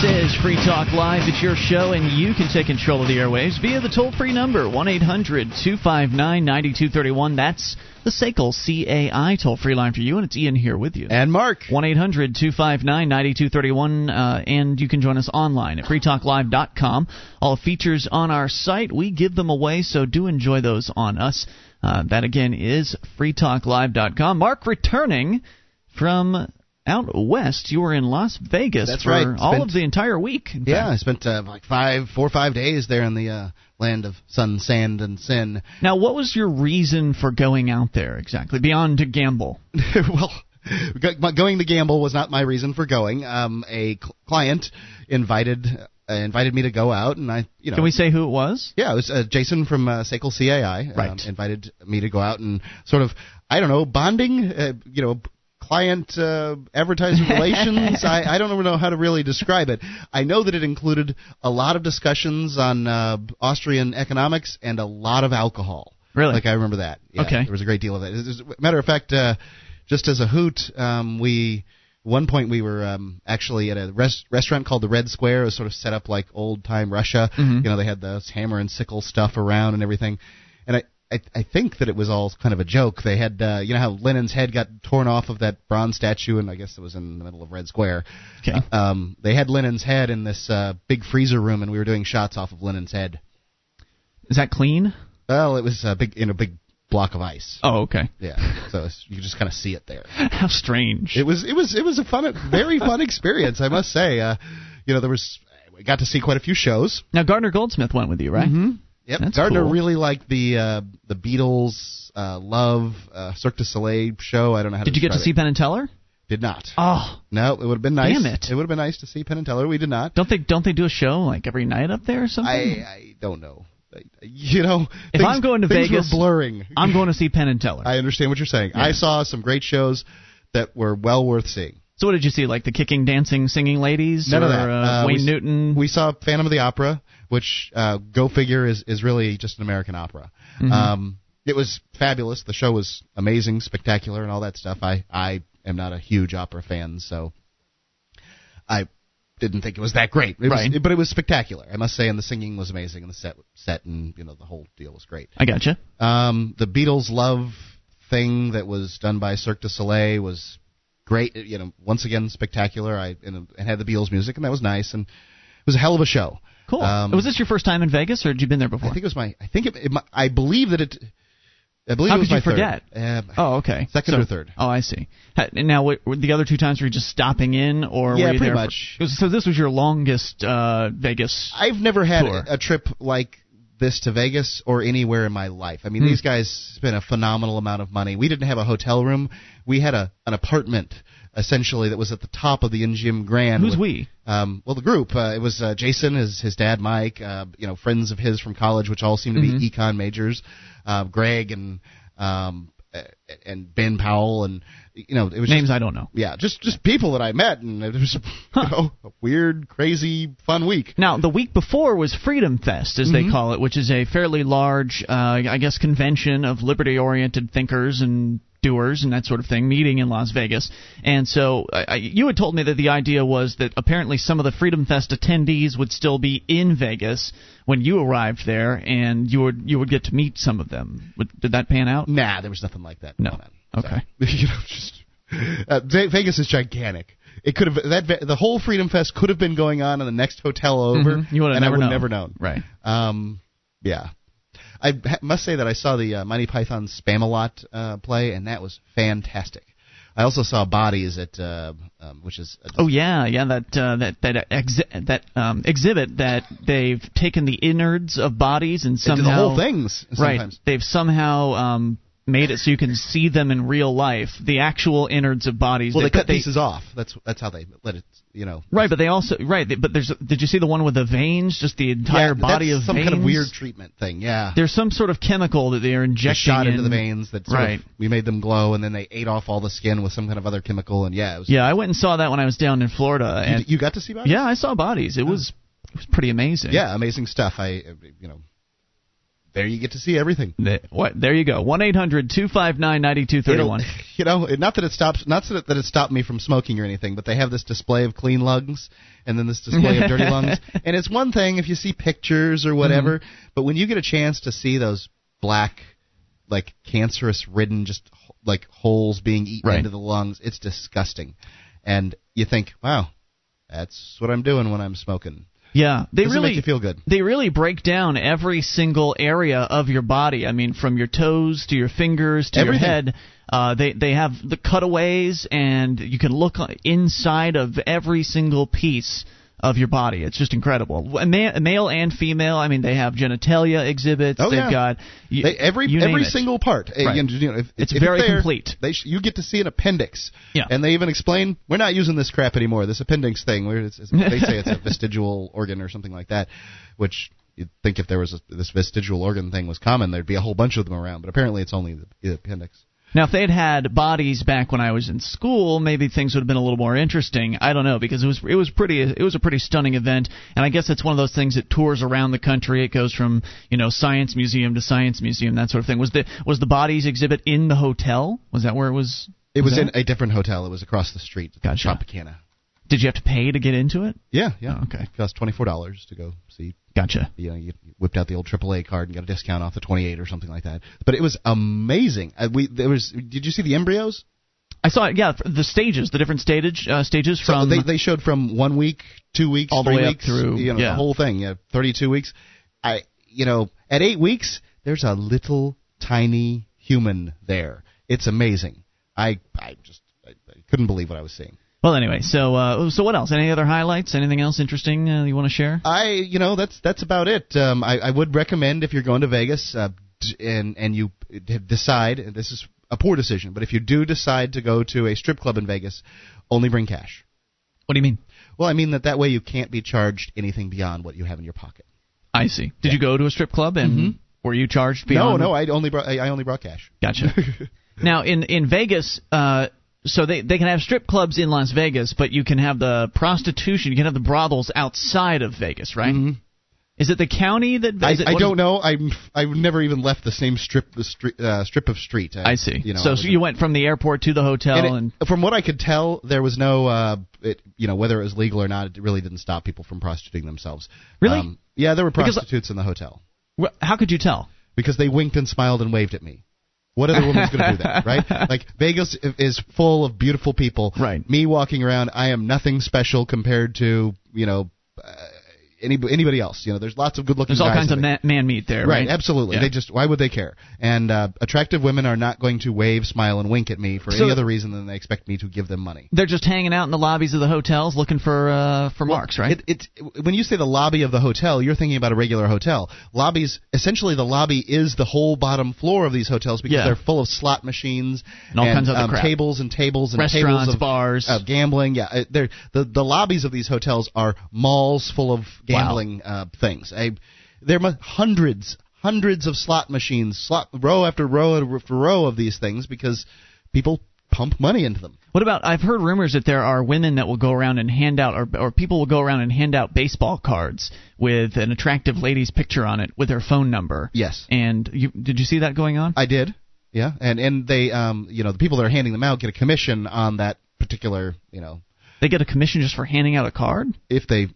This is Free Talk Live. It's your show, and you can take control of the airwaves via the toll-free number, 1-800-259-9231. That's the SACL CAI toll-free line for you, and it's Ian here with you. And Mark. 1-800-259-9231, and you can join us online at freetalklive.com. All features on our site, we give them away, so do enjoy those on us. That, again, is freetalklive.com. Mark, returning from out west, you were in Las Vegas of the entire week. I spent like 4 or 5 days there in the land of sun, sand, and sin. Now, what was your reason for going out there exactly, beyond to gamble? Well, going to gamble was not my reason for going. A client invited me to go out, and I. Can we say who it was? Yeah, it was Jason from SACL CAI. Right. Invited me to go out and sort of, bonding, client advertiser relations. I don't know how to really describe it. I know that it included a lot of discussions on Austrian economics and a lot of alcohol. Really? I remember that. Yeah, okay. There was a great deal of it. As a matter of fact, just as a hoot, we were actually at a restaurant called the Red Square. It was sort of set up like old-time Russia. Mm-hmm. They had the hammer and sickle stuff around and everything. And I think that it was all kind of a joke. They had, how Lenin's head got torn off of that bronze statue, and I guess it was in the middle of Red Square. Okay. They had Lenin's head in this big freezer room, and we were doing shots off of Lenin's head. Is that clean? Well, it was a big block of ice. Oh, okay. Yeah. So you just kind of see it there. How strange. It was a very fun experience, I must say. I got to see quite a few shows. Now, Gardner Goldsmith went with you, right? Mm-hmm. Yep, that's Gardner cool. Really liked the Beatles, Love, Cirque du Soleil show. I don't know how to describe it. Did you get to see Penn and Teller? Did not. Oh. No, it would have been nice. Damn it. It would have been nice to see Penn and Teller. We did not. Don't they do a show like every night up there or something? I don't know. If I'm going to Vegas, were blurring. I'm going to see Penn and Teller. I understand what you're saying. Yeah. I saw some great shows that were well worth seeing. So what did you see, like the kicking, dancing, singing ladies? None of that. Wayne Newton? We saw Phantom of the Opera, which, go figure, is really just an American opera. Mm-hmm. It was fabulous. The show was amazing, spectacular, and all that stuff. I am not a huge opera fan, so I didn't think it was that great. But it was spectacular, I must say, and the singing was amazing, and the set and the whole deal was great. I gotcha. The Beatles' Love thing that was done by Cirque du Soleil was great, once again spectacular. I had the Beatles music, and that was nice, and it was a hell of a show. Cool. Was this your first time in Vegas, or had you been there before? I believe it was my third. Okay. Second or third. Oh, I see. Now, were the other two times, were you just stopping in, or were you there? Yeah, pretty much. So this was your longest Vegas tour. I've never had a trip like this to Vegas or anywhere in my life. These guys spent a phenomenal amount of money. We didn't have a hotel room. We had an apartment, essentially, that was at the top of the MGM Grand. Who's we? The group. It was Jason, his dad, Mike, friends of his from college, which all seem to be econ majors, Greg and Ben Powell, and it was names I don't know. Yeah, just people that I met, and it was a weird, crazy, fun week. Now, the week before was Freedom Fest, as they call it, which is a fairly large, convention of liberty-oriented thinkers and doers and that sort of thing, meeting in Las Vegas. And so you had told me that the idea was that apparently some of the Freedom Fest attendees would still be in Vegas when you arrived there, and you would get to meet some of them. Did that pan out? Nah, there was nothing like that. No. Okay. Vegas is gigantic. It could have the whole Freedom Fest could have been going on in the next hotel over, I would have never known. Right. Yeah. I must say that I saw the Monty Python Spam-A-Lot play, and that was fantastic. I also saw Bodies at, which is that exhibit that they've taken the innards of bodies and somehow the whole things sometimes. Right, they've somehow made it so you can see them in real life, the actual innards of bodies. Well, they cut pieces off. That's how they let it. Right, but they also But did you see the one with the veins? Just the entire body of veins? Some kind of weird treatment thing. Yeah, there's some sort of chemical that they are injecting into the veins that we made them glow, and then they ate off all the skin with some kind of other chemical. And I went and saw that when I was down in Florida. And you got to see Bodies? Yeah, I saw Bodies. It was pretty amazing. Yeah, amazing stuff. There you get to see everything. There you go. 1-800-259-9231. You know, not that it stopped me from smoking or anything, but they have this display of clean lungs and then this display of dirty lungs. And it's one thing if you see pictures or whatever, but when you get a chance to see those black, like cancerous-ridden, just like holes being eaten into the lungs, it's disgusting. And you think, wow, that's what I'm doing when I'm smoking. Yeah, they really make you feel good. They really break down every single area of your body. I mean, from your toes to your fingers to everything. Your head. They have the cutaways, and you can look inside of every single piece of your body. It's just incredible. Male and female. I mean, they have genitalia exhibits. Oh, they've got every single part. Right. You know, it's very complete. You get to see an appendix. Yeah. And they even explain, we're not using this crap anymore, this appendix thing. They say it's a vestigial organ or something like that, which you'd think if there was this vestigial organ thing was common, there'd be a whole bunch of them around. But apparently it's only the appendix. Now, if they'd had Bodies back when I was in school, maybe things would have been a little more interesting. I don't know, because it was a pretty stunning event, and I guess it's one of those things that tours around the country. It goes from, you know, science museum to science museum, that sort of thing. Was the Bodies exhibit in the hotel? Was that where it was? It was in a different hotel. It was across the street. Gotcha. Tropicana. Did you have to pay to get into it? Yeah. Oh, okay. It cost $24 to go see. Gotcha. You know, you whipped out the old AAA card and got a discount off the 28 or something like that. But it was amazing. Did you see the embryos? I saw it. Yeah, the stages, the different stages from. So they showed from 1 week, 2 weeks, all 3 weeks, the way up through, you know, the whole thing. Yeah, 32 weeks. At 8 weeks, there's a little tiny human there. It's amazing. I couldn't believe what I was seeing. Well, anyway, so what else? Any other highlights? Anything else interesting you want to share? That's about it. I would recommend, if you're going to Vegas and you decide, and this is a poor decision, but if you do decide to go to a strip club in Vegas, only bring cash. What do you mean? Well, I mean that way you can't be charged anything beyond what you have in your pocket. I see. Did you go to a strip club and were you charged beyond? No, I only brought cash. Gotcha. Now, in Vegas... So they can have strip clubs in Las Vegas, but you can have the prostitution, you can have the brothels outside of Vegas, right? Mm-hmm. Is it the county that... I don't know. I've never even left the same strip of street. I see. You know, so you went from the airport to the hotel and from what I could tell, there was no... whether it was legal or not, it really didn't stop people from prostituting themselves. Really? Yeah, there were prostitutes in the hotel. How could you tell? Because they winked and smiled and waved at me. What other woman's going to do that, right? Like, Vegas is full of beautiful people. Right. Me walking around, I am nothing special compared to, you know, anybody else. You know, there's lots of good-looking guys. There's all kinds of man meat there, right? Absolutely. Yeah. Why would they care? And attractive women are not going to wave, smile, and wink at me for any other reason than they expect me to give them money. They're just hanging out in the lobbies of the hotels looking for marks, right? When you say the lobby of the hotel, you're thinking about a regular hotel. Lobbies, essentially the lobby is the whole bottom floor of these hotels because they're full of slot machines and all kinds of other crap. tables and restaurants, tables of bars, gambling. Yeah, the lobbies of these hotels are malls full of gambling things. There are hundreds of slot machines, row after row after row of these things because people pump money into them. What about? I've heard rumors that there are women that will go around and hand out, or people will go around and hand out baseball cards with an attractive lady's picture on it with her phone number. Yes. And did you see that going on? I did. Yeah. And they, the people that are handing them out get a commission on that particular, you know. They get a commission just for handing out a card? If the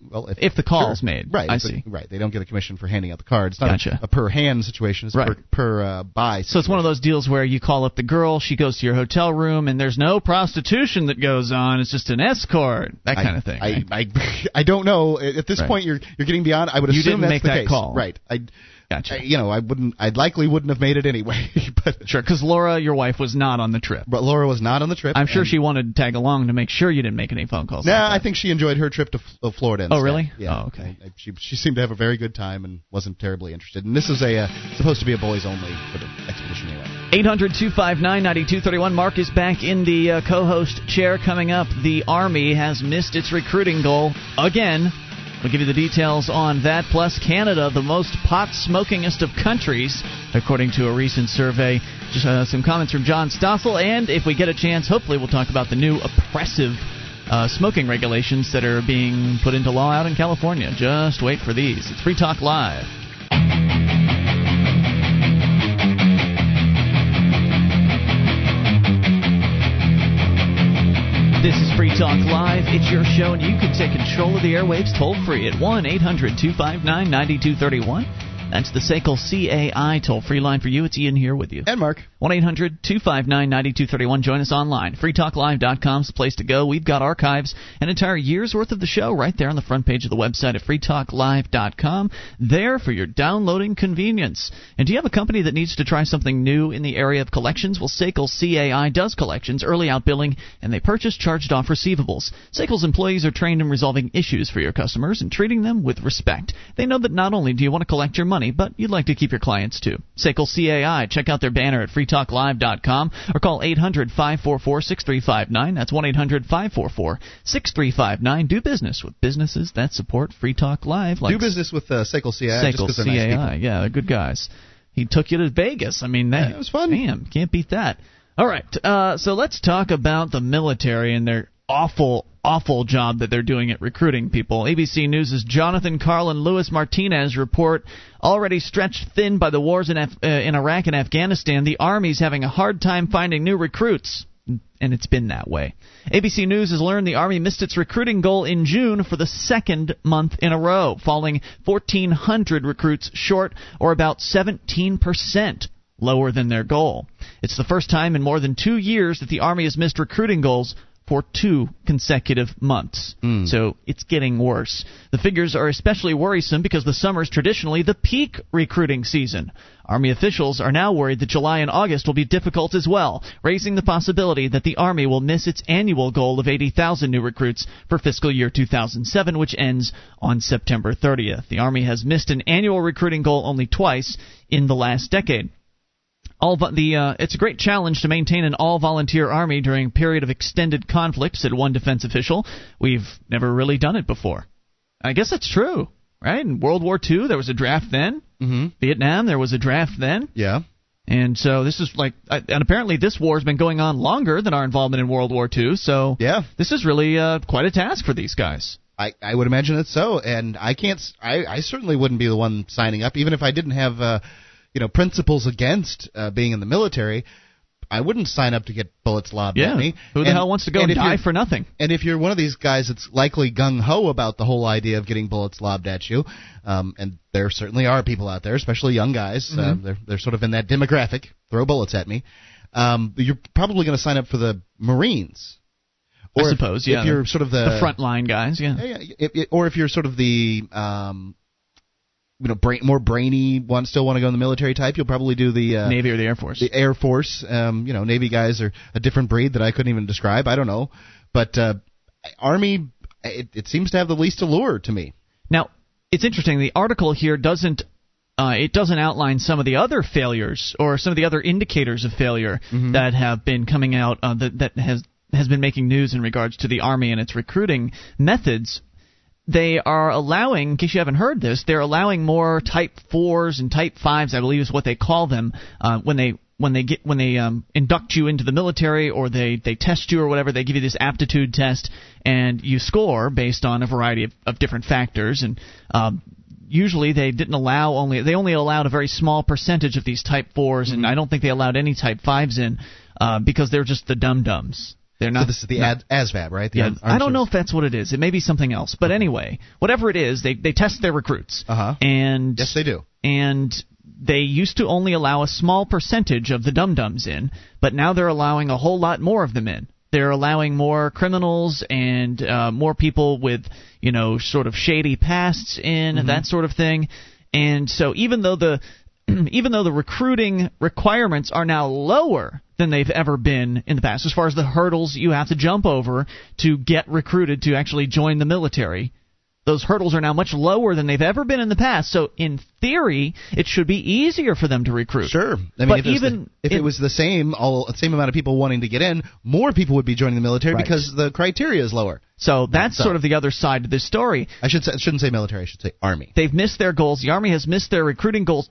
call's made. Right. I see. Right. They don't get a commission for handing out the card. It's not a per-hand situation. It's per buy situation. So it's one of those deals where you call up the girl, she goes to your hotel room, and there's no prostitution that goes on. It's just an escort, that kind of thing. Right? I don't know. At this point, you're getting beyond. I would assume that's the case. You didn't make that call. Right. Gotcha. I likely wouldn't have made it anyway. But sure, because Laura, your wife, was not on the trip. But Laura was not on the trip. I'm sure she wanted to tag along to make sure you didn't make any phone calls. Nah, I think she enjoyed her trip to Florida. Instead. Oh, really? Yeah. Oh, okay. She seemed to have a very good time and wasn't terribly interested. And this is supposed to be a boys-only expedition anyway. 800-259-9231. Mark is back in the co-host chair. Coming up, the Army has missed its recruiting goal again. We'll give you the details on that, plus Canada, the most pot-smokingest of countries, according to a recent survey. Just some comments from John Stossel, and if we get a chance, hopefully we'll talk about the new oppressive smoking regulations that are being put into law out in California. Just wait for these. It's Free Talk Live. is Free Talk Live. It's your show, and you can take control of the airwaves toll-free at 1-800-259-9231. That's the SACL CAI toll-free line for you. It's Ian here with you. And Mark. 1-800-259-9231. Join us online. freetalklive.com is the place to go. We've got archives, an entire year's worth of the show right there on the front page of the website at freetalklive.com. There for your downloading convenience. And do you have a company that needs to try something new in the area of collections? Well, SACL CAI does collections, early outbilling, and they purchase charged-off receivables. SACL's employees are trained in resolving issues for your customers and treating them with respect. They know that not only do you want to collect your money, but you'd like to keep your clients too. SACL CAI. Check out their banner at freetalklive.com or call 800-544-6359. That's 1-800-544-6359. Do business with businesses that support Free Talk Live. Like do business with SACL CAI. SACL CAI. Nice, yeah, they're good guys. He took you to Vegas. I mean, that it was fun. Damn, can't beat that. All right, so let's talk about the military and their awful job that they're doing at recruiting people. ABC News' Jonathan Carlin Lewis-Martinez report, already stretched thin by the wars in Iraq and Afghanistan, the Army's having a hard time finding new recruits. And it's been that way. ABC News has learned the Army missed its recruiting goal in June for the second month in a row, falling 1,400 recruits short, or about 17% lower than their goal. It's the first time in more than 2 years that the Army has missed recruiting goals for 2 consecutive months. So it's getting worse. The figures are especially worrisome because the summer is traditionally the peak recruiting season. Army officials are now worried that July and August will be difficult as well, raising the possibility that the Army will miss its annual goal of 80,000 new recruits for fiscal year 2007, which ends on September 30th. The Army has missed an annual recruiting goal only twice in the last decade. It's a great challenge to maintain an all-volunteer army during a period of extended conflict, said one defense official. We've never really done it before. I guess that's true, right? In World War II, there was a draft then. Vietnam, there was a draft then. Yeah. And so this is like, and apparently this war has been going on longer than our involvement in World War II, so this is really quite a task for these guys. I would imagine it's so, and I certainly wouldn't be the one signing up, even if I didn't have principles against being in the military. I wouldn't sign up to get bullets lobbed at me. Who the hell wants to go and die for nothing? And if you're one of these guys that's likely gung-ho about the whole idea of getting bullets lobbed at you, and there certainly are people out there, especially young guys, they're sort of in that demographic, throw bullets at me, you're probably going to sign up for the Marines. Or I suppose. If you're sort of the frontline guys, Or if you're sort of the more brainy, still want to go in the military type, you'll probably do the Navy or the Air Force. The Air Force. Navy guys are a different breed that I couldn't even describe. I don't know. But Army, it seems to have the least allure to me. Now, it's interesting. The article here doesn't outline some of the other failures or some of the other indicators of failure that have been coming out, that has been making news in regards to the Army and its recruiting methods. They are allowing, in case you haven't heard this, they're allowing more Type 4s and Type 5s, I believe is what they call them, when they induct you into the military, or they test you or whatever. They give you this aptitude test, and you score based on a variety of different factors. And usually they only allowed a very small percentage of these Type 4s, and I don't think they allowed any Type 5s in because they're just the dum-dums. So this is the ASVAB, right? I don't know if that's what it is. It may be something else. But anyway, whatever it is, they test their recruits. And yes, they do. And they used to only allow a small percentage of the dum-dums in, but now they're allowing a whole lot more of them in. They're allowing more criminals and more people with, sort of shady pasts in, that sort of thing. And so even though the recruiting requirements are now lower than they've ever been in the past, as far as the hurdles you have to jump over to get recruited to actually join the military, those hurdles are now much lower than they've ever been in the past. So in theory, it should be easier for them to recruit. Sure. I mean, but if it was the same amount of people wanting to get in, more people would be joining the military because the criteria is lower. So that's sort of the other side to this story. I shouldn't say military. I should say Army. They've missed their goals. The Army has missed their recruiting goals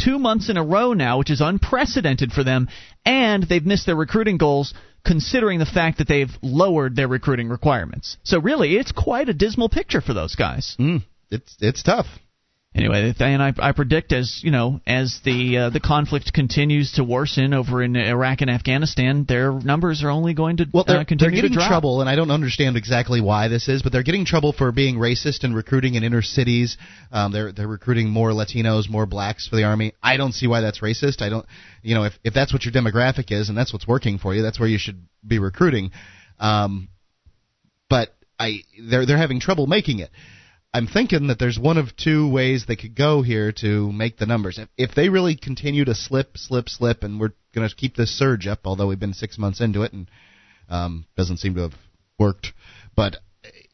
2 months in a row now, which is unprecedented for them. And they've missed their recruiting goals considering the fact that they've lowered their recruiting requirements. So really, it's quite a dismal picture for those guys. It's tough. Anyway, and I predict as you know, as the conflict continues to worsen over in Iraq and Afghanistan, their numbers are only going to continue to drop. They're getting trouble, and I don't understand exactly why this is, but they're getting trouble for being racist and recruiting in inner cities. They're recruiting more Latinos, more blacks for the army. I don't see why that's racist. I don't, you know, if that's what your demographic is and that's what's working for you, that's where you should be recruiting. But they're having trouble making it. I'm thinking that there's one of two ways they could go here to make the numbers. If they really continue to slip, and we're going to keep this surge up, although we've been 6 months into it and doesn't seem to have worked. But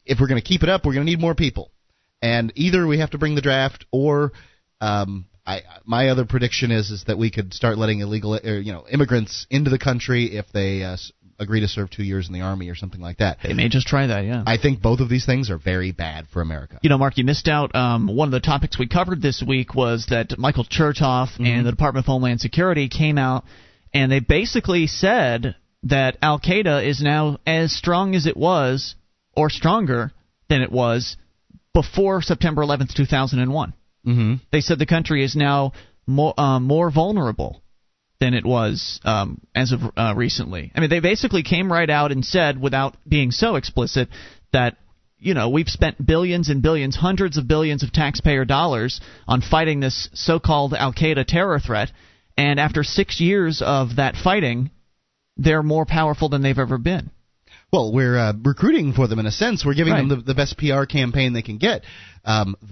if we're going to keep it up, we're going to need more people. And either we have to bring the draft, or my other prediction is that we could start letting illegal immigrants into the country if they agree to serve 2 years in the army or something like that. They may just try that, yeah. I think both of these things are very bad for America. You know, Mark, you missed out. One of the topics we covered this week was that Michael Chertoff and the Department of Homeland Security came out, and they basically said that al-Qaeda is now as strong as it was, or stronger than it was, before September 11th, 2001. Mm-hmm. They said the country is now more vulnerable than it was as of recently. I mean, they basically came right out and said, without being so explicit, that we've spent billions and billions, hundreds of billions of taxpayer dollars on fighting this so-called al-Qaeda terror threat, and after 6 years of that fighting, they're more powerful than they've ever been. Well, we're recruiting for them in a sense. We're giving them the best PR campaign they can get.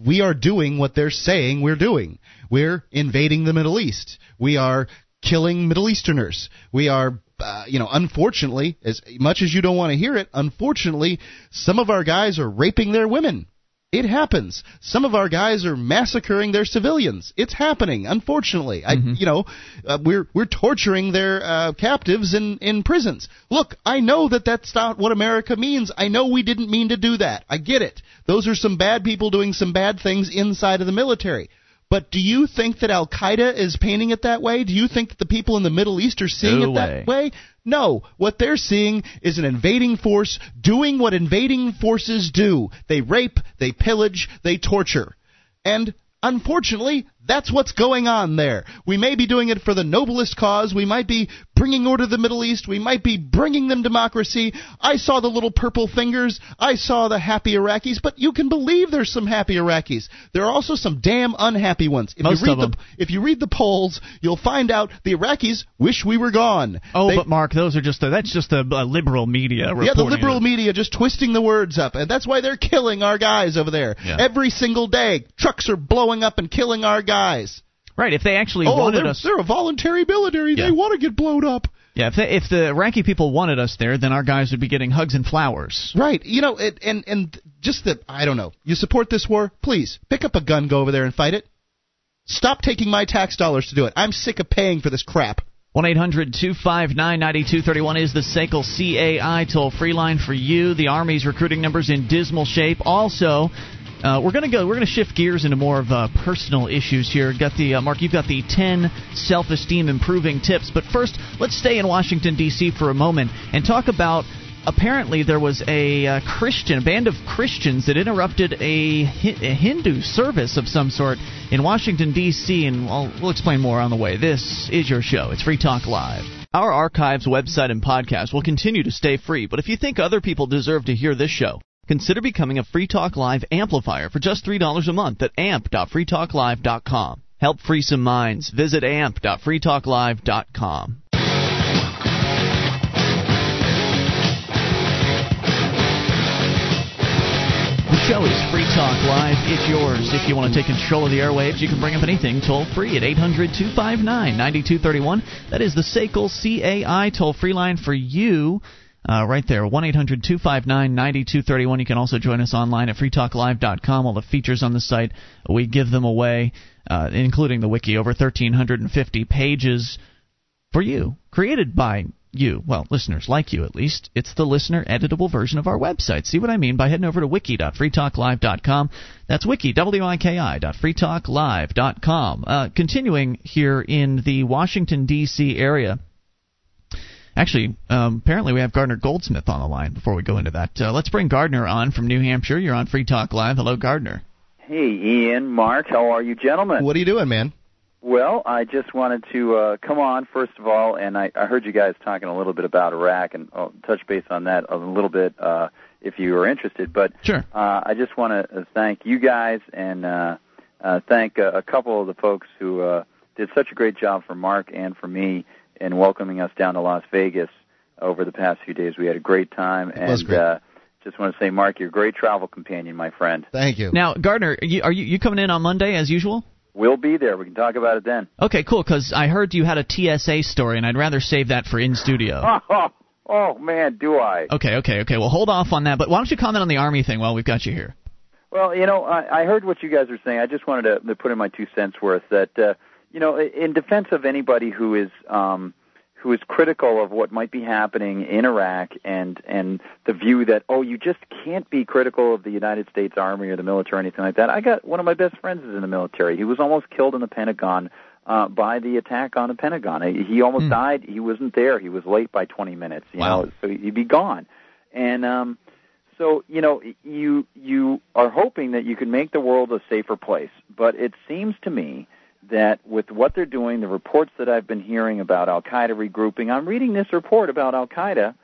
We are doing what they're saying we're doing. We're invading the Middle East. We are killing Middle Easterners. We are, unfortunately, as much as you don't want to hear it, unfortunately, some of our guys are raping their women. It happens. Some of our guys are massacring their civilians. It's happening, unfortunately. Mm-hmm. We're torturing their captives in prisons. Look, I know that that's not what America means. I know we didn't mean to do that. I get it. Those are some bad people doing some bad things inside of the military. But do you think that al-Qaeda is painting it that way? Do you think that the people in the Middle East are seeing it that way? No. What they're seeing is an invading force doing what invading forces do. They rape, they pillage, they torture. And unfortunately, that's what's going on there. We may be doing it for the noblest cause. We might be bringing order to the Middle East. We might be bringing them democracy. I saw the little purple fingers. I saw the happy Iraqis. But you can believe there's some happy Iraqis. There are also some damn unhappy ones. If you read the polls, you'll find out the Iraqis wish we were gone. Oh, but Mark, those are that's just the liberal media reporting. Yeah, the liberal media just twisting the words up. And that's why they're killing our guys over there. Yeah. Every single day, trucks are blowing up and killing our guys. Right, if they actually wanted us... they're a voluntary military. Yeah. They want to get blown up. Yeah, if the Iraqi people wanted us there, then our guys would be getting hugs and flowers. Right, I don't know, you support this war, please, pick up a gun, go over there and fight it. Stop taking my tax dollars to do it. I'm sick of paying for this crap. 1-800-259-9231 is the SACL CAI toll-free line for you. The Army's recruiting numbers in dismal shape. Also... we're going to shift gears into more of personal issues here. Mark, you've got the 10 self-esteem improving tips. But first, let's stay in Washington, D.C. for a moment and talk about, apparently there was a band of Christians that interrupted a Hindu service of some sort in Washington, D.C. And we'll explain more on the way. This is your show. It's Free Talk Live. Our archives, website, and podcast will continue to stay free. But if you think other people deserve to hear this show, consider becoming a Free Talk Live amplifier for just $3 a month at amp.freetalklive.com. Help free some minds. Visit amp.freetalklive.com. The show is Free Talk Live. It's yours. If you want to take control of the airwaves, you can bring up anything toll-free at 800-259-9231. That is the SACL CAI toll-free line for you. Right there, 1-800-259-9231. You can also join us online at freetalklive.com. All the features on the site, we give them away, including the wiki, over 1,350 pages for you, created by you. Well, listeners like you, at least. It's the listener editable version of our website. See what I mean by heading over to wiki.freetalklive.com. That's wiki, wiki.freetalklive.com. Continuing here in the Washington, D.C. area. Actually, apparently we have Gardner Goldsmith on the line before we go into that. Let's bring Gardner on from New Hampshire. You're on Free Talk Live. Hello, Gardner. Hey, Ian, Mark, how are you gentlemen? What are you doing, man? Well, I just wanted to come on, first of all, and I heard you guys talking a little bit about Iraq, and I'll touch base on that a little bit if you are interested. But sure. I just want to thank you guys and thank a couple of the folks who did such a great job for Mark and for me in welcoming us down to Las Vegas over the past few days. We had a great time. It was great. Just want to say, Mark, you're a great travel companion, my friend. Thank you. Now, Gardner, are you coming in on Monday as usual? We'll be there. We can talk about it then. Okay, cool, because I heard you had a TSA story, and I'd rather save that for in-studio. Oh, man, do I. Okay. Well, hold off on that, but why don't you comment on the Army thing while we've got you here? Well, I heard what you guys were saying. I just wanted to put in my 2 cents worth that, in defense of anybody who is critical of what might be happening in Iraq and the view that, you just can't be critical of the United States Army or the military or anything like that. I got one of my best friends is in the military. He was almost killed in the Pentagon by the attack on the Pentagon. He almost died. He wasn't there. He was late by 20 minutes, you know, so he'd be gone. And so, you are hoping that you can make the world a safer place. But it seems to me that with what they're doing, the reports that I've been hearing about al-Qaeda regrouping, I'm reading this report about al-Qaeda,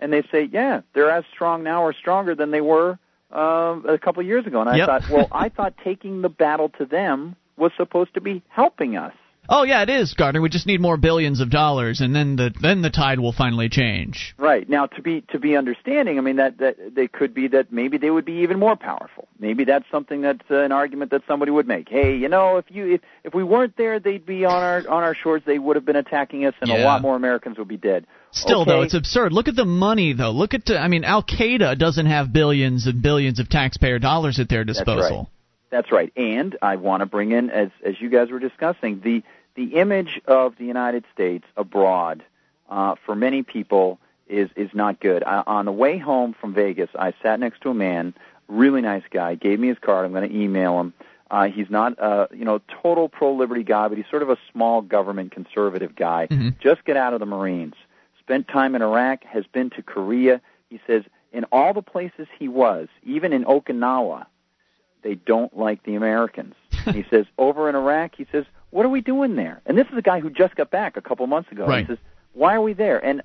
and they say, yeah, they're as strong now or stronger than they were a couple years ago. And I thought, I thought taking the battle to them was supposed to be helping us. Oh, yeah, it is, Gardner. We just need more billions of dollars, and then the tide will finally change. Right. Now, to be understanding, I mean, that they could be that maybe they would be even more powerful. Maybe that's something that's an argument that somebody would make. Hey, if we weren't there, they'd be on our shores. They would have been attacking us, and a lot more Americans would be dead. Still, though, it's absurd. Look at the money, though. Look at al-Qaeda doesn't have billions and billions of taxpayer dollars at their disposal. That's right. And I want to bring in, as you guys were discussing, the image of the United States abroad for many people is not good. On the way home from Vegas, I sat next to a man, really nice guy, gave me his card. I'm going to email him. He's not a total pro-liberty guy, but he's sort of a small government conservative guy. Mm-hmm. Just got out of the Marines, spent time in Iraq, has been to Korea. He says in all the places he was, even in Okinawa, they don't like the Americans. He says over in Iraq, he says, what are we doing there? And this is a guy who just got back a couple months ago. Right. He says, why are we there? And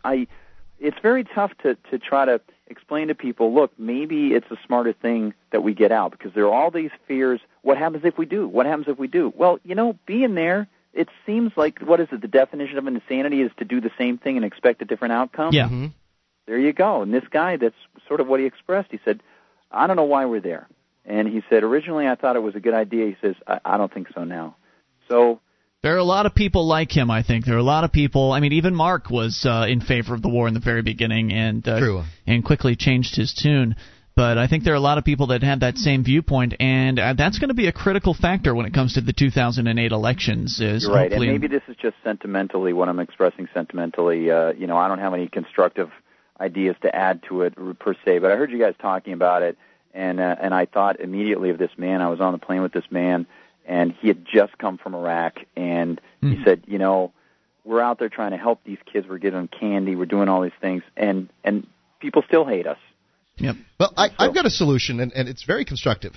it's very tough to try to explain to people, look, maybe it's a smarter thing that we get out because there are all these fears. What happens if we do? What happens if we do? Well, being there, it seems like, what is it, the definition of insanity is to do the same thing and expect a different outcome? Yeah. Mm-hmm. There you go. And this guy, that's sort of what he expressed. He said, I don't know why we're there. And he said, originally I thought it was a good idea. He says, I don't think so now. So there are a lot of people like him, I think. There are a lot of people. I mean, even Mark was in favor of the war in the very beginning and quickly changed his tune. But I think there are a lot of people that have that same viewpoint, and that's going to be a critical factor when it comes to the 2008 elections. You're right, and maybe this is just sentimentally what I'm expressing sentimentally. I don't have any constructive ideas to add to it per se, but I heard you guys talking about it, and I thought immediately of this man. I was on the plane with this man, and he had just come from Iraq, and he said, we're out there trying to help these kids. We're giving them candy. We're doing all these things, and people still hate us. Yep. Well, I've got a solution, and it's very constructive.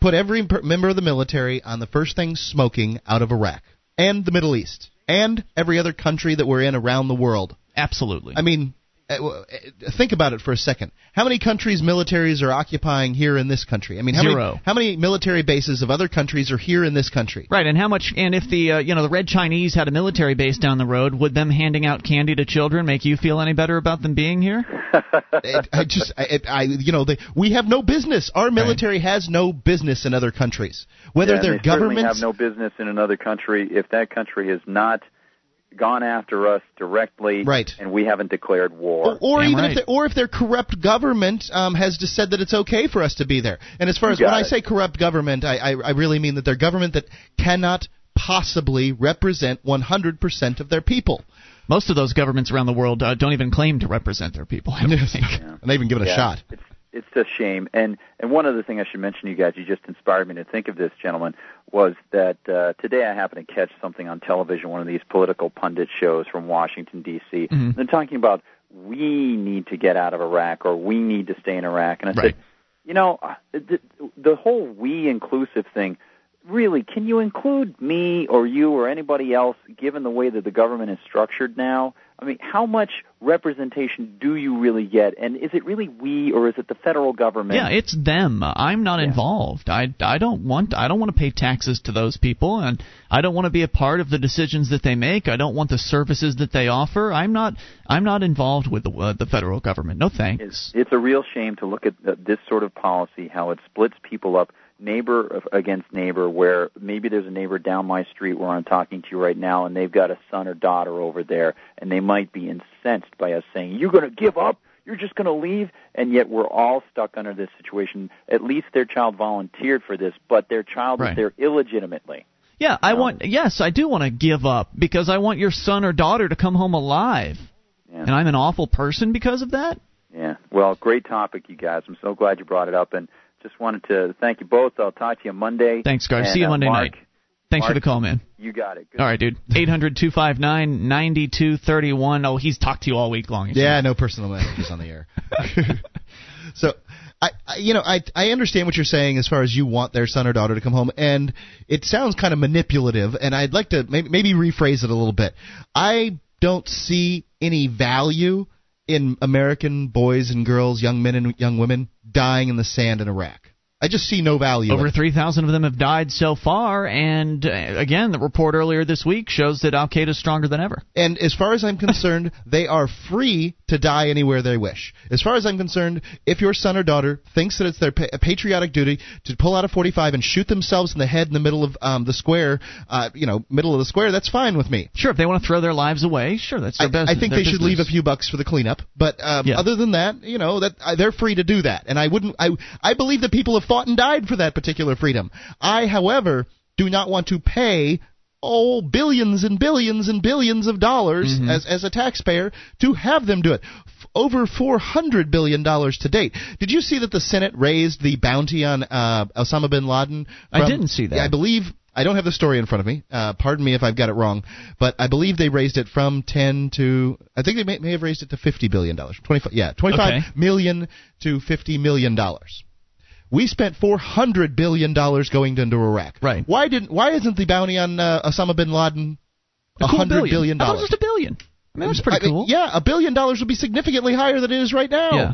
Put every member of the military on the first thing smoking out of Iraq and the Middle East and every other country that we're in around the world. Absolutely. I mean, think about it for a second. How many countries' militaries are occupying here in this country? I mean, how many military bases of other countries are here in this country? Right, and how much? And if the the Red Chinese had a military base down the road, would them handing out candy to children make you feel any better about them being here? We have no business. Our military has no business in other countries, whether they're governments. They have no business in another country if that country is not gone after us directly, and we haven't declared war. Or if their corrupt government has just said that it's okay for us to be there. And as far as when I say corrupt government, I really mean that they're government that cannot possibly represent 100% of their people. Most of those governments around the world don't even claim to represent their people, I don't think. Yeah. And they even give it a shot. It's a shame. And one other thing I should mention to you guys, you just inspired me to think of this, gentlemen, was that today I happened to catch something on television, one of these political pundit shows from Washington, D.C. Mm-hmm. They're talking about we need to get out of Iraq or we need to stay in Iraq. And I said, You know, the whole we inclusive thing, really, can you include me or you or anybody else, given the way that the government is structured now? I mean, how much representation do you really get? And is it really we or is it the federal government? Yeah, it's them. I'm not involved. I don't want to pay taxes to those people, and I don't want to be a part of the decisions that they make. I don't want the services that they offer. I'm not involved with the federal government. No thanks. It's a real shame to look at this sort of policy, how it splits people up, neighbor against neighbor, where maybe there's a neighbor down my street where I'm talking to you right now, and they've got a son or daughter over there, and they might be incensed by us saying, you're going to give up, you're just going to leave, and yet we're all stuck under this situation. At least their child volunteered for this, but their child is there illegitimately. Yeah, I do want to give up because I want your son or daughter to come home alive, and I'm an awful person because of that? Yeah, well, great topic, you guys. I'm so glad you brought it up, and just wanted to thank you both. I'll talk to you Monday. Thanks, Garth. See you Monday night. Thanks for the call, man. You got it. Good. All right, dude. 800-259-9231. Oh, he's talked to you all week long. Yeah, no personal messages on the air. So, I understand what you're saying as far as you want their son or daughter to come home, and it sounds kind of manipulative, and I'd like to maybe rephrase it a little bit. I don't see any value in American boys and girls, young men and young women, dying in the sand in Iraq. I just see no value. Over 3,000 of them have died so far, and again, the report earlier this week shows that al-Qaeda is stronger than ever. And as far as I'm concerned, they are free to die anywhere they wish. As far as I'm concerned, if your son or daughter thinks that it's their patriotic duty to pull out a .45 and shoot themselves in the head in the middle of the square, middle of the square, that's fine with me. Sure, if they want to throw their lives away, sure, that's their business. I think they should leave a few bucks for the cleanup, but other than that, they're free to do that. And I believe that people have fought and died for that particular freedom. I, however, do not want to pay billions and billions and billions of dollars as a taxpayer to have them do it. Over $400 billion to date. Did you see that the Senate raised the bounty on Osama bin Laden? I didn't see that. I believe, I don't have the story in front of me. Pardon me if I've got it wrong, but I believe they raised it from 10 to, I think they may have raised it to $50 billion. 25 million to $50 million. We spent $400 billion going into Iraq. Right. Why isn't the bounty on Osama bin Laden $100 billion? That was just $1 billion. I mean, that's pretty cool. Yeah, $1 billion would be significantly higher than it is right now. Yeah.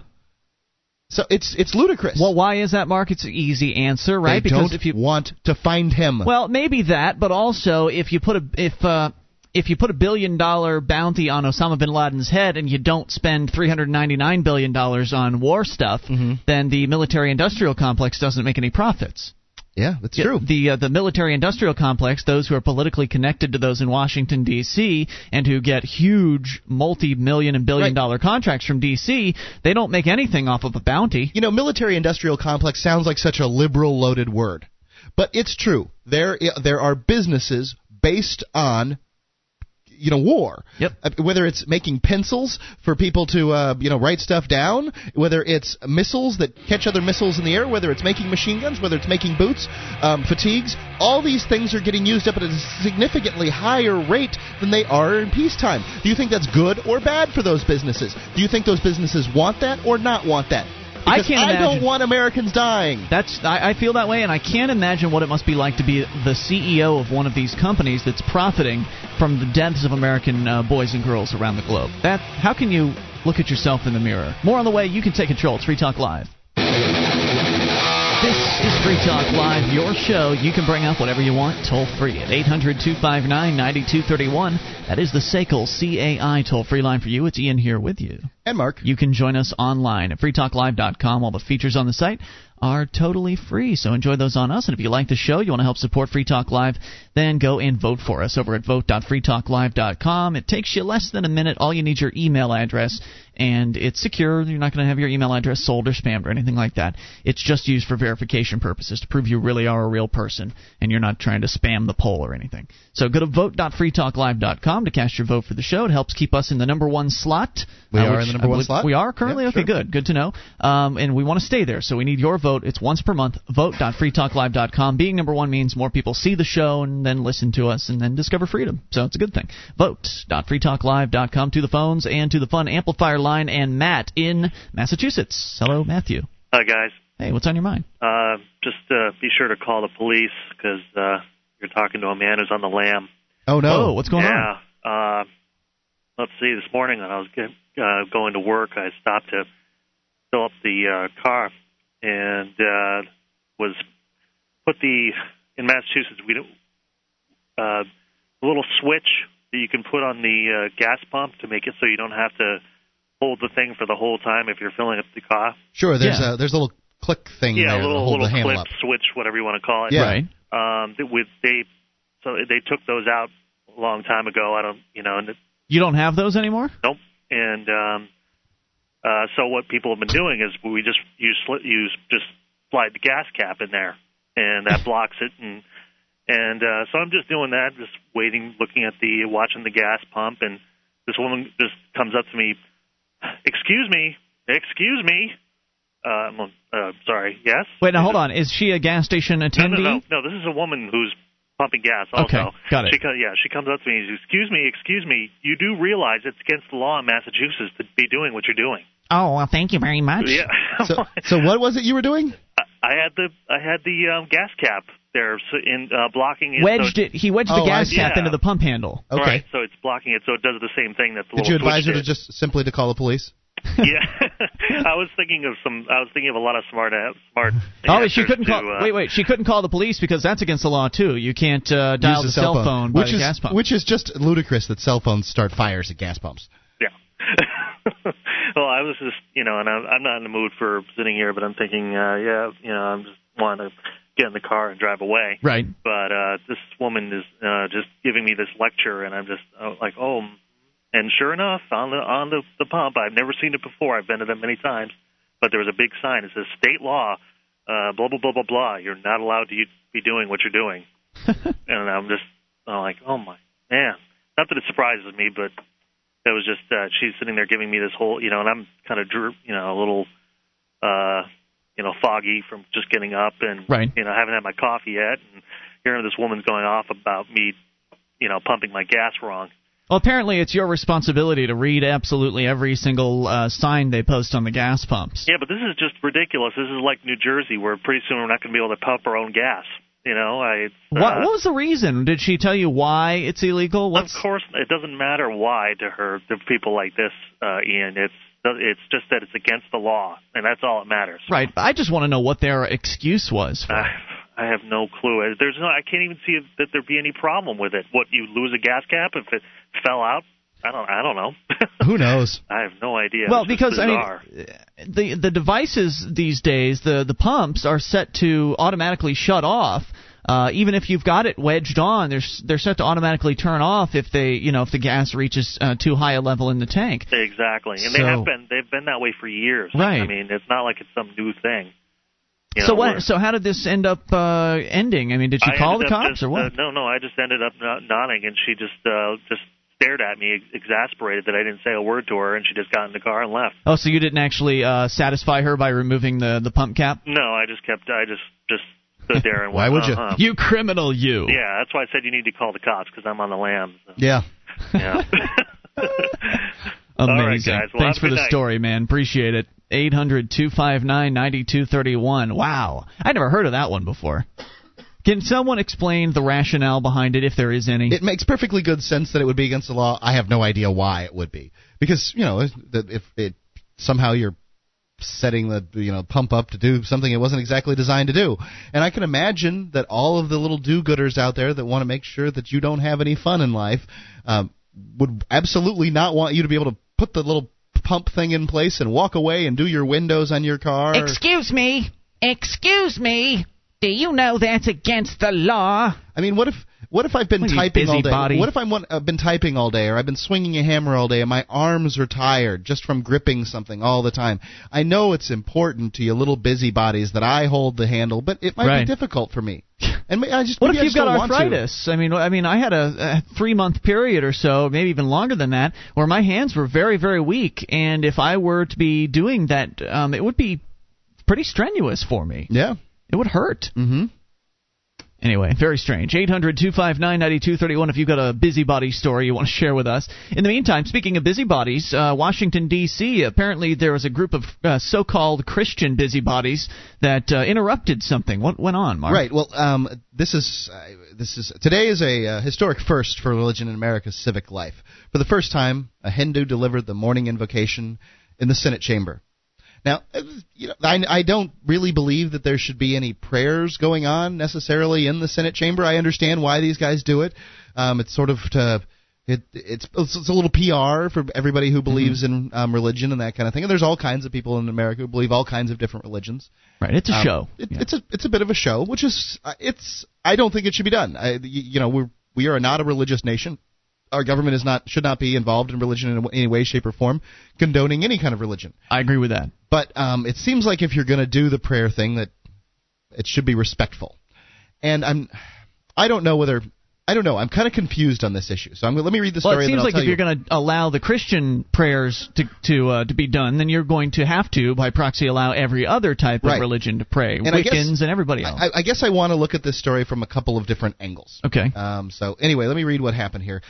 So it's ludicrous. Well, why is that, Mark? It's an easy answer, right? Because if you want to find him. Well, maybe that, but also if you put $1 billion bounty on Osama bin Laden's head and you don't spend $399 billion on war stuff, then the military-industrial complex doesn't make any profits. Yeah, that's true. The military-industrial complex, those who are politically connected to those in Washington, D.C., and who get huge multi-million and billion-dollar contracts from D.C., they don't make anything off of a bounty. You know, military-industrial complex sounds like such a liberal-loaded word. But it's true. There are businesses based on war. Yep. Whether it's making pencils for people to write stuff down, whether it's missiles that catch other missiles in the air, whether it's making machine guns, whether it's making boots, fatigues, all these things are getting used up at a significantly higher rate than they are in peacetime. Do you think that's good or bad for those businesses? Do you think those businesses want that or not want that? Because I don't want Americans dying. I feel that way, and I can't imagine what it must be like to be the CEO of one of these companies that's profiting from the deaths of American boys and girls around the globe. How can you look at yourself in the mirror? More on the way. You can take control. It's Free Talk Live. This is Free Talk Live, your show. You can bring up whatever you want, toll-free at 800-259-9231. That is the SACL CAI toll-free line for you. It's Ian here with you. And Mark. You can join us online at freetalklive.com. All the features on the site are totally free, so enjoy those on us. And if you like the show, you want to help support Free Talk Live, then go and vote for us over at vote.freetalklive.com. It takes you less than a minute. All you need is your email address, and it's secure. You're not going to have your email address sold or spammed or anything like that. It's just used for verification purposes to prove you really are a real person and you're not trying to spam the poll or anything. So go to vote.freetalklive.com to cast your vote for the show. It helps keep us in the number one slot. We are in the number one slot? We are currently? Yep, okay, sure. Good. Good to know. And we want to stay there, so we need your vote. It's once per month. Vote.freetalklive.com. Being number one means more people see the show and then listen to us and then discover freedom. So it's a good thing. Vote.freetalklive.com. To the phones and to the Fun Amplifier line. And Matt in Massachusetts. Hello, Matthew. Hi, guys. Hey, what's on your mind? Just be sure to call the police because you're talking to a man who's on the lam. Oh, no. Oh, what's going on? Yeah. Let's see. This morning when I was going to work, I stopped to fill up the car and was put the – in Massachusetts, we don't a little switch that you can put on the gas pump to make it so you don't have to hold the thing for the whole time if you're filling up the car. Sure. There's a little – click thing there, a little clip, switch, whatever you want to call it. Yeah. Right. They took those out a long time ago. You don't have those anymore? Nope. And so what people have been doing is we just you just slide the gas cap in there, and that blocks it. And so I'm just doing that, just waiting, watching the gas pump, and this woman just comes up to me, excuse me. Sorry, yes? Wait, now, hold on. Is she a gas station attendee? No, this is a woman who's pumping gas also. Okay, got it. She comes up to me and says, excuse me, you do realize it's against the law in Massachusetts to be doing what you're doing. Oh, well, thank you very much. Yeah. So what was it you were doing? I had the gas cap there blocking it. He wedged the gas cap into the pump handle. Okay. Right, so it's blocking it, so it does the same thing. Did you advise her to just simply to call the police? Yeah, I was thinking of a lot of smart. Oh, she couldn't call. Wait, she couldn't call the police because that's against the law too. You can't dial the cell phone by the gas pump. Which is just ludicrous that cell phones start fires at gas pumps. Yeah. Well, I was just, and I'm not in the mood for sitting here, but I'm thinking, I'm just wanting to get in the car and drive away. Right. But this woman is just giving me this lecture, and I'm just like, oh. And sure enough, on the pump, I've never seen it before. I've been to them many times, but there was a big sign. It says, state law, blah, blah, blah, blah, blah. You're not allowed to be doing what you're doing. And I'm like, oh, my, man. Not that it surprises me, but it was just she's sitting there giving me this whole, and I'm kind of, a little, foggy from just getting up and, right. I haven't had my coffee yet. And hearing this woman's going off about me, pumping my gas wrong. Well, apparently it's your responsibility to read absolutely every single sign they post on the gas pumps. Yeah, but this is just ridiculous. This is like New Jersey, where pretty soon we're not going to be able to pump our own gas. What was the reason? Did she tell you why it's illegal? Of course, it doesn't matter why to her, to people like this, Ian. It's just that it's against the law, and that's all that matters. Right. I just want to know what their excuse was for it. I have no clue. I can't even see that there'd be any problem with it. What, you lose a gas cap if it fell out? I don't know. Who knows? I have no idea. Well, because the devices these days, the pumps are set to automatically shut off. Even if you've got it wedged on, they're set to automatically turn off if the gas reaches too high a level in the tank. Exactly, and they've been that way for years. Right. I mean, it's not like it's some new thing. So how did this end up ending? I mean, did you call the cops or what? No, I just ended up nodding, and she just stared at me, exasperated that I didn't say a word to her, and she just got in the car and left. Oh, so you didn't actually satisfy her by removing the pump cap? No, I just stood there and went, why would you? You criminal, you. Yeah, that's why I said you need to call the cops, because I'm on the lam. So. Yeah. Amazing. All right, guys. Well, thanks for the story, man. Appreciate it. 800-259-9231. Wow. I never heard of that one before. Can someone explain the rationale behind it, if there is any? It makes perfectly good sense that it would be against the law. I have no idea why it would be. Because, if somehow you're setting the pump up to do something it wasn't exactly designed to do. And I can imagine that all of the little do-gooders out there that want to make sure that you don't have any fun in life would absolutely not want you to be able to put the little pump thing in place and walk away and do your windows on your car. Excuse me. Do you know that's against the law? I mean, what if I've been typing all day? What if I've been typing all day, or I've been swinging a hammer all day, and my arms are tired just from gripping something all the time? I know it's important to you little busybodies that I hold the handle, but it might be difficult for me. And what if you've got arthritis? I mean, I had a 3-month period or so, maybe even longer than that, where my hands were very, very weak, and if I were to be doing that, it would be pretty strenuous for me. Yeah, it would hurt. Mm-hmm. Anyway, very strange. 800-259-9231 if you've got a busybody story you want to share with us. In the meantime, speaking of busybodies, Washington, D.C., apparently there was a group of so-called Christian busybodies that interrupted something. What went on, Mark? Right. Well, today is a historic first for religion in America's civic life. For the first time, a Hindu delivered the morning invocation in the Senate chamber. Now, you know, I don't really believe that there should be any prayers going on necessarily in the Senate chamber. I understand why these guys do it. It's sort of it's a little PR for everybody who believes in religion and that kind of thing. And there's all kinds of people in America who believe all kinds of different religions. Right. It's a show. It's a bit of a show, which is I don't think it should be done. We are not a religious nation. Our government should not be involved in religion in any way, shape, or form, condoning any kind of religion. I agree with that. But it seems like if you're going to do the prayer thing, that it should be respectful. And I don't know. I'm kind of confused on this issue. So let me read the story. Well, it seems like if you're going to allow the Christian prayers to be done, then you're going to have to, by proxy, allow every other type of religion to pray, Wiccans and everybody else. I guess I want to look at this story from a couple of different angles. Okay. So anyway, let me read what happened here.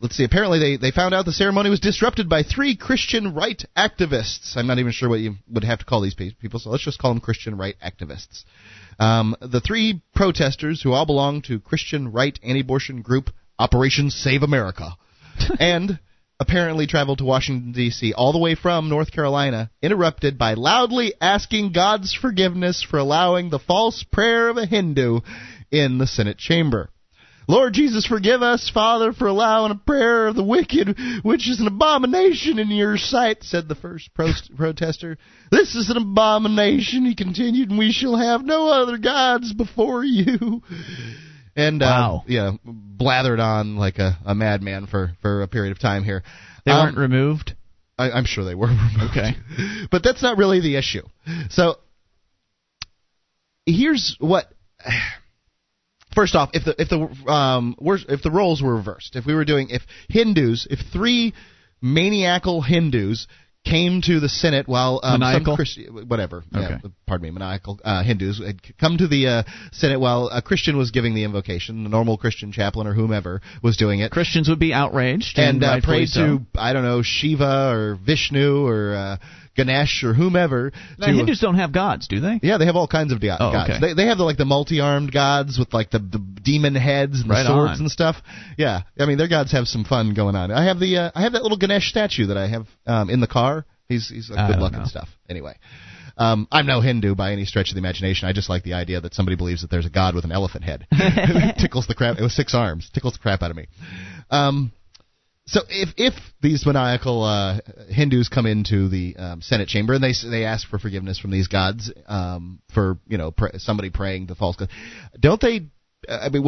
Let's see. Apparently, they found out the ceremony was disrupted by three Christian right activists. I'm not even sure what you would have to call these people, so let's just call them Christian right activists. The three protesters, who all belong to Christian right anti-abortion group Operation Save America, and apparently traveled to Washington, D.C., all the way from North Carolina, interrupted by loudly asking God's forgiveness for allowing the false prayer of a Hindu in the Senate chamber. Lord Jesus, forgive us, Father, for allowing a prayer of the wicked, which is an abomination in your sight, said the first protester. This is an abomination, he continued, and we shall have no other gods before you. And blathered on like a madman for a period of time here. They weren't removed? I'm sure they were removed. Okay. But that's not really the issue. So here's what... First off, if the roles were reversed, if three maniacal Hindus came to the Senate while maniacal Hindus had come to the Senate while a Christian was giving the invocation, the normal Christian chaplain or whomever was doing it, Christians would be outraged and pray to I don't know, Shiva or Vishnu or Ganesh or whomever. Now, Hindus don't have gods, do they? Yeah, they have all kinds of gods. Okay. They have the multi-armed gods with the demon heads and the swords and stuff. Yeah, I mean their gods have some fun going on. I have that little Ganesh statue that I have in the car. He's like good luck and stuff. Anyway, I'm no Hindu by any stretch of the imagination. I just like the idea that somebody believes that there's a god with an elephant head. It was six arms. Tickles the crap out of me. So if these maniacal Hindus come into the Senate chamber and they ask for forgiveness from these gods for somebody praying the false god, don't they? I mean,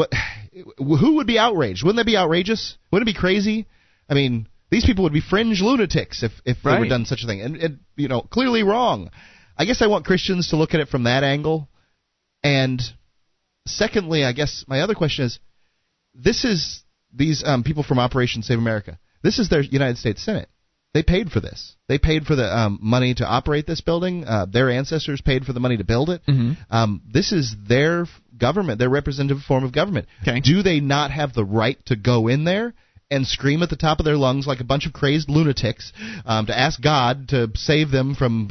who would be outraged? Wouldn't that be outrageous? Wouldn't it be crazy? I mean, these people would be fringe lunatics if they were done such a thing, and clearly wrong. I guess I want Christians to look at it from that angle. And secondly, I guess my other question is, this is. These people from Operation Save America, this is their United States Senate. They paid for this. They paid for the money to operate this building. Their ancestors paid for the money to build it. Mm-hmm. This is their government, their representative form of government. Okay. Do they not have the right to go in there and scream at the top of their lungs like a bunch of crazed lunatics to ask God to save them from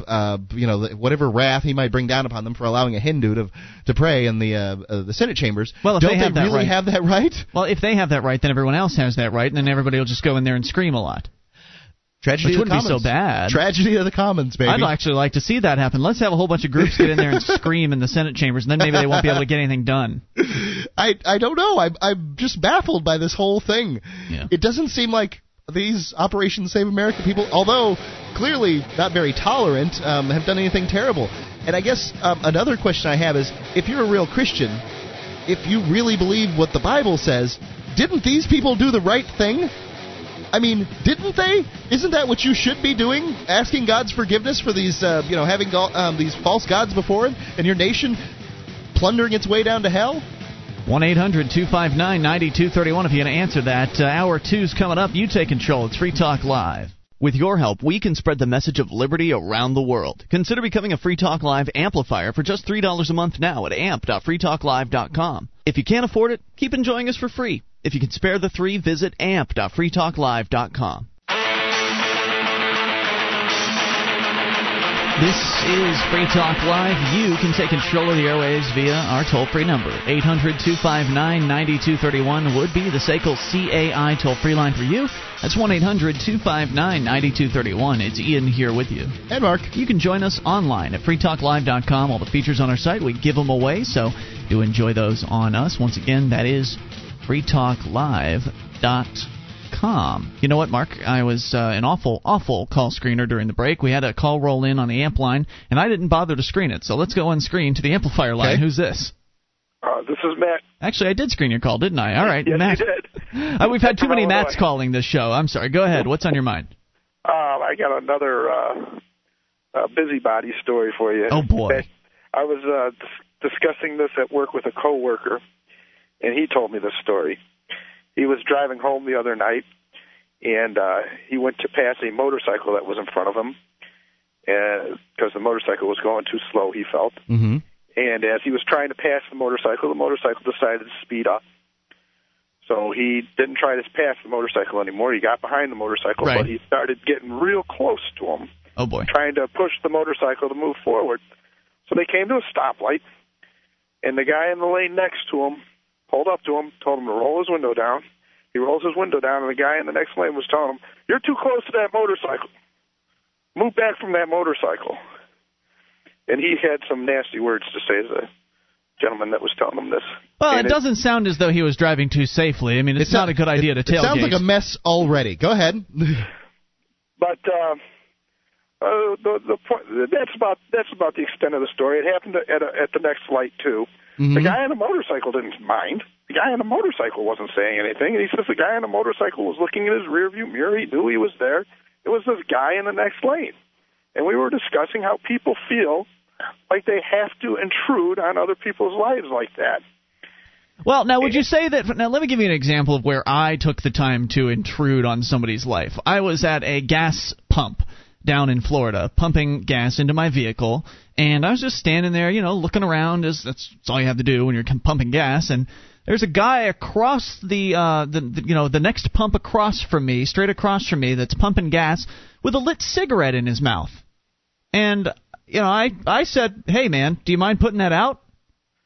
whatever wrath he might bring down upon them for allowing a Hindu to pray in the Senate chambers? Well, don't they really have that right? Well, if they have that right, then everyone else has that right, and then everybody will just go in there and scream a lot. Tragedy of the commons. Which wouldn't be so bad. Tragedy of the commons, baby. I'd actually like to see that happen. Let's have a whole bunch of groups get in there and scream in the Senate chambers, and then maybe they won't be able to get anything done. I don't know. I'm just baffled by this whole thing. Yeah. It doesn't seem like these Operation Save America people, although clearly not very tolerant, have done anything terrible. And I guess another question I have is, if you're a real Christian, if you really believe what the Bible says, didn't these people do the right thing? I mean, didn't they? Isn't that what you should be doing? Asking God's forgiveness for these, having these false gods before him and your nation plundering its way down to hell? 1-800-259-9231 if you can answer that. Hour 2's coming up. You take control. It's Free Talk Live. With your help, we can spread the message of liberty around the world. Consider becoming a Free Talk Live amplifier for just $3 a month now at amp.freetalklive.com. If you can't afford it, keep enjoying us for free. If you can spare the three, visit amp.freetalklive.com. This is Free Talk Live. You can take control of the airwaves via our toll-free number. 800-259-9231 would be the SACL CAI toll-free line for you. That's 1-800-259-9231. It's Ian here with you. And Mark. You can join us online at freetalklive.com. All the features on our site, we give them away, so do enjoy those on us. Once again, that is freetalklive.com. You know what, Mark? I was an awful call screener during the break. We had a call roll in on the amp line, and I didn't bother to screen it. So let's go on screen to the amplifier line. Okay. Who's this? This is Matt. Actually, I did screen your call, didn't I? All right, yes, Matt. You did. We've had too many Matts calling this show. I'm sorry. Go ahead. What's on your mind? I got another busybody story for you. Oh, boy. I was discussing this at work with a coworker, and he told me this story. He was driving home the other night, and he went to pass a motorcycle that was in front of him because the motorcycle was going too slow, he felt. Mm-hmm. And as he was trying to pass the motorcycle decided to speed up. So he didn't try to pass the motorcycle anymore. He got behind the motorcycle, right. But he started getting real close to him, oh boy, trying to push the motorcycle to move forward. So they came to a stoplight, and the guy in the lane next to him pulled up to him, told him to roll his window down. He rolls his window down, and the guy in the next lane was telling him, "You're too close to that motorcycle. Move back from that motorcycle." And he had some nasty words to say to the gentleman that was telling him this. Well, it doesn't sound as though he was driving too safely. I mean, it's not a good idea to tailgate. It sounds like a mess already. Go ahead. But the point, that's about the extent of the story. It happened at the next light, too. Mm-hmm. The guy on the motorcycle didn't mind. The guy on the motorcycle wasn't saying anything. And he says the guy on the motorcycle was looking in his rearview mirror. He knew he was there. It was this guy in the next lane. And we were discussing how people feel like they have to intrude on other people's lives like that. Well, now, would you say that – now, let me give you an example of where I took the time to intrude on somebody's life. I was at a gas pump down in Florida, pumping gas into my vehicle, and I was just standing there, you know, looking around. That's all you have to do when you're pumping gas. And there's a guy across the next pump across from me, straight across from me, that's pumping gas with a lit cigarette in his mouth. And you know, I said, "Hey man, do you mind putting that out?"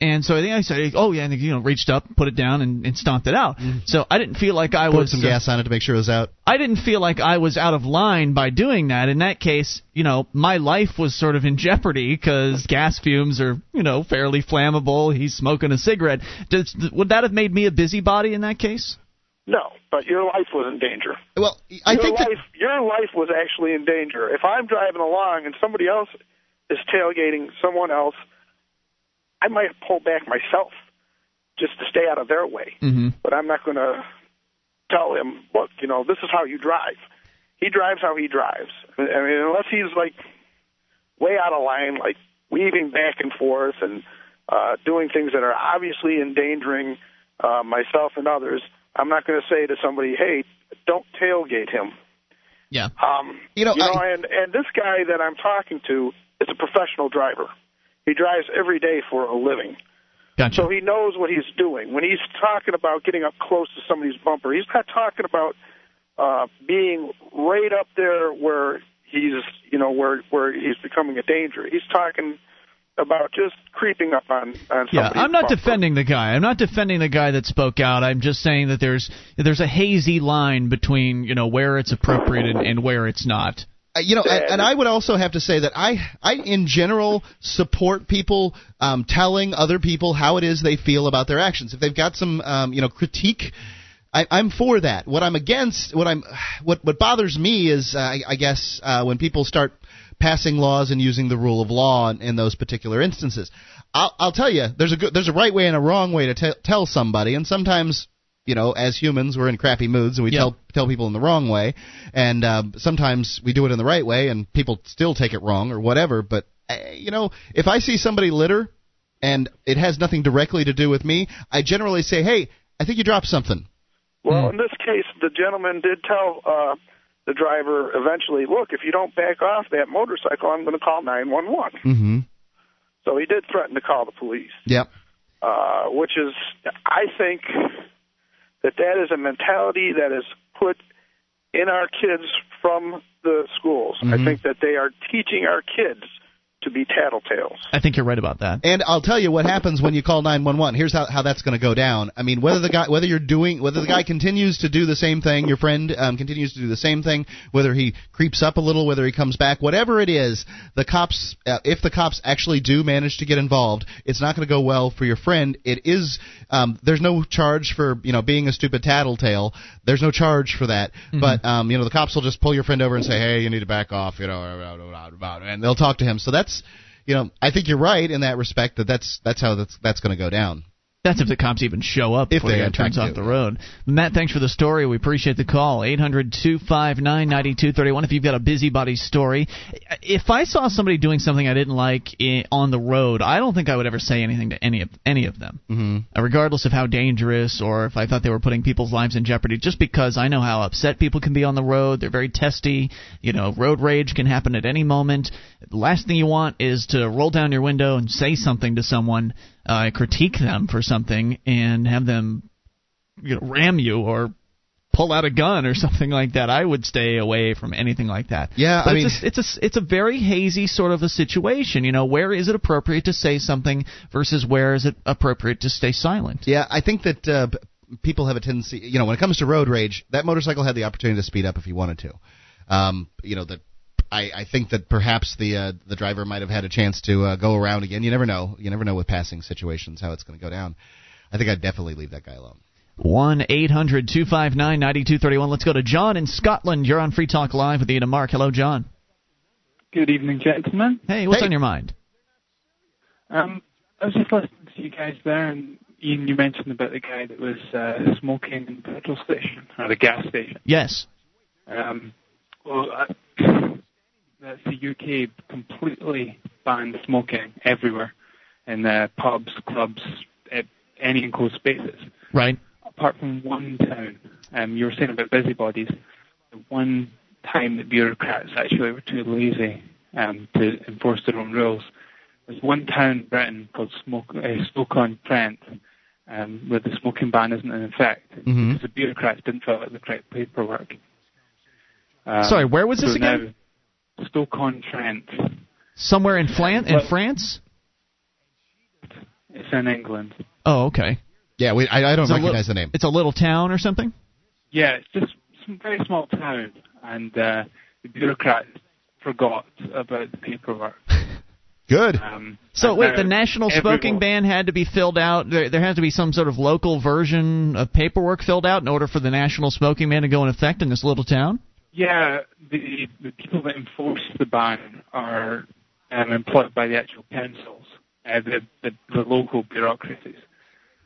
And so I think I said, "Oh yeah," and you know, reached up, put it down, and stomped it out. Mm-hmm. So I didn't feel like I was put some gas on it to make sure it was out. I didn't feel like I was out of line by doing that. In that case, you know, my life was sort of in jeopardy because gas fumes are, you know, fairly flammable. He's smoking a cigarette. Would that have made me a busybody in that case? No, but your life was in danger. Well, your life was actually in danger. If I'm driving along and somebody else is tailgating someone else, I might pull back myself just to stay out of their way. Mm-hmm. But I'm not going to tell him, look, you know, this is how you drive. He drives how he drives. I mean, unless he's, like, way out of line, like weaving back and forth and doing things that are obviously endangering myself and others, I'm not going to say to somebody, hey, don't tailgate him. Yeah. And this guy that I'm talking to is a professional driver. He drives every day for a living. Gotcha. So he knows what he's doing. When he's talking about getting up close to somebody's bumper, he's not talking about being right up there where he's, you know, where he's becoming a danger. He's talking about just creeping up on somebody's I'm not defending the guy. I'm not defending the guy that spoke out. I'm just saying that there's a hazy line between, you know, where it's appropriate and where it's not. You know, and I would also have to say that I in general support people telling other people how it is they feel about their actions. If they've got some, critique, I'm for that. What I'm against, what bothers me is, I guess, when people start passing laws and using the rule of law in those particular instances. I'll tell you, there's a right way and a wrong way to tell somebody, and sometimes, you know, as humans, we're in crappy moods, and we tell people in the wrong way. And sometimes we do it in the right way, and people still take it wrong or whatever. But, you know, if I see somebody litter and it has nothing directly to do with me, I generally say, hey, I think you dropped something. Well, In this case, the gentleman did tell the driver eventually, look, if you don't back off that motorcycle, I'm going to call 911. Mm-hmm. So he did threaten to call the police. Yep. which is, I think, that is a mentality that is put in our kids from the schools. Mm-hmm. I think that they are teaching our kids to be tattletales. I think you're right about that. And I'll tell you what happens when you call 911. Here's how that's going to go down. I mean, whether the guy continues to do the same thing, your friend continues to do the same thing, whether he creeps up a little, whether he comes back, whatever it is, the cops, if the cops actually do manage to get involved, it's not going to go well for your friend. It is there's no charge for being a stupid tattletale. There's no charge for that. Mm-hmm. But the cops will just pull your friend over and say, hey, you need to back off, and they'll talk to him. So that's I think you're right in that respect. That's how that's going to go down. That's if the cops even show up if they turns off the road. Matt, thanks for the story. We appreciate the call. 800-259-9231 if you've got a busybody story. If I saw somebody doing something I didn't like on the road, I don't think I would ever say anything to any of them, mm-hmm. regardless of how dangerous or if I thought they were putting people's lives in jeopardy, just because I know how upset people can be on the road. They're very testy. Road rage can happen at any moment. The last thing you want is to roll down your window and say something to someone, critique them for something, and have them ram you or pull out a gun or something like that. I would stay away from anything like that. Yeah, but I mean, it's a very hazy sort of a situation. Where is it appropriate to say something versus where is it appropriate to stay silent? Yeah, I think that people have a tendency. When it comes to road rage, that motorcycle had the opportunity to speed up if he wanted to. I think that perhaps the driver might have had a chance to go around again. You never know. You never know with passing situations how it's going to go down. I think I'd definitely leave that guy alone. 1-800-259-9231. Let's go to John in Scotland. You're on Free Talk Live with Ian and Mark. Hello, John. Good evening, gentlemen. Hey, what's on your mind? I was just listening to you guys there, and Ian, you mentioned about the guy that was smoking in the petrol station, or the gas station. Yes. That's the UK completely banned smoking everywhere, in pubs, clubs, any enclosed spaces. Right. Apart from one town. You were saying about busybodies. The one time that bureaucrats actually were too lazy to enforce their own rules, there's one town in Britain called Stoke-on-Trent where the smoking ban isn't in effect mm-hmm. because the bureaucrats didn't fill out the correct paperwork. Sorry, where was this again? Now, Stoke-on-Trent. Somewhere in France? It's in England. Oh, okay. Yeah, I don't recognize the name. It's a little town or something? Yeah, it's just some very small town, and the bureaucrats forgot about the paperwork. Good. So, wait, the national smoking ban had to be filled out? There has to be some sort of local version of paperwork filled out in order for the national smoking ban to go in effect in this little town? Yeah, the people that enforce the ban are employed by the actual councils, the local bureaucracies.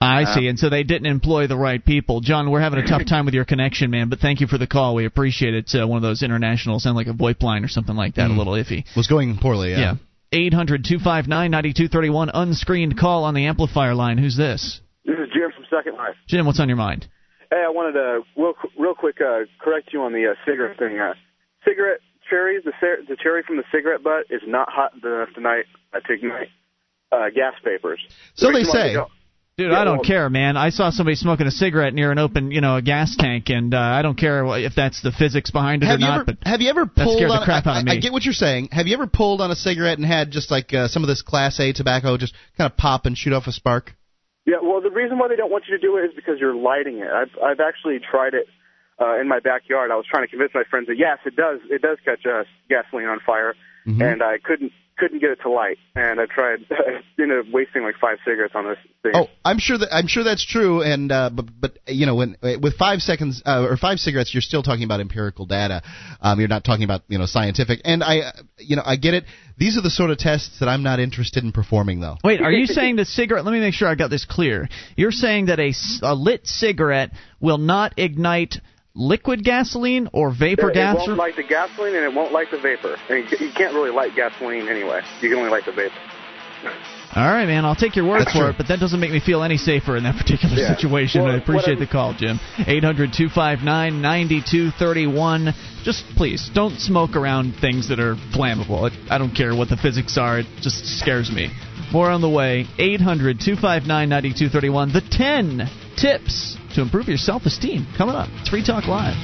I see, and so they didn't employ the right people. John, we're having a tough time with your connection, man, but thank you for the call. We appreciate it. One of those international, sound like a VoIP line or something like that, a little iffy. Was going poorly, yeah. 800-259-9231, unscreened call on the amplifier line. Who's this? This is Jim from Second Life. Jim, what's on your mind? Hey, I wanted to real quick correct you on the cigarette thing. Cigarette cherries, the cherry from the cigarette butt is not hot enough tonight to ignite gas vapors. So they say. Dude, I don't care, man. I saw somebody smoking a cigarette near an open, a gas tank, and I don't care if that's the physics behind it or not. But have you ever pulled on the crap out of me? I get what you're saying. Have you ever pulled on a cigarette and had just like some of this Class A tobacco just kind of pop and shoot off a spark? Yeah, well, the reason why they don't want you to do it is because you're lighting it. I've actually tried it in my backyard. I was trying to convince my friends that, yes, it does catch gasoline on fire, mm-hmm. and I couldn't get it to light. And I tried, ended up wasting like 5 cigarettes on this thing. Oh, I'm sure that's true. And but with 5 seconds or 5 cigarettes, you're still talking about empirical data. You're not talking about scientific. And I get it. These are the sort of tests that I'm not interested in performing, though. Wait, are you saying the cigarette? Let me make sure I got this clear. You're saying that a lit cigarette will not ignite liquid gasoline or vapor gas? It won't light the gasoline and it won't light the vapor. I mean, you can't really light gasoline anyway. You can only light the vapor. All right, man. I'll take your word for it, but that doesn't make me feel any safer in that particular situation. Well, I appreciate the call, Jim. 800-259-9231. Just please don't smoke around things that are flammable. I don't care what the physics are. It just scares me. More on the way. 800-259-9231. The 10 tips to improve your self-esteem. Coming up. It's Free Talk Live.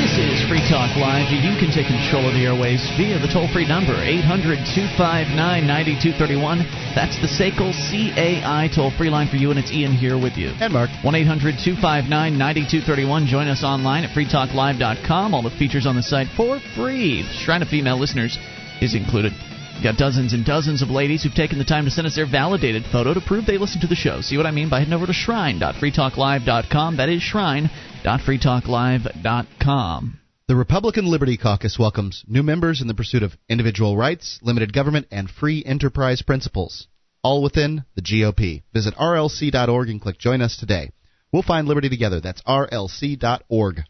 This is Free Talk Live. You can take control of the airwaves via the toll-free number, 800-259-9231. That's the SACL CAI toll-free line for you, and it's Ian here with you. And Mark. 1-800-259-9231. Join us online at freetalklive.com. All the features on the site for free. The Shrine of Female Listeners is included. We've got dozens and dozens of ladies who've taken the time to send us their validated photo to prove they listen to the show. See what I mean by heading over to shrine.freetalklive.com. That is shrine.freetalklive.com. The Republican Liberty Caucus welcomes new members in the pursuit of individual rights, limited government, and free enterprise principles, all within the GOP. Visit rlc.org and click Join Us today. We'll find liberty together. That's rlc.org.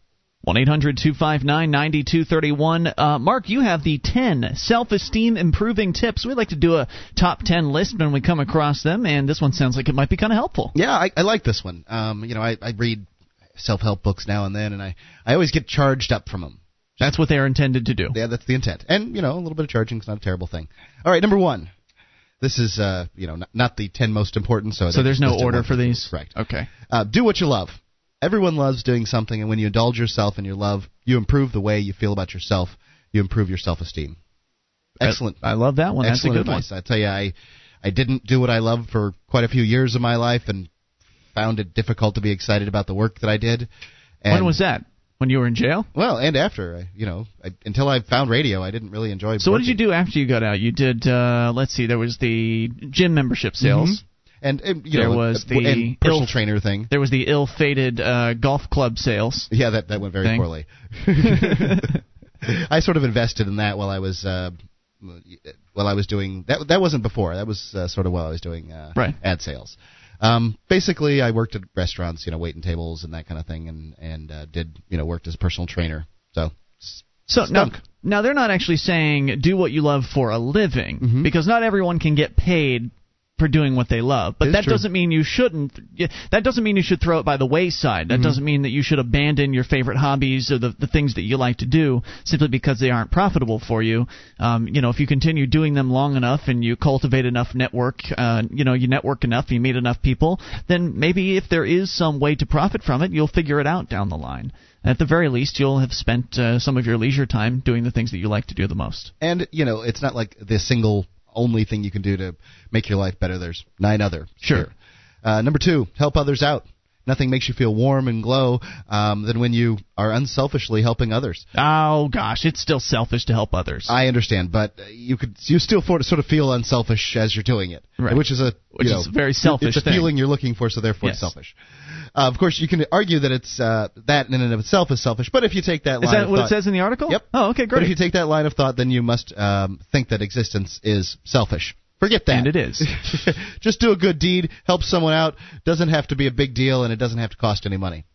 1-800-259-9231. Mark, you have the 10 self-esteem improving tips. We'd like to do a top 10 list when we come across them, and this one sounds like it might be kind of helpful. Yeah, I like this one. I read self-help books now and then, and I always get charged up from them. That's what they're intended to do. Yeah, that's the intent. And, a little bit of charging is not a terrible thing. All right, number one. This is, not the 10 most important. So there's no order for these? Right. Okay. Do what you love. Everyone loves doing something, and when you indulge yourself in your love, you improve the way you feel about yourself. You improve your self-esteem. Excellent. I love that one. Excellent. That's a good advice. I tell you, I didn't do what I loved for quite a few years of my life and found it difficult to be excited about the work that I did. And when was that? When you were in jail? Well, and after. Until I found radio, I didn't really enjoy working. What did you do after you got out? You did, there was the gym membership sales. Mm-hmm. And personal trainer thing. There was the ill-fated golf club sales. Yeah, that went very poorly. I sort of invested in that while I was doing that. That wasn't before. That was sort of while I was doing ad sales. Basically, I worked at restaurants, waiting tables and that kind of thing, and did worked as a personal trainer. So now they're not actually saying do what you love for a living, mm-hmm. because not everyone can get paid for doing what they love, but that doesn't mean you shouldn't. That doesn't mean you should throw it by the wayside. That mm-hmm. doesn't mean that you should abandon your favorite hobbies or the things that you like to do simply because they aren't profitable for you. If you continue doing them long enough and you cultivate enough network, you network enough, you meet enough people, then maybe if there is some way to profit from it, you'll figure it out down the line. At the very least, you'll have spent some of your leisure time doing the things that you like to do the most. And it's not like the only thing you can do to make your life better. There's 9 other. Sure. Number 2, help others out. Nothing makes you feel warm and glow than when you are unselfishly helping others. Oh, gosh, it's still selfish to help others. I understand, but you still sort of feel unselfish as you're doing it, right. Which is a very selfish thing. It's a feeling you're looking for, so therefore it's selfish. Of course, you can argue that it's that in and of itself is selfish, but if you take that line of thought... Is that what it says in the article? Yep. Oh, okay, great. But if you take that line of thought, then you must think that existence is selfish. Forget that. And it is. Just do a good deed, help someone out, doesn't have to be a big deal, and it doesn't have to cost any money.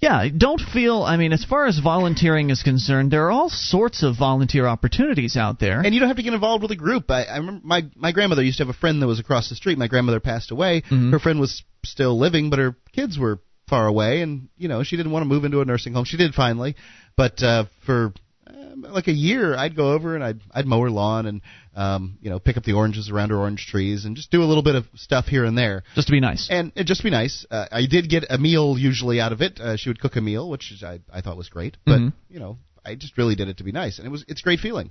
Yeah, don't feel, as far as volunteering is concerned, there are all sorts of volunteer opportunities out there. And you don't have to get involved with a group. I remember my grandmother used to have a friend that was across the street. My grandmother passed away. Mm-hmm. Her friend was still living, but her kids were far away, and, she didn't want to move into a nursing home. She did finally, but for... like a year, I'd go over and I'd mow her lawn and pick up the oranges around her orange trees and just do a little bit of stuff here and there. Just to be nice. And just to be nice. I did get a meal usually out of it. She would cook a meal, which I thought was great. But mm-hmm. I just really did it to be nice, and it's a great feeling.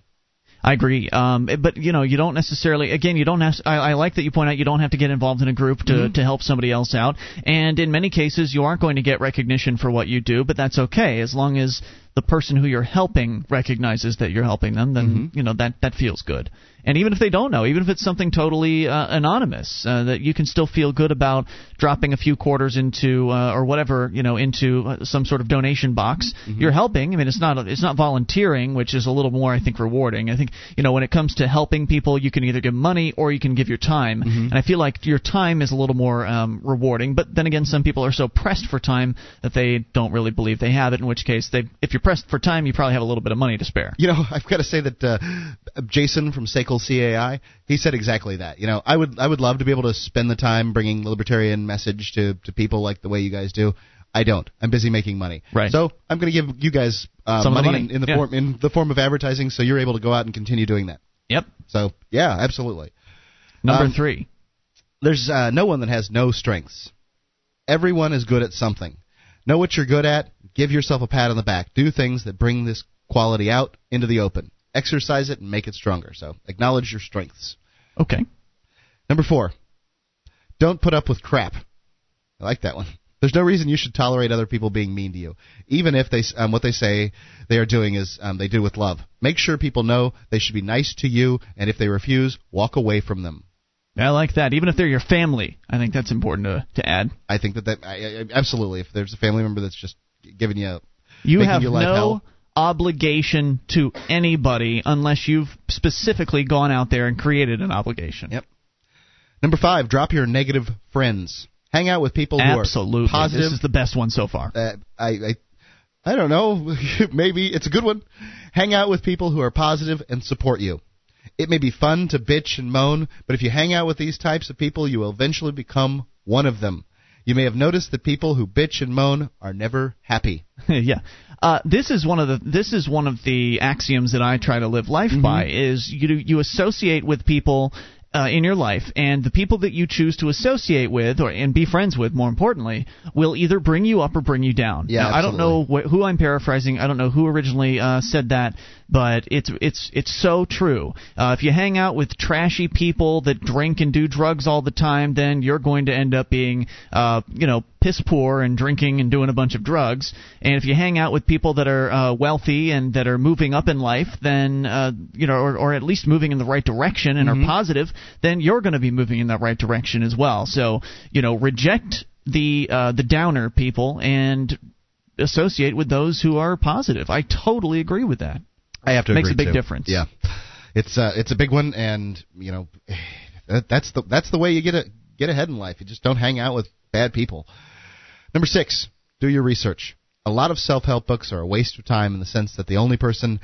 I agree, but you don't necessarily. Again, you don't have. I like that you point out you don't have to get involved in a group mm-hmm. to help somebody else out. And in many cases, you aren't going to get recognition for what you do, but that's okay as long as the person who you're helping recognizes that you're helping them. Then mm-hmm. That feels good. And even if they don't know, even if it's something totally anonymous, that you can still feel good about dropping a few quarters into or whatever into some sort of donation box. Mm-hmm. You're helping. It's not volunteering, which is a little more I think rewarding. I think when it comes to helping people, you can either give money or you can give your time. Mm-hmm. And I feel like your time is a little more rewarding. But then again, some people are so pressed for time that they don't really believe they have it. In which case, if you're pressed for time, you probably have a little bit of money to spare. I've got to say that Jason from SACL CAI, he said exactly that. I would love to be able to spend the time bringing libertarian message to people like the way you guys do. I don't. I'm busy making money. Right. So I'm going to give you guys money. In the form of advertising, so you're able to go out and continue doing that. Yep. So, yeah, absolutely. Number three. There's no one that has no strengths. Everyone is good at something. Know what you're good at. Give yourself a pat on the back. Do things that bring this quality out into the open. Exercise it and make it stronger. So acknowledge your strengths. Okay. Number four. Don't put up with crap. I like that one. There's no reason you should tolerate other people being mean to you, even if they what they say they are doing is they do with love. Make sure people know they should be nice to you, and if they refuse, walk away from them. I like that. Even if they're your family, I think that's important to add. I think that absolutely. If there's a family member that's just giving you obligation to anybody unless you've specifically gone out there and created an obligation. Yep. Number five, drop your negative friends. Hang out with people who are positive. This is the best one so far. I don't know. Maybe it's a good one. Hang out with people who are positive and support you. It may be fun to bitch and moan, but if you hang out with these types of people, you will eventually become one of them. You may have noticed that people who bitch and moan are never happy. Yeah. This is one of the axioms that I try to live life by, is you associate with people in your life, and the people that you choose to associate with and be friends with, more importantly, will either bring you up or bring you down. Yeah, now, I don't know who I'm paraphrasing. I don't know who originally said that, but it's so true. If you hang out with trashy people that drink and do drugs all the time, then you're going to end up being piss poor and drinking and doing a bunch of drugs. And if you hang out with people that are wealthy and that are moving up in life, then or at least moving in the right direction and are positive, then you're going to be moving in that right direction as well. So reject the downer people and associate with those who are positive. I totally agree with that. I have to agree. Makes a big difference. Yeah, it's a big one, and that's the way you get ahead in life. You just don't hang out with bad people. Number six, do your research. A lot of self-help books are a waste of time in the sense that the only person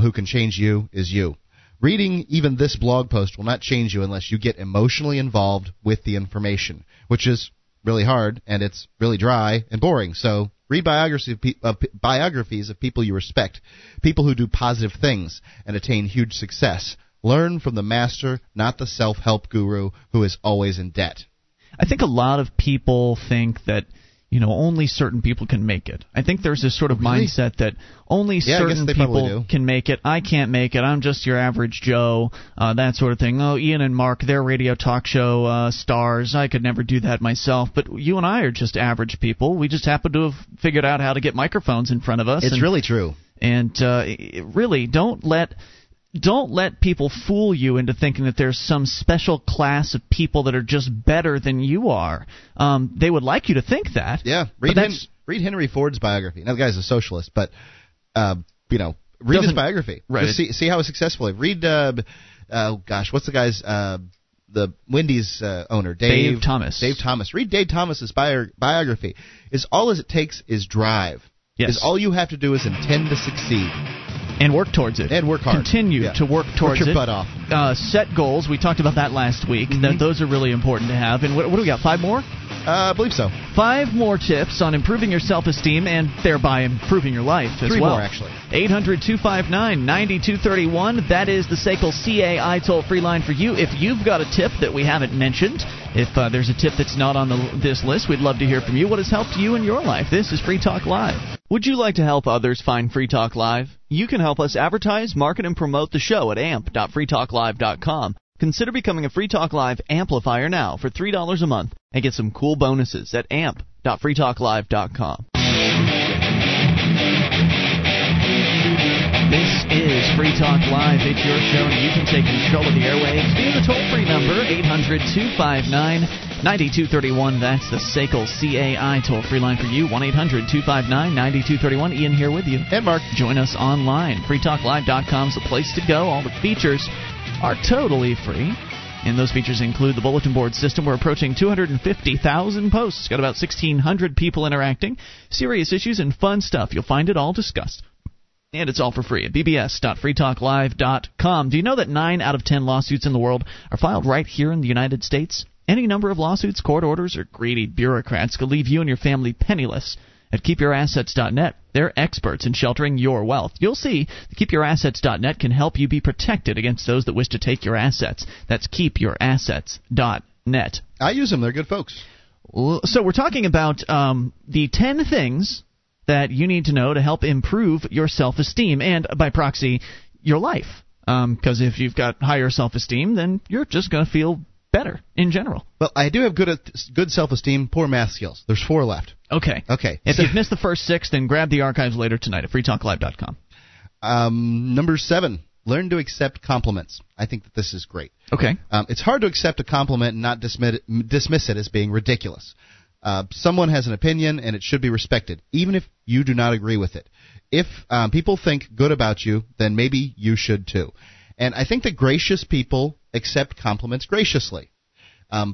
who can change you is you. Reading even this blog post will not change you unless you get emotionally involved with the information, which is really hard, and it's really dry and boring. So read biographies of people you respect, people who do positive things and attain huge success. Learn from the master, not the self-help guru who is always in debt. I think a lot of people think that only certain people can make it. I think there's this sort of mindset that only certain people can make it. I can't make it. I'm just your average Joe, that sort of thing. Oh, Ian and Mark, they're radio talk show stars. I could never do that myself. But you and I are just average people. We just happen to have figured out how to get microphones in front of us. It's really true. And really, don't let people fool you into thinking that there's some special class of people that are just better than you are. They would like you to think that. Yeah. Read Henry Ford's biography. Now, the guy's a socialist, but, read his biography. Right. Just see how successful he is. Read, what's the guy's, the Wendy's owner, Dave Thomas. Dave Thomas. Read Dave Thomas's biography. Is all it takes is drive. Yes. Is all you have to do is intend to succeed. And work towards it. And work hard. Continue to work towards it. Work your butt off. Set goals. We talked about that last week. Those are really important to have. And what do we got, 5 more? I believe so. 5 more tips on improving your self-esteem and thereby improving your life as 3 well. 3 more, actually. 800-259-9231. That is the SACL CAI toll-free line for you. If you've got a tip that we haven't mentioned, if there's a tip that's not on this list, we'd love to hear from you. What has helped you in your life? This is Free Talk Live. Would you like to help others find Free Talk Live? You can help us advertise, market, and promote the show at amp.freetalklive.com. Consider becoming a Free Talk Live amplifier now for $3 a month and get some cool bonuses at amp.freetalklive.com. This is Free Talk Live. It's your show, and you can take control of the airwaves via the toll-free number, 800-259-9231. That's the SACL CAI toll-free line for you, 1-800-259-9231. Ian here with you. And Mark. Join us online. freetalklive.com's the place to go. All the features are totally free, and those features include the bulletin board system. We're approaching 250,000 posts. Got about 1,600 people interacting. Serious issues and fun stuff. You'll find it all discussed. And it's all for free at bbs.freetalklive.com. Do you know that 9 out of 10 lawsuits in the world are filed right here in the United States? Any number of lawsuits, court orders, or greedy bureaucrats could leave you and your family penniless. at keepyourassets.net. They're experts in sheltering your wealth. You'll see that keepyourassets.net can help you be protected against those that wish to take your assets. That's keepyourassets.net. I use them. They're good folks. So we're talking about the 10 things that you need to know to help improve your self-esteem and, by proxy, your life. Because if you've got higher self-esteem, then you're just going to feel better in general. Well, I do have good self-esteem, poor math skills. There's 4 left. Okay. If you've missed the first 6, then grab the archives later tonight at freetalklive.com. Number 7, learn to accept compliments. I think that this is great. Okay. It's hard to accept a compliment and not dismiss it as being ridiculous. Someone has an opinion, and it should be respected, even if you do not agree with it. If people think good about you, then maybe you should too. And I think that gracious people accept compliments graciously. I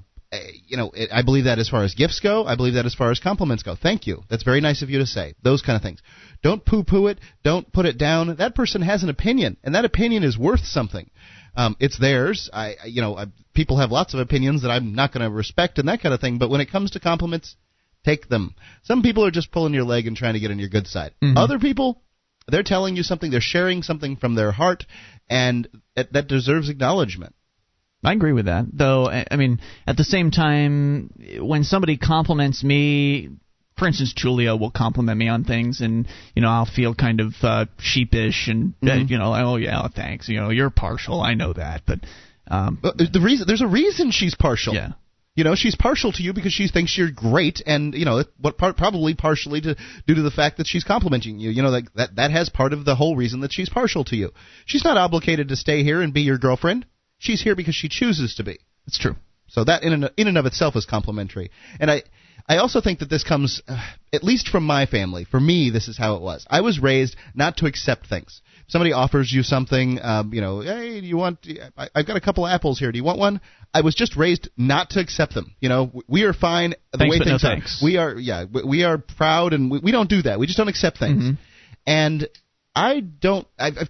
believe that as far as gifts go. I believe that as far as compliments go. Thank you. That's very nice of you to say. Those kind of things. Don't poo-poo it. Don't put it down. That person has an opinion, and that opinion is worth something. It's theirs. People have lots of opinions that I'm not going to respect and that kind of thing. But when it comes to compliments, take them. Some people are just pulling your leg and trying to get on your good side. Mm-hmm. Other people, they're telling you something. They're sharing something from their heart, and that deserves acknowledgement. I agree with that, though. I mean, at the same time, when somebody compliments me, for instance, Tulio will compliment me on things, and I'll feel kind of sheepish, and oh yeah, thanks. You're partial. I know that, but there's a reason she's partial. Yeah. She's partial to you because she thinks you're great, and probably partially due to the fact that she's complimenting you. That has part of the whole reason that she's partial to you. She's not obligated to stay here and be your girlfriend. She's here because she chooses to be. It's true. So that in and of itself is complimentary. And I also think that this comes, at least from my family. For me, this is how it was. I was raised not to accept things. If somebody offers you something, hey, do you want? I've got a couple of apples here. Do you want one? I was just raised not to accept them. We are fine the way things are. We are proud, and we don't do that. We just don't accept things. Mm-hmm. And I've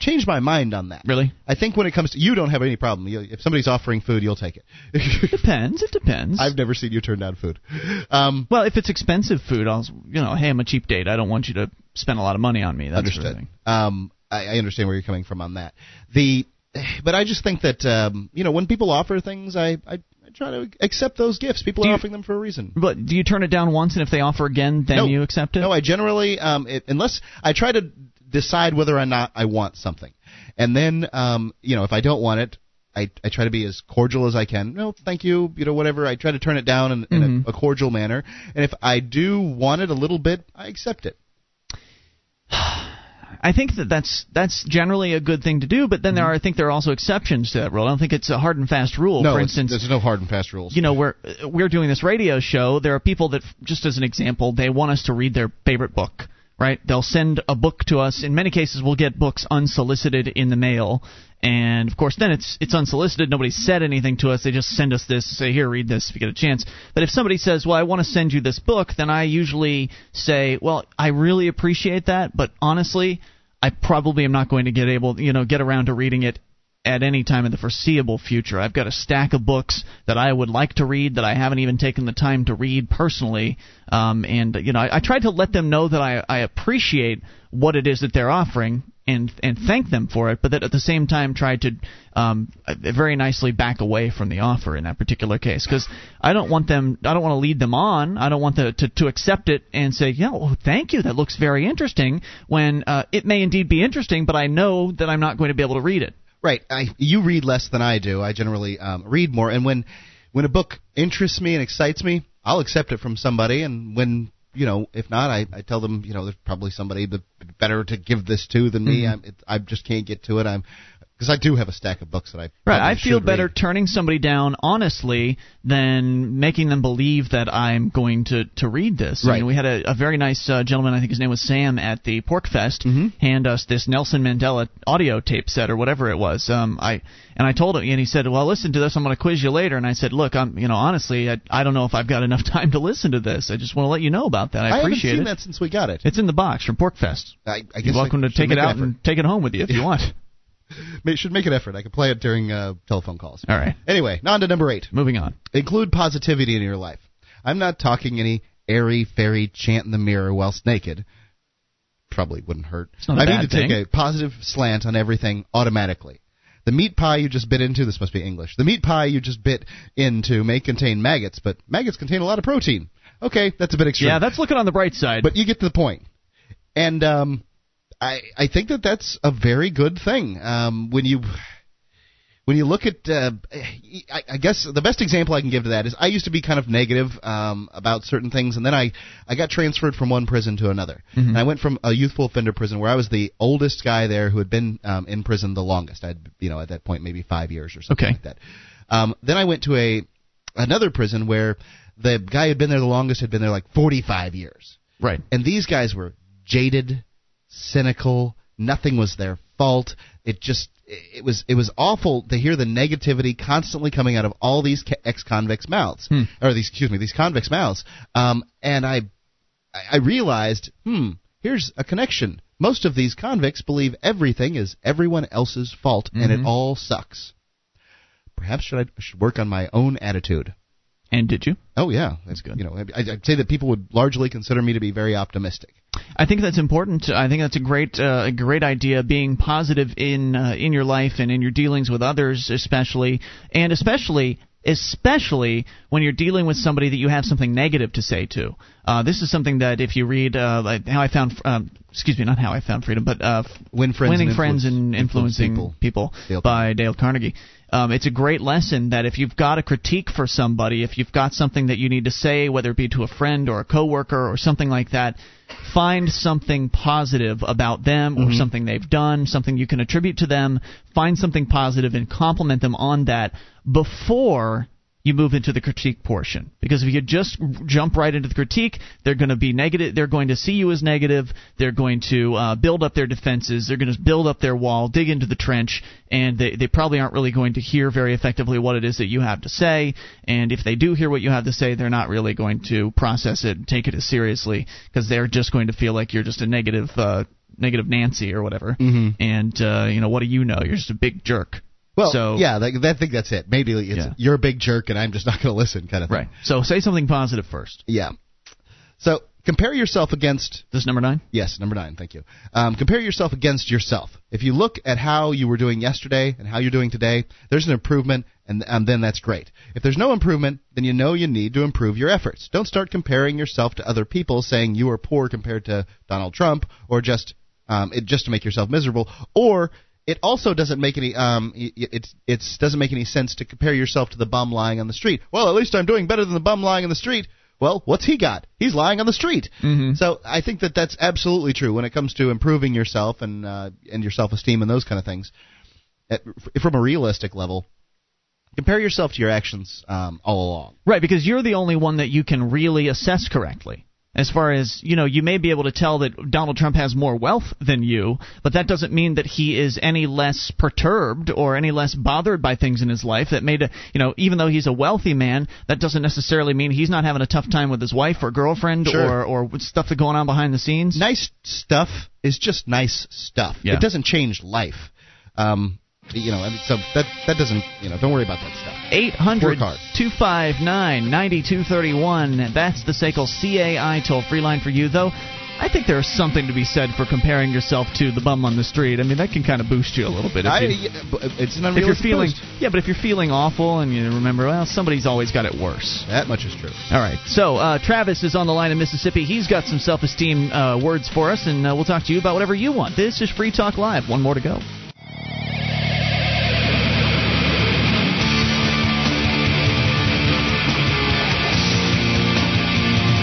changed my mind on that. Really? I think when it comes to, you don't have any problem. If somebody's offering food, you'll take it. It depends. I've never seen you turn down food. Well, if it's expensive food, I'll, hey, I'm a cheap date. I don't want you to spend a lot of money on me. That's understood. Sort of thing. I understand where you're coming from on that. But I just think that, when people offer things, I try to accept those gifts. People are offering them for a reason. But do you turn it down once, and if they offer again, then you accept it? No, I generally, unless I try to decide whether or not I want something. And then, if I don't want it, I try to be as cordial as I can. No, thank you, whatever. I try to turn it down in a cordial manner. And if I do want it a little bit, I accept it. I think that's generally a good thing to do, but then I think there are also exceptions to that rule. I don't think it's a hard and fast rule. No, for instance, there's no hard and fast rules. We're doing this radio show. There are people that, just as an example, they want us to read their favorite book. Right? They'll send a book to us. In many cases, we'll get books unsolicited in the mail. And, of course, then it's unsolicited. Nobody said anything to us. They just send us this, say, here, read this if you get a chance. But if somebody says, well, I want to send you this book, then I usually say, well, I really appreciate that, but honestly, I probably am not going to get around to reading it at any time in the foreseeable future. I've got a stack of books that I would like to read that I haven't even taken the time to read personally. I tried to let them know that I appreciate what it is that they're offering and thank them for it, but that at the same time tried to very nicely back away from the offer in that particular case, because I don't want to lead them on. I don't want them to accept it and say, thank you, that looks very interesting, when it may indeed be interesting, but I know that I'm not going to be able to read it. Right. You read less than I do. I generally read more. And when a book interests me and excites me, I'll accept it from somebody. And when, if not, I tell them, there's probably somebody better to give this to than me. I just can't get to it. Because I do have a stack of books that I probably I feel better read. Turning somebody down honestly than making them believe that I'm going to read this. Right. I mean, we had a very nice gentleman, I think his name was Sam, at the Pork Fest, hand us this Nelson Mandela audio tape set or whatever it was. I told him, and he said, well, listen to this. I'm going to quiz you later. And I said, look, I'm honestly, I don't know if I've got enough time to listen to this. I just want to let you know about that. I appreciate it. I haven't seen that since we got it. It's in the box from Pork Fest. I guess you're welcome to take it out and take it home with you if you want. Should make an effort. I could play it during telephone calls. All right. Anyway, on to number 8. Moving on. Include positivity in your life. I'm not talking any airy-fairy chant in the mirror whilst naked. Probably wouldn't hurt. It's not a bad thing. I need to take a positive slant on everything automatically. The meat pie you just bit into, this must be English, the meat pie you just bit into may contain maggots, but maggots contain a lot of protein. Okay, that's a bit extreme. Yeah, that's looking on the bright side. But you get to the point. And I think that that's a very good thing. When you look at, I guess the best example I can give to that is I used to be kind of negative about certain things, and then I got transferred from one prison to another. Mm-hmm. And I went from a youthful offender prison where I was the oldest guy there who had been in prison the longest. I'd, at that point, maybe 5 years or something like that. Then I went to another prison where the guy who had been there the longest had been there like 45 years. Right. And these guys were jaded, cynical. Nothing was their fault. It was awful to hear the negativity constantly coming out of all these ex-convicts' mouths, these convicts' mouths. And I realized, here's a connection. Most of these convicts believe everything is everyone else's fault, and it all sucks. Perhaps I should work on my own attitude. And did you? Oh, yeah. That's good. I'd say that people would largely consider me to be very optimistic. I think that's important. I think that's a great idea, being positive in your life and in your dealings with others, especially when you're dealing with somebody that you have something negative to say to. This is something that if you read Winning Friends and Influencing People by Dale Carnegie. It's a great lesson that if you've got a critique for somebody, if you've got something that you need to say, whether it be to a friend or a coworker or something like that, find something positive about them or something they've done, something you can attribute to them. Find something positive and compliment them on that before you move into the critique portion. Because if you just jump right into the critique, they're going to be negative. They're going to see you as negative. They're going to build up their defenses. They're going to build up their wall, dig into the trench, and they probably aren't really going to hear very effectively what it is that you have to say. And if they do hear what you have to say, they're not really going to process it and take it as seriously, because they're just going to feel like you're just a negative Nancy or whatever. Mm-hmm. And, what do you know? You're just a big jerk. Well, I think that's it. Maybe you're a big jerk and I'm just not going to listen kind of thing. Right. So say something positive first. Yeah. So compare yourself against... This is number 9? Yes, number 9. Thank you. Compare yourself against yourself. If you look at how you were doing yesterday and how you're doing today, there's an improvement, and then that's great. If there's no improvement, then you know you need to improve your efforts. Don't start comparing yourself to other people, saying you are poor compared to Donald Trump, or just to make yourself miserable, or... It also doesn't make any doesn't make any sense to compare yourself to the bum lying on the street. Well, at least I'm doing better than the bum lying on the street. Well, what's he got? He's lying on the street. Mm-hmm. So I think that that's absolutely true when it comes to improving yourself and your self-esteem and those kind of things. From a realistic level, compare yourself to your actions all along. Right, because you're the only one that you can really assess correctly. As far as, you may be able to tell that Donald Trump has more wealth than you, but that doesn't mean that he is any less perturbed or any less bothered by things in his life. That even though he's a wealthy man, that doesn't necessarily mean he's not having a tough time with his wife or girlfriend or stuff that's going on behind the scenes. Nice stuff is just nice stuff. Yeah. It doesn't change life. So that doesn't, don't worry about that stuff. 800-259-9231. That's the SACL CAI toll-free line for you, though. I think there's something to be said for comparing yourself to the bum on the street. I mean, that can kind of boost you a little bit. It's an unrealistic boost. Yeah, but if you're feeling awful and you remember, well, somebody's always got it worse. That much is true. All right. So Travis is on the line in Mississippi. He's got some self-esteem words for us, and we'll talk to you about whatever you want. This is Free Talk Live. One more to go.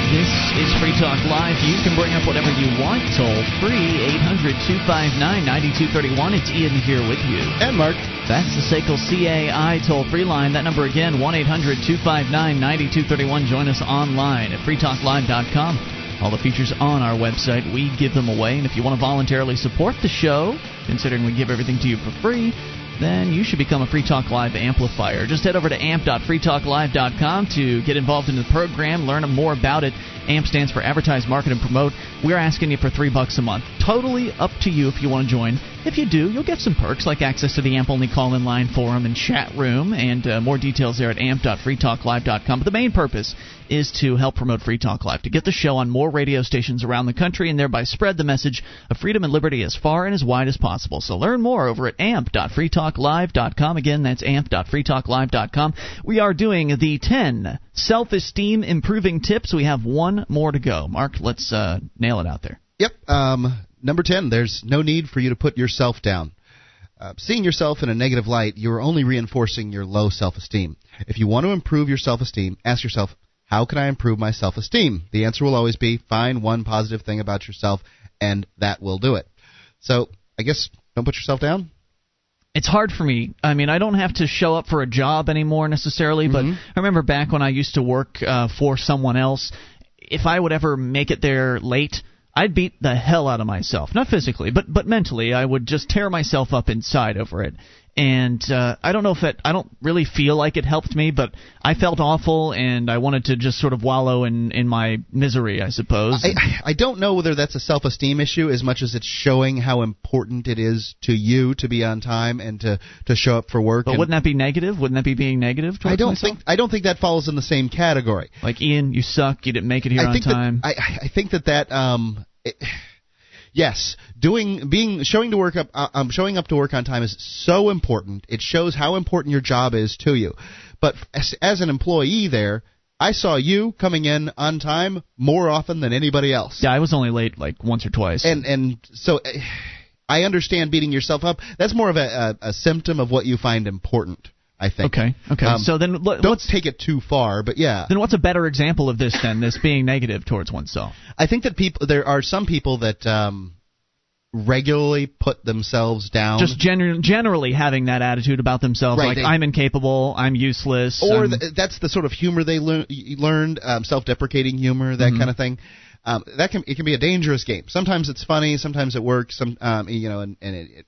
This is Free Talk Live. You can bring up whatever you want, toll-free, 800-259-9231. It's Ian here with you. And Mark. That's the SACL CAI toll-free line. That number again, 1-800-259-9231. Join us online at freetalklive.com. All the features on our website, we give them away. And if you want to voluntarily support the show, considering we give everything to you for free, then you should become a Free Talk Live amplifier. Just head over to amp.freetalklive.com to get involved in the program, learn more about it. AMP stands for Advertise, Market, and Promote. We're asking you for $3 a month. Totally up to you if you want to join. If you do, you'll get some perks like access to the AMP-only call-in line, forum, and chat room, and more details there at amp.freetalklive.com. But the main purpose is to help promote Free Talk Live, to get the show on more radio stations around the country and thereby spread the message of freedom and liberty as far and as wide as possible. So learn more over at amp.freetalklive.com. Again, that's amp.freetalklive.com. We are doing the 10 self-esteem improving tips. We have one more to go. Mark, let's nail it out there. Yep. Number 10, there's no need for you to put yourself down. Seeing yourself in a negative light, you're only reinforcing your low self-esteem. If you want to improve your self-esteem, ask yourself, how can I improve my self-esteem? The answer will always be, find one positive thing about yourself, and that will do it. So I guess don't put yourself down. It's hard for me. I mean, I don't have to show up for a job anymore necessarily, but I remember back when I used to work for someone else, if I would ever make it there late, I'd beat the hell out of myself. Not physically, but mentally. I would just tear myself up inside over it. And I don't know if I don't really feel like it helped me, but I felt awful, and I wanted to just sort of wallow in my misery, I suppose. I don't know whether that's a self-esteem issue as much as it's showing how important it is to you to be on time and to show up for work. But wouldn't that be negative? Wouldn't that be being negative towards myself? I don't think that falls in the same category. Like, Ian, you suck. You didn't make it here on time. I think that yes, showing up to work on time is so important. It shows how important your job is to you. But as an employee there, I saw you coming in on time more often than anybody else. Yeah, I was only late like once or twice. And so I understand beating yourself up. That's more of a symptom of what you find important, I think. Okay. So then don't take it too far, but yeah. Then what's a better example of this than this being negative towards oneself? I think that there are some people that regularly put themselves down. Just generally having that attitude about themselves, right, like I'm incapable, I'm useless. Or that's the sort of humor they learned, self-deprecating humor, that kind of thing. It can be a dangerous game. Sometimes it's funny, sometimes it works.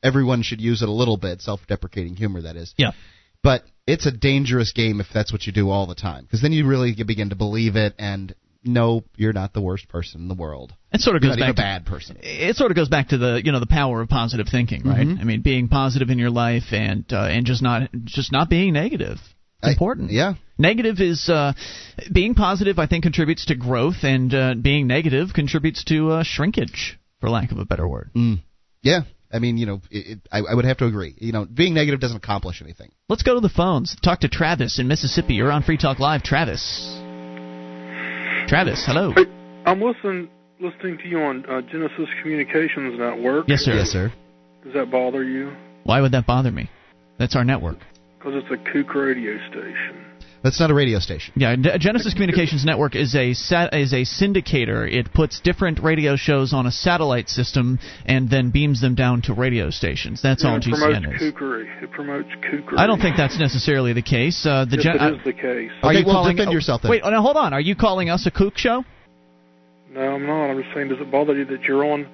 Everyone should use it a little bit. Self-deprecating humor, that is. Yeah. But it's a dangerous game if that's what you do all the time, because then you really begin to believe it, and no, you're not the worst person in the world. It sort of goes back to a bad person. It sort of goes back to the power of positive thinking, right? I mean, being positive in your life and just not being negative. It's important. Yeah. Negative is being positive, I think, contributes to growth, and being negative contributes to shrinkage, for lack of a better word. Yeah. I mean, I would have to agree. Being negative doesn't accomplish anything. Let's go to the phones. Talk to Travis in Mississippi. You're on Free Talk Live. Travis, hello. Hey, I'm listening to you on Genesis Communications Network. Yes, sir. Yes, sir. Does that bother you? Why would that bother me? That's our network. Because it's a kook radio station. That's not a radio station. Yeah, Genesis Communications Network is a syndicator. It puts different radio shows on a satellite system and then beams them down to radio stations. That's all GCN is. It promotes kookery. I don't think that's necessarily the case. Yes, it is the case. Are you calling? Defend yourself then. Wait, now hold on. Are you calling us a kook show? No, I'm not. I'm just saying, does it bother you that you're on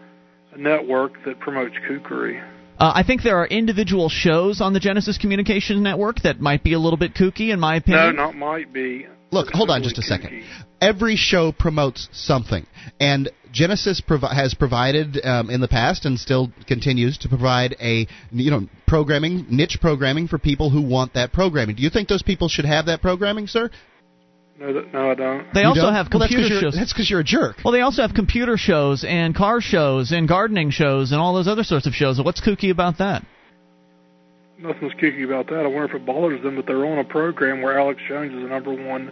a network that promotes kookery? I think there are individual shows on the Genesis Communications Network that might be a little bit kooky, in my opinion. No, not might be. Look, hold on just a second. Every show promotes something, and Genesis has provided in the past and still continues to provide a niche programming for people who want that programming. Do you think those people should have that programming, sir? No, I don't. They also have computer shows. That's because you're a jerk. Well, they also have computer shows and car shows and gardening shows and all those other sorts of shows. What's kooky about that? Nothing's kooky about that. I wonder if it bothers them that they're on a program where Alex Jones is the number one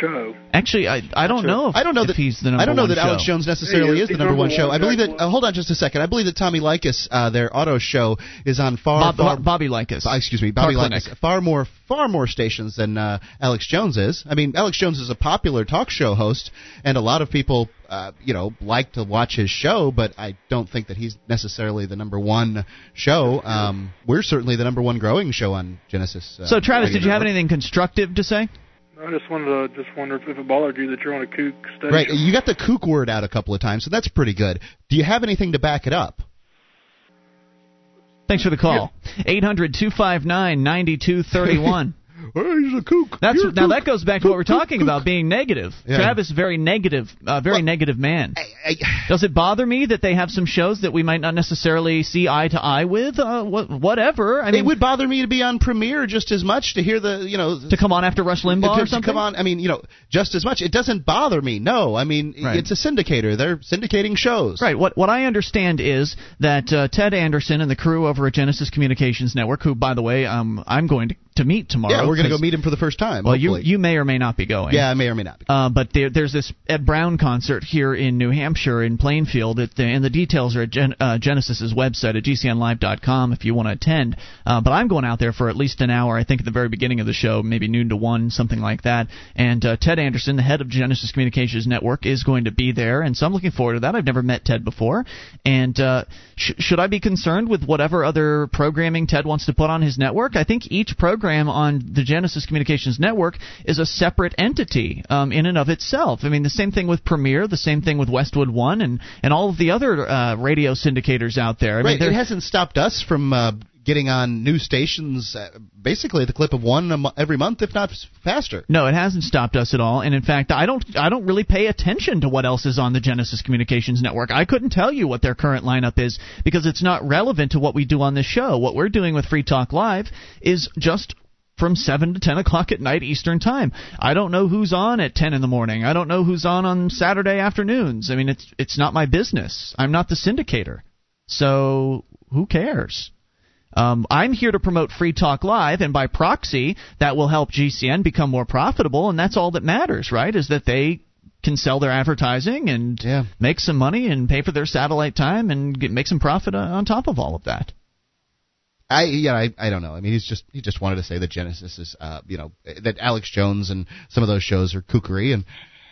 show. Actually, I don't know if he's the number one show. I don't know that Alex Jones necessarily is the number one show. I believe that... hold on just a second. I believe that Tommy Likas, their auto show, is on Bobby Likas. Excuse me, Bobby Likas. Far more stations than Alex Jones is. I mean, Alex Jones is a popular talk show host, and a lot of people, like to watch his show, but I don't think that he's necessarily the number one show. We're certainly the number one growing show on Genesis. So, Travis, did you have anything constructive to say? I just wanted to wonder if it bothered you that you're on a kook station. Right, you got the kook word out a couple of times, so that's pretty good. Do you have anything to back it up? Thanks for the call. Yeah. 800-259-9231. oh, he's a kook. That's now kook. That goes back to what we're talking about, being negative. Yeah. Travis, very negative man. Does it bother me that they have some shows that we might not necessarily see eye to eye with? Whatever. I mean, it would bother me to be on Premiere just as much, to hear the, you know, to come on after Rush Limbaugh or something. Come on, I mean, you know, just as much. It doesn't bother me. No, I mean, right. It's a syndicator. They're syndicating shows. Right. What I understand is that Ted Anderson and the crew over at Genesis Communications Network, who, by the way, I'm going to meet tomorrow. Yeah, we're going to go meet him for the first time. Well, hopefully. You may or may not be going. Yeah, I may or may not be going. But there's this Ed Brown concert here in New Hampshire in Plainfield, and the details are at Genesis's website at gcnlive.com if you want to attend. But I'm going out there for at least an hour, I think, at the very beginning of the show, maybe noon to 1, something like that. And Ted Anderson, the head of Genesis Communications Network, is going to be there, and so I'm looking forward to that. I've never met Ted before. And should I be concerned with whatever other programming Ted wants to put on his network? I think each program on the Genesis Communications Network is a separate entity in and of itself. I mean, the same thing with Premiere, the same thing with Westwood One, and all of the other radio syndicators out there. I mean, it hasn't stopped us from getting on new stations, basically at the clip of one every month, if not faster. No, it hasn't stopped us at all. And in fact, I don't really pay attention to what else is on the Genesis Communications Network. I couldn't tell you what their current lineup is because it's not relevant to what we do on this show. What we're doing with Free Talk Live is just from 7 to 10 o'clock at night Eastern Time. I don't know who's on at 10 in the morning. I don't know who's on Saturday afternoons. I mean, it's not my business. I'm not the syndicator. So who cares? I'm here to promote Free Talk Live, and by proxy, that will help GCN become more profitable, and that's all that matters, right, is that they can sell their advertising and make some money and pay for their satellite time and make some profit on top of all of that. I don't know. I mean, he just wanted to say that Genesis is, that Alex Jones and some of those shows are kookery, and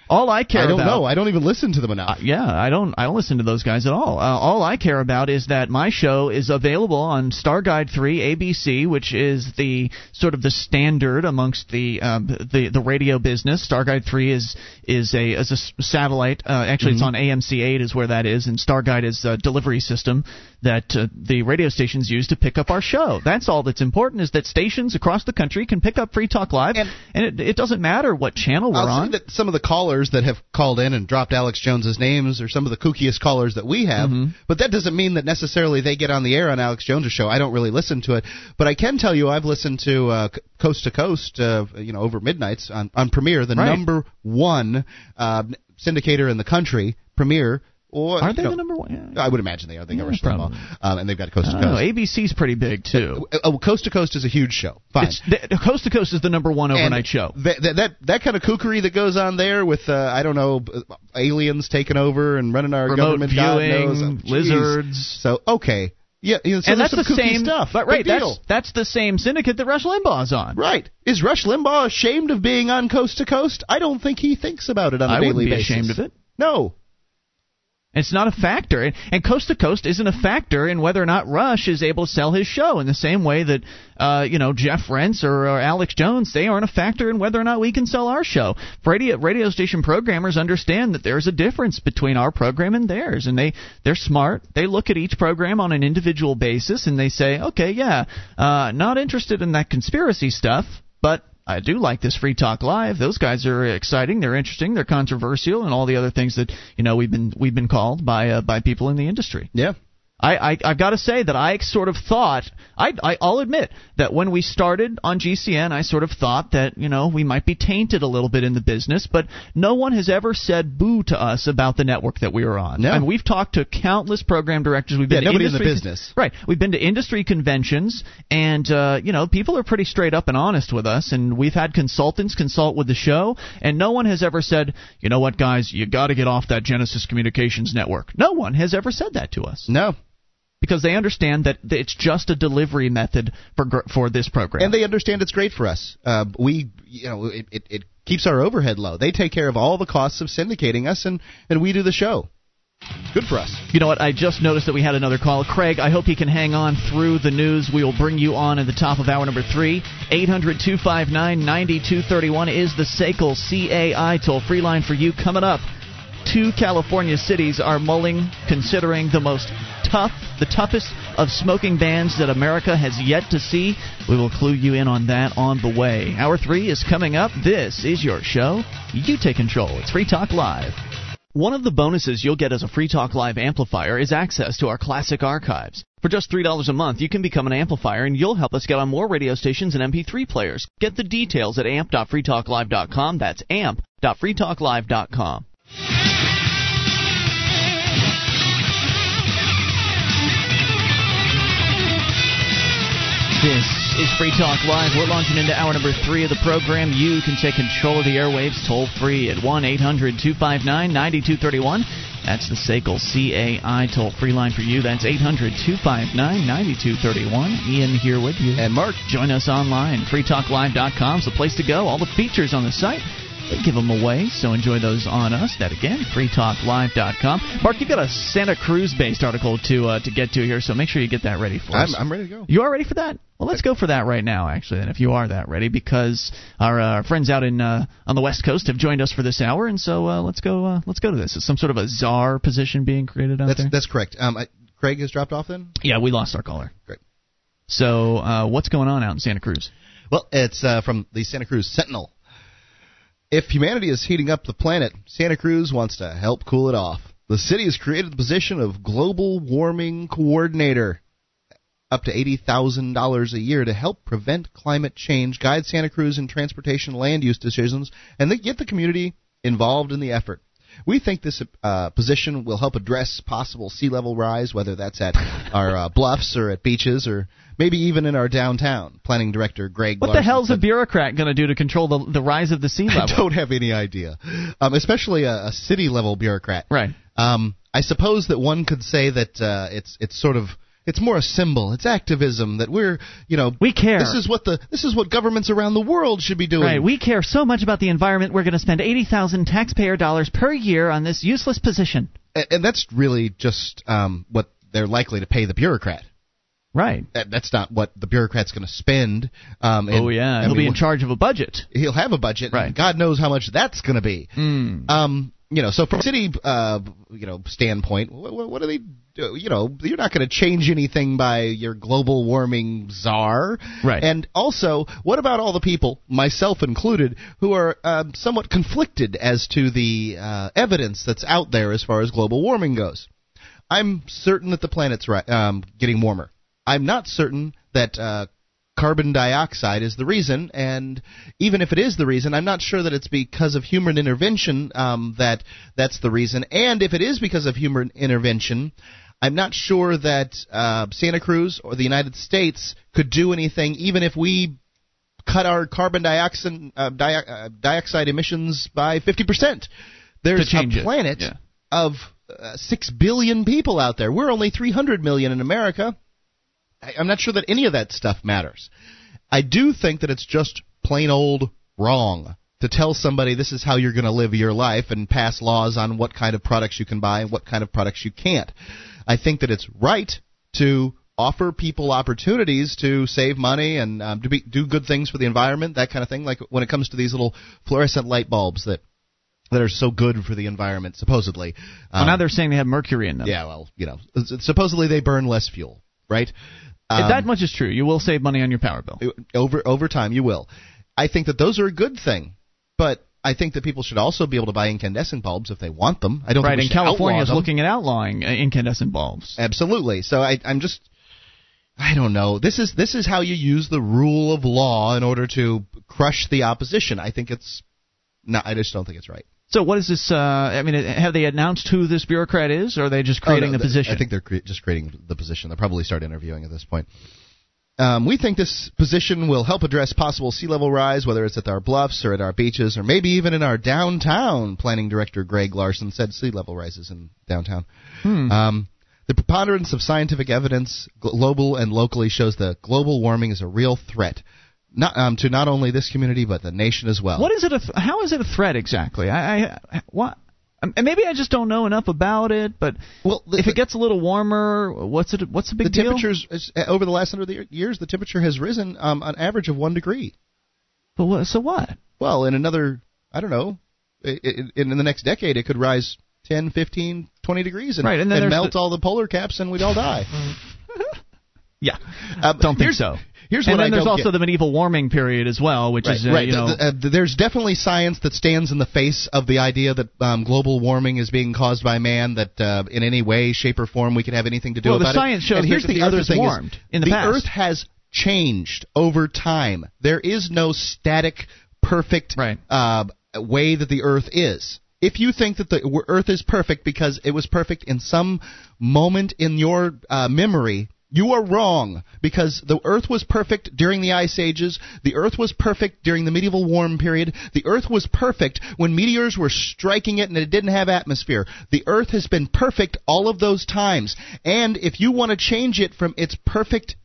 all I care about... I don't know. I don't even listen to them enough. I don't listen to those guys at all. All I care about is that my show is available on Star Guide 3 ABC, which is the sort of the standard amongst the radio business. Star Guide 3 is a satellite. It's on AMC8 is where that is, and Star Guide is a delivery system that the radio stations use to pick up our show. That's all that's important, is that stations across the country can pick up Free Talk Live, and it doesn't matter what channel we're on. That some of the callers that have called in and dropped Alex Jones's names are some of the kookiest callers that we have, but that doesn't mean that necessarily they get on the air on Alex Jones's show. I don't really listen to it, but I can tell you I've listened to Coast to Coast, over midnights on Premiere, the number one syndicator in the country, Premiere. Aren't they the number one? Yeah. I would imagine they are. They got Rush Limbaugh, and they've got Coast to Coast. ABC's pretty big too. Coast to Coast is a huge show. Fine. Coast to Coast is the number one overnight show. That kind of kookery that goes on there with aliens taking over and running our remote government, viewing, God knows, lizards. So okay, so and that's the same stuff. But right, that's the same syndicate that Rush Limbaugh's on. Right. Is Rush Limbaugh ashamed of being on Coast to Coast? I don't think he thinks about it on a daily basis. I wouldn't be ashamed of it. No. It's not a factor, and Coast to Coast isn't a factor in whether or not Rush is able to sell his show, in the same way that Jeff Rentz or Alex Jones, they aren't a factor in whether or not we can sell our show. Radio station programmers understand that there's a difference between our program and theirs, and they're smart. They look at each program on an individual basis, and they say, okay, not interested in that conspiracy stuff, but I do like this Free Talk Live. Those guys are exciting. They're interesting. They're controversial, and all the other things that we've been called by people in the industry. Yeah, I've got to say that I sort of thought I'll admit that when we started on GCN, I sort of thought that we might be tainted a little bit in the business, but no one has ever said boo to us about the network that we were on. No. I mean, we've talked to countless program directors. We've been nobody in the business. Right. We've been to industry conventions, and people are pretty straight up and honest with us, and we've had consultants consult with the show, and no one has ever said, you know what, guys, you got to get off that Genesis Communications Network. No one has ever said that to us. No. Because they understand that it's just a delivery method for this program, and they understand it's great for us. It keeps our overhead low. They take care of all the costs of syndicating us, and we do the show. Good for us. You know what? I just noticed that we had another call. Craig, I hope you can hang on through the news. We will bring you on at the top of hour number 3. 800-259-9231 is the SACL CAI toll-free line for you. Coming up, 2 California cities are mulling, considering the most the toughest of smoking bans that America has yet to see. We will clue you in on that on the way. Hour 3 is coming up. This is your show. You take control. It's Free Talk Live. One of the bonuses you'll get as a Free Talk Live amplifier is access to our classic archives. For just $3 a month, you can become an amplifier, and you'll help us get on more radio stations and MP3 players. Get the details at amp.freetalklive.com. That's amp.freetalklive.com. This is Free Talk Live. We're launching into hour number 3 of the program. You can take control of the airwaves toll-free at 1-800-259-9231. That's the SACL CAI toll-free line for you. That's 800-259-9231. Ian here with you. And Mark. Join us online. freetalklive.com is the place to go. All the features on the site, they give them away, so enjoy those on us. That, again, freetalklive.com. Mark, you've got a Santa Cruz-based article to get to here, so make sure you get that ready for us. I'm ready to go. You are ready for that? Well, let's go for that right now, actually, and if you are that ready, because our friends out in on the West Coast have joined us for this hour, and so let's go to this. It's some sort of a czar position being created out there? That's correct. Craig has dropped off then? Yeah, we lost our caller. Great. So what's going on out in Santa Cruz? Well, it's from the Santa Cruz Sentinel. If humanity is heating up the planet, Santa Cruz wants to help cool it off. The city has created the position of global warming coordinator. Up to $80,000 a year to help prevent climate change, guide Santa Cruz in transportation land use decisions, and get the community involved in the effort. We think this position will help address possible sea level rise, whether that's at our bluffs or at beaches or maybe even in our downtown. Planning director Greg. What Larson the hell's said, a bureaucrat going to do to control the rise of the sea level? I don't have any idea, especially a city level bureaucrat. Right. I suppose that one could say that it's sort of. It's more a symbol. It's activism that we're, we care. This is what governments around the world should be doing. Right. We care so much about the environment. We're going to spend $80,000 taxpayer dollars per year on this useless position. And that's really just what they're likely to pay the bureaucrat. Right. That's not what the bureaucrat's going to spend. He'll be in charge of a budget. He'll have a budget. Right. And God knows how much that's going to be. So from a city, standpoint, what do they do? You're not going to change anything by your global warming czar. Right. And also, what about all the people, myself included, who are somewhat conflicted as to the evidence that's out there as far as global warming goes? I'm certain that the planet's getting warmer. I'm not certain that carbon dioxide is the reason, and even if it is the reason, I'm not sure that it's because of human intervention that's the reason. And if it is because of human intervention, I'm not sure that Santa Cruz or the United States could do anything, even if we cut our carbon dioxide emissions by 50%. There's a planet of 6 billion people out there. We're only 300 million in America. I'm not sure that any of that stuff matters. I do think that it's just plain old wrong to tell somebody this is how you're going to live your life and pass laws on what kind of products you can buy and what kind of products you can't. I think that it's right to offer people opportunities to save money and do good things for the environment, that kind of thing, like when it comes to these little fluorescent light bulbs that are so good for the environment, supposedly. Well, now they're saying they have mercury in them. Yeah, well, supposedly they burn less fuel, right? If that much is true, you will save money on your power bill. Over time, you will. I think that those are a good thing, but I think that people should also be able to buy incandescent bulbs if they want them. I don't. Right, think we and California is looking at outlawing incandescent bulbs. Absolutely. So I'm just, I don't know. This is how you use the rule of law in order to crush the opposition. I just don't think it's right. So what is this? Have they announced who this bureaucrat is, or are they just creating the position? I think they're just creating the position. They'll probably start interviewing at this point. We think this position will help address possible sea level rise, whether it's at our bluffs or at our beaches or maybe even in our downtown, Planning Director Greg Larson said sea level rises in downtown. The preponderance of scientific evidence, global and locally, shows that global warming is a real threat. To not only this community but the nation as well. What is it? How is it a threat exactly? Maybe I just don't know enough about it. But if it gets a little warmer, what's the big deal? The temperatures over the last 100 years, the temperature has risen an average of 1 degree. But so what? Well, in another, I don't know, in the next decade, it could rise 10, 15, 20 degrees and, right, and, melt all the polar caps and we'd all die. Yeah. Don't think so. Here's and what then I there's also get. The medieval warming period as well, which right, is, right. You know... there's definitely science that stands in the face of the idea that global warming is being caused by man, that in any way, shape, or form we could have anything to do about it. Well, the science shows here's the other thing warmed is, in the past. The Earth has changed over time. There is no static, perfect way that the Earth is. If you think that the Earth is perfect because it was perfect in some moment in your memory... You are wrong, because the Earth was perfect during the Ice Ages. The Earth was perfect during the medieval warm period. The Earth was perfect when meteors were striking it and it didn't have atmosphere. The Earth has been perfect all of those times. And if you want to change it from its perfect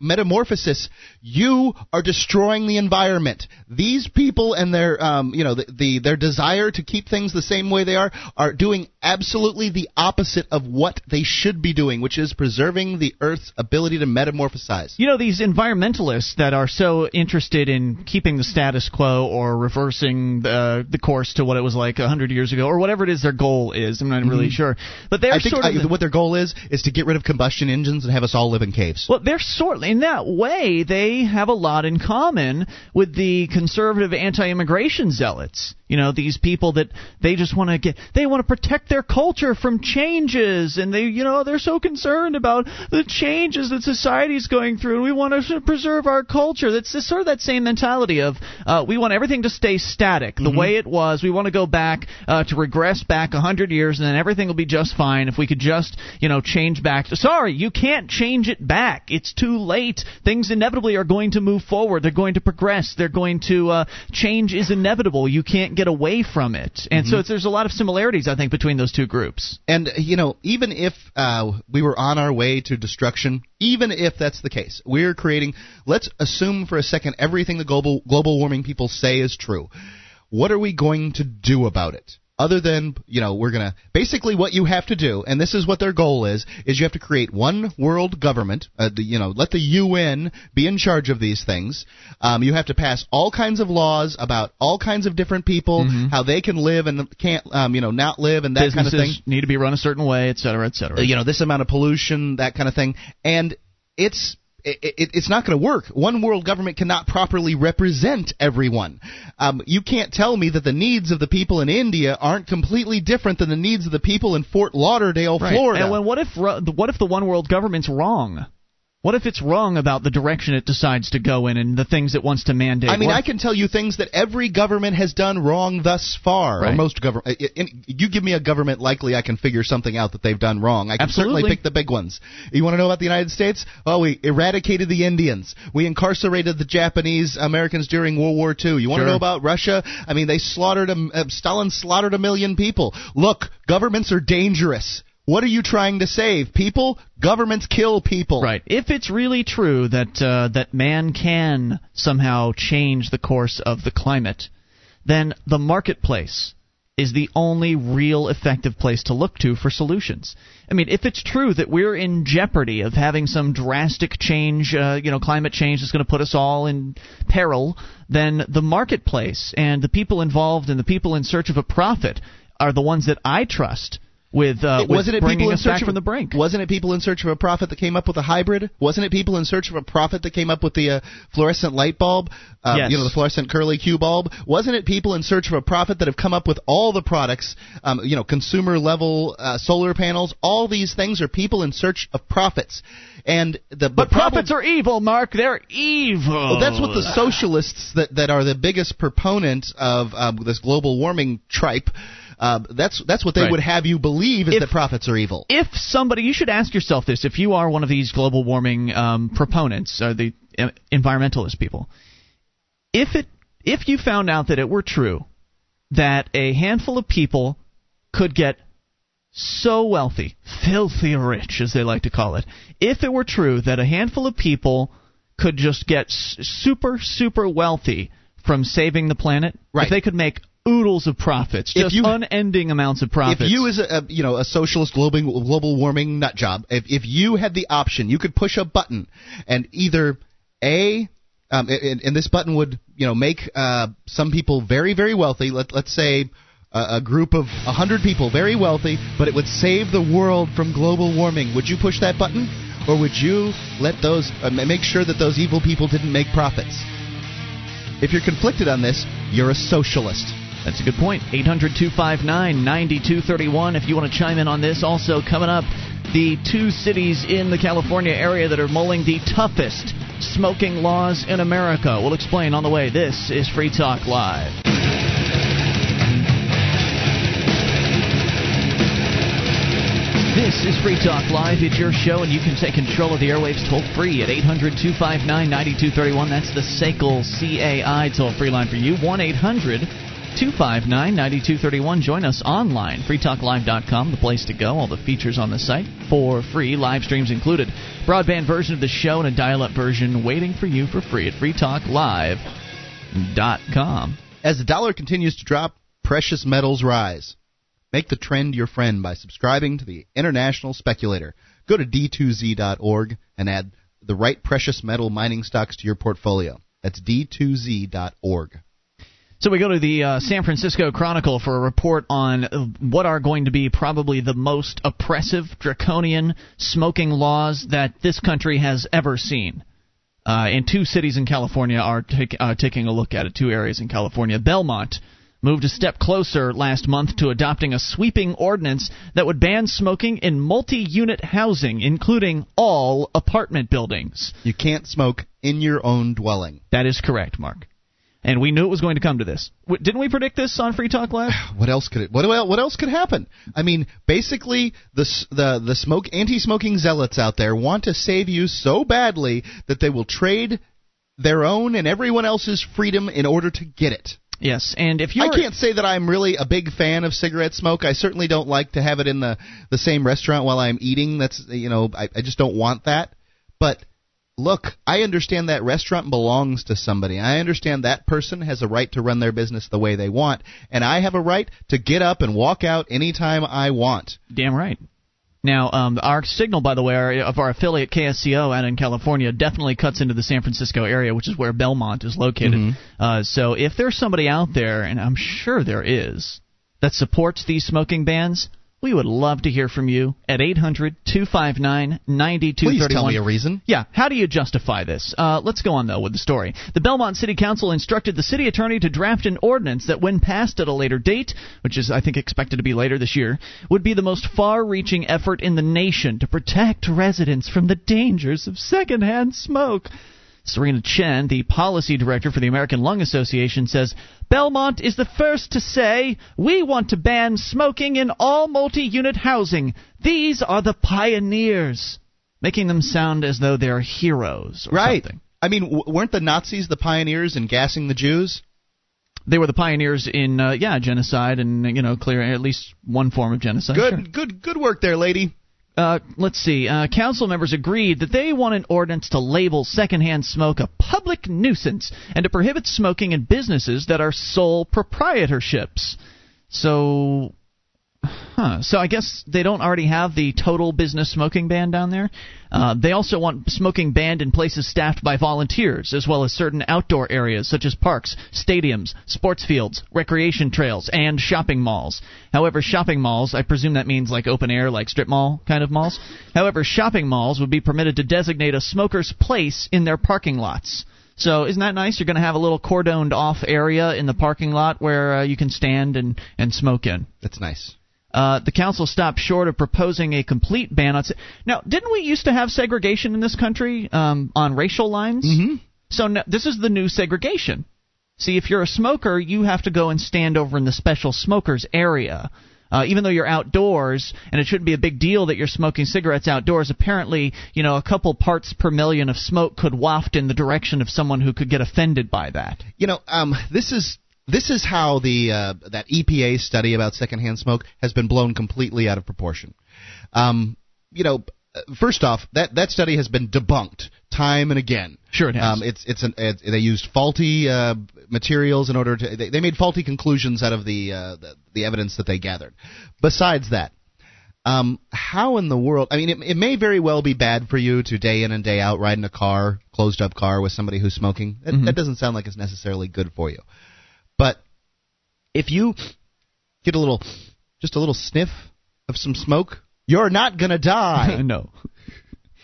metamorphosis, you are destroying the environment. These people and their their desire to keep things the same way they are doing absolutely the opposite of what they should be doing, which is preserving the Earth's ability to metamorphosize. You know, these environmentalists that are so interested in keeping the status quo or reversing the course to what it was like 100 years ago or whatever it is their goal is, I'm not really sure. But they're what their goal is to get rid of combustion engines and have us all live in caves. Well, in that way, they have a lot in common with the conservative anti-immigration zealots. You know, these people that they just want to they want to protect their culture from changes, and they're so concerned about the changes that society's going through, and we want to preserve our culture. That's sort of that same mentality of we want everything to stay static, the way it was. We want to go back to regress back 100 years, and then everything will be just fine if we could just, change back. Sorry, you can't change it back. It's too late. Things inevitably are going to move forward. They're going to progress. They're going to change is inevitable. You can't get away from it. And so there's a lot of similarities, I think, between those two groups. And, even if we were on our way to destruction, even if that's the case, we're creating – let's assume for a second everything the global warming people say is true. What are we going to do about it? Other than, we're going to – basically what you have to do, and this is what their goal is you have to create one world government, let the UN be in charge of these things. You have to pass all kinds of laws about all kinds of different people, how they can live and can't, not live and that businesses kind of thing. Need to be run a certain way, et cetera, et cetera. This amount of pollution, that kind of thing. And it's not going to work. One world government cannot properly represent everyone. You can't tell me that the needs of the people in India aren't completely different than the needs of the people in Fort Lauderdale, Florida. And what if the one world government's wrong? What if it's wrong about the direction it decides to go in and the things it wants to mandate? I mean, I can tell you things that every government has done wrong thus far. Right. Or most government. You give me a government, likely I can figure something out that they've done wrong. I can certainly pick the big ones. You want to know about the United States? Well, we eradicated the Indians. We incarcerated the Japanese Americans during World War II. You want to know about Russia? I mean, they Stalin slaughtered 1 million people. Look, governments are dangerous. What are you trying to save? People? Governments kill people. Right. If it's really true that that man can somehow change the course of the climate, then the marketplace is the only real effective place to look to for solutions. I mean, if it's true that we're in jeopardy of having some drastic change, climate change is going to put us all in peril, then the marketplace and the people involved and the people in search of a profit are the ones that I trust. Wasn't it bringing us back from the brink? Wasn't it people in search of a prophet that came up with a hybrid? Wasn't it people in search of a prophet that came up with the fluorescent light bulb? Yes. The fluorescent curly Q bulb? Wasn't it people in search of a prophet that have come up with all the products, consumer-level solar panels? All these things are people in search of prophets. And but prophets are evil, Mark. They're evil. Well, that's what the socialists that are the biggest proponent of this global warming tripe. That's what they would have you believe is that prophets are evil. If somebody, you should ask yourself this: if you are one of these global warming proponents or the environmentalist people, if you found out that it were true that a handful of people could get so wealthy, filthy rich as they like to call it, if it were true that a handful of people could just get super, super wealthy from saving the planet, if they could make oodles of profits, just unending amounts of profits. If you, as a socialist global warming nut job, if you had the option, you could push a button, and either this button would make some people very, very wealthy. Let's say a group of 100 people, very wealthy, but it would save the world from global warming. Would you push that button? Or would you let those make sure that those evil people didn't make profits? If you're conflicted on this, you're a socialist. That's a good point. 800-259-9231 if you want to chime in on this. Also coming up, the two cities in the California area that are mulling the toughest smoking laws in America. We'll explain on the way. This is Free Talk Live. This is Free Talk Live. It's your show, and you can take control of the airwaves toll-free at 800-259-9231. That's the SACL CAI toll-free line for you, 1-800-259-9231. Join us online, freetalklive.com, the place to go. All the features on the site for free, live streams included. Broadband version of the show and a dial-up version waiting for you for free at freetalklive.com. As the dollar continues to drop, precious metals rise. Make the trend your friend by subscribing to the International Speculator. Go to D2Z.org and add the right precious metal mining stocks to your portfolio. That's D2Z.org. So we go to the San Francisco Chronicle for a report on what are going to be probably the most oppressive, draconian smoking laws that this country has ever seen. And two cities in California are taking a look at it, two areas in California. Belmont moved a step closer last month to adopting a sweeping ordinance that would ban smoking in multi-unit housing, including all apartment buildings. You can't smoke in your own dwelling. That is correct, Mark. And we knew it was going to come to this. Didn't we predict this on Free Talk Live? What else could happen? I mean, basically, the anti-smoking zealots out there want to save you so badly that they will trade their own and everyone else's freedom in order to get it. Yes, and if I can't say that I'm really a big fan of cigarette smoke. I certainly don't like to have it in the same restaurant while I'm eating. That's, you know, I just don't want that. But look, I understand that restaurant belongs to somebody. I understand that person has a right to run their business the way they want, and I have a right to get up and walk out anytime I want. Damn right. Now, our signal, by the way, of our affiliate KSCO out in California definitely cuts into the San Francisco area, which is where Belmont is located. Mm-hmm. So if there's somebody out there, and I'm sure there is, that supports these smoking bans, we would love to hear from you at 800-259-9231. Please tell me a reason. Yeah. How do you justify this? Let's go on, though, with the story. The Belmont City Council instructed the city attorney to draft an ordinance that, when passed at a later date, which is, I think, expected to be later this year, would be the most far-reaching effort in the nation to protect residents from the dangers of secondhand smoke. Serena Chen, the policy director for the American Lung Association, says, Belmont is the first to say, we want to ban smoking in all multi-unit housing. These are the pioneers, making them sound as though they're heroes or right. Something. I mean, weren't the Nazis the pioneers in gassing the Jews? They were the pioneers in, genocide and, clearing at least one form of genocide. Good, sure. Good work there, lady. Let's see. Council members agreed that they want an ordinance to label secondhand smoke a public nuisance and to prohibit smoking in businesses that are sole proprietorships. So I guess they don't already have the total business smoking ban down there. They also want smoking banned in places staffed by volunteers, as well as certain outdoor areas such as parks, stadiums, sports fields, recreation trails, and shopping malls. However, shopping malls, I presume that means like open air, like strip mall kind of malls. However, shopping malls would be permitted to designate a smoker's place in their parking lots. So isn't that nice? You're going to have a little cordoned off area in the parking lot where you can stand and smoke in. That's nice. The council stopped short of proposing a complete ban on. Now, didn't we used to have segregation in this country on racial lines? Mm-hmm. So this is the new segregation. See, if you're a smoker, you have to go and stand over in the special smokers area. Even though you're outdoors, and it shouldn't be a big deal that you're smoking cigarettes outdoors, apparently, a couple parts per million of smoke could waft in the direction of someone who could get offended by that. This is how that EPA study about secondhand smoke has been blown completely out of proportion. First off, that study has been debunked time and again. Sure it has. They used faulty materials in order to. They made faulty conclusions out of the evidence that they gathered. Besides that, how in the world? I mean, it may very well be bad for you to day in and day out ride in a car, closed up car with somebody who's smoking. That doesn't sound like it's necessarily good for you. But if you get a little sniff of some smoke, you're not going to die. No.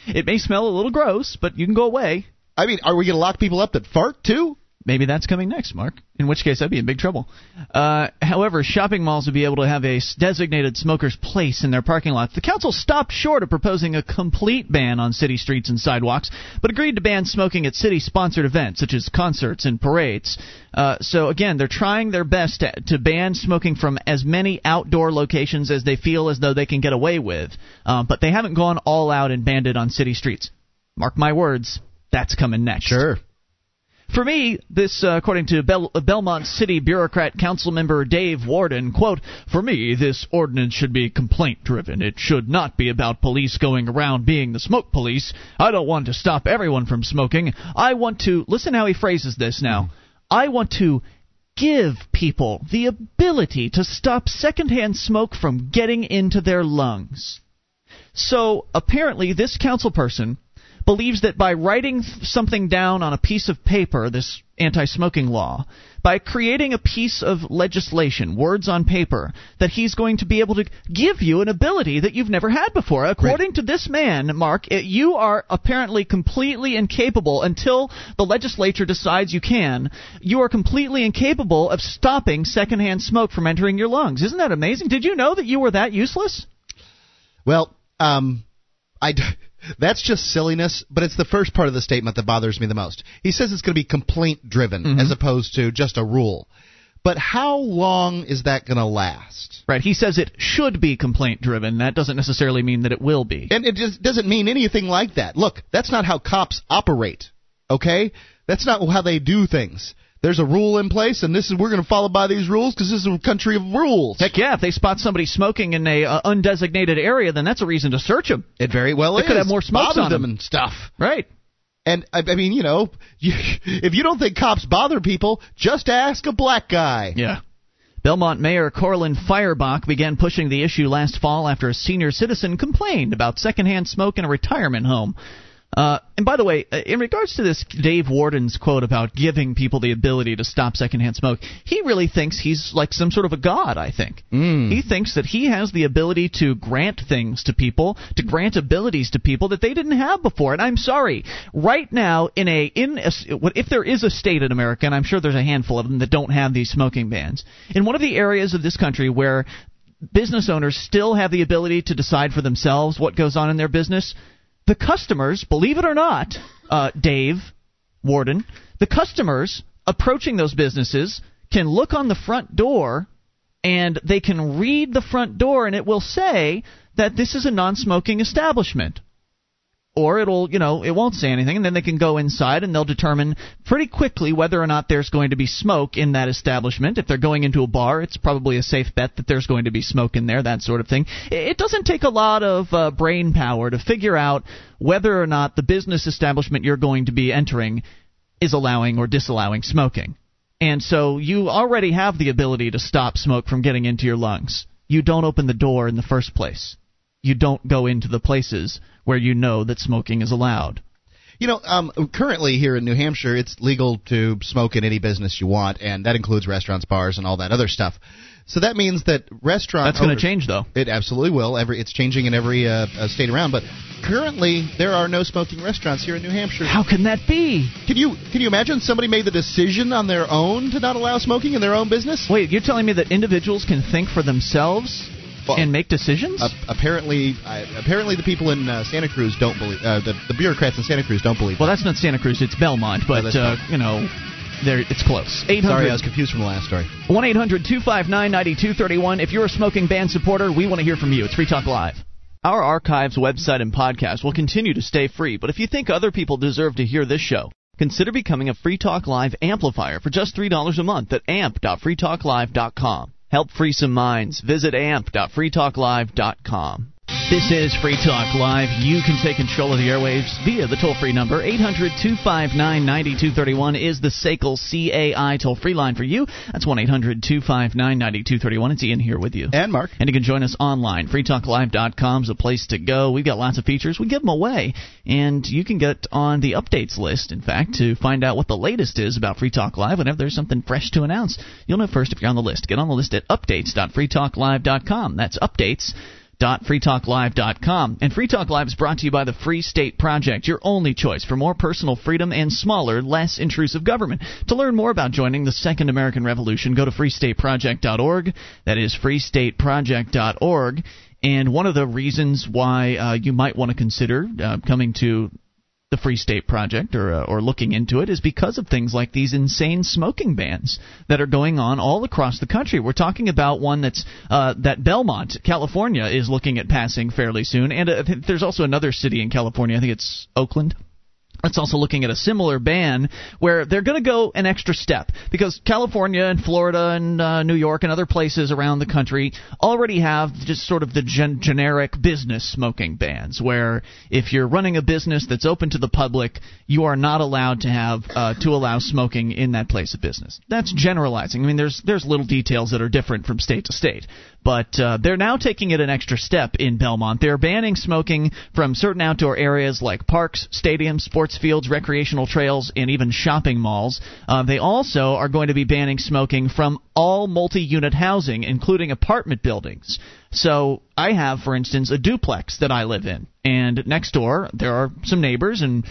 It may smell a little gross, but you can go away. I mean, are we going to lock people up that fart, too? Maybe that's coming next, Mark, in which case I'd be in big trouble. However, shopping malls would be able to have a designated smoker's place in their parking lots. The council stopped short of proposing a complete ban on city streets and sidewalks, but agreed to ban smoking at city-sponsored events, such as concerts and parades. So, again, they're trying their best to ban smoking from as many outdoor locations as they feel as though they can get away with, but they haven't gone all out and banned it on city streets. Mark my words, that's coming next. Sure. For me, this, according to Belmont City bureaucrat council member Dave Warden, quote, "For me, this ordinance should be complaint-driven. It should not be about police going around being the smoke police. I don't want to stop everyone from smoking. I want to," listen how he phrases this now, "I want to give people the ability to stop secondhand smoke from getting into their lungs." So, apparently, this council person believes that by writing something down on a piece of paper, this anti-smoking law, by creating a piece of legislation, words on paper, that he's going to be able to give you an ability that you've never had before. According to this man, Mark, you are apparently completely incapable, until the legislature decides you can, you are completely incapable of stopping secondhand smoke from entering your lungs. Isn't that amazing? Did you know that you were that useless? Well, that's just silliness, but it's the first part of the statement that bothers me the most. He says it's going to be complaint-driven as opposed to just a rule. But how long is that going to last? Right. He says it should be complaint-driven. That doesn't necessarily mean that it will be. And it just doesn't mean anything like that. Look, that's not how cops operate, okay? That's not how they do things. There's a rule in place, and we're going to follow by these rules because this is a country of rules. Heck yeah, if they spot somebody smoking in a undesignated area, then that's a reason to search them. It very well is. They could have more smokes on them and stuff. Right. And, I mean, you know, if you don't think cops bother people, just ask a black guy. Yeah. Belmont Mayor Corlin Firebach began pushing the issue last fall after a senior citizen complained about secondhand smoke in a retirement home. And by the way, in regards to this Dave Warden's quote about giving people the ability to stop secondhand smoke, he really thinks he's like some sort of a god, I think. He thinks that he has the ability to grant things to people, to grant abilities to people that they didn't have before. And I'm sorry, right now, if there is a state in America, and I'm sure there's a handful of them that don't have these smoking bans, in one of the areas of this country where business owners still have the ability to decide for themselves what goes on in their business, the customers, believe it or not, Dave Warden, the customers approaching those businesses can look on the front door and they can read the front door and it will say that this is a non-smoking establishment. Or it won't say anything, and then they can go inside and they'll determine pretty quickly whether or not there's going to be smoke in that establishment. If they're going into a bar, it's probably a safe bet that there's going to be smoke in there, that sort of thing. It doesn't take a lot of brain power to figure out whether or not the business establishment you're going to be entering is allowing or disallowing smoking. And so you already have the ability to stop smoke from getting into your lungs. You don't open the door in the first place. You don't go into the places where you know that smoking is allowed. You know, currently here in New Hampshire, it's legal to smoke in any business you want, and that includes restaurants, bars, and all that other stuff. So that means that restaurants... That's going to change, though. It absolutely will. It's changing in every state around, but currently there are no smoking restaurants here in New Hampshire. How can that be? Can you imagine somebody made the decision on their own to not allow smoking in their own business? Wait, you're telling me that individuals can think for themselves... and make decisions? Apparently the people in Santa Cruz don't believe, the bureaucrats in Santa Cruz don't believe that. Well, that's not Santa Cruz, it's Belmont, but, it's close. Sorry, I was confused from the last story. 1-800-259-9231. If you're a smoking ban supporter, we want to hear from you. It's Free Talk Live. Our archives, website, and podcast will continue to stay free, but if you think other people deserve to hear this show, consider becoming a Free Talk Live amplifier for just $3 a month at amp.freetalklive.com. Help free some minds. Visit amp.freetalklive.com. This is Free Talk Live. You can take control of the airwaves via the toll-free number. 800-259-9231 is the SACL CAI toll-free line for you. That's 1-800-259-9231. It's Ian here with you. And Mark. And you can join us online. freetalklive.com is a place to go. We've got lots of features. We give them away. And you can get on the updates list, in fact, to find out what the latest is about Free Talk Live. Whenever there's something fresh to announce, you'll know first if you're on the list. Get on the list at updates.freetalklive.com. That's updates.freetalklive.com. And Free Talk Live is brought to you by the Free State Project, your only choice for more personal freedom and smaller, less intrusive government. To learn more about joining the Second American Revolution, go to freestateproject.org. That is freestateproject.org. And one of the reasons why you might want to consider coming to the Free State Project or looking into it is because of things like these insane smoking bans that are going on all across the country. We're talking about one that's that Belmont, California, is looking at passing fairly soon. And there's also another city in California, I think it's Oakland, that's also looking at a similar ban where they're going to go an extra step, because California and Florida and New York and other places around the country already have just sort of the generic business smoking bans, where if you're running a business that's open to the public, you are not allowed to have to allow smoking in that place of business. That's generalizing. I mean, there's little details that are different from state to state. But they're now taking it an extra step in Belmont. They're banning smoking from certain outdoor areas like parks, stadiums, sports fields, recreational trails, and even shopping malls. They also are going to be banning smoking from all multi-unit housing, including apartment buildings. So I have, for instance, a duplex that I live in. And next door, there are some neighbors, and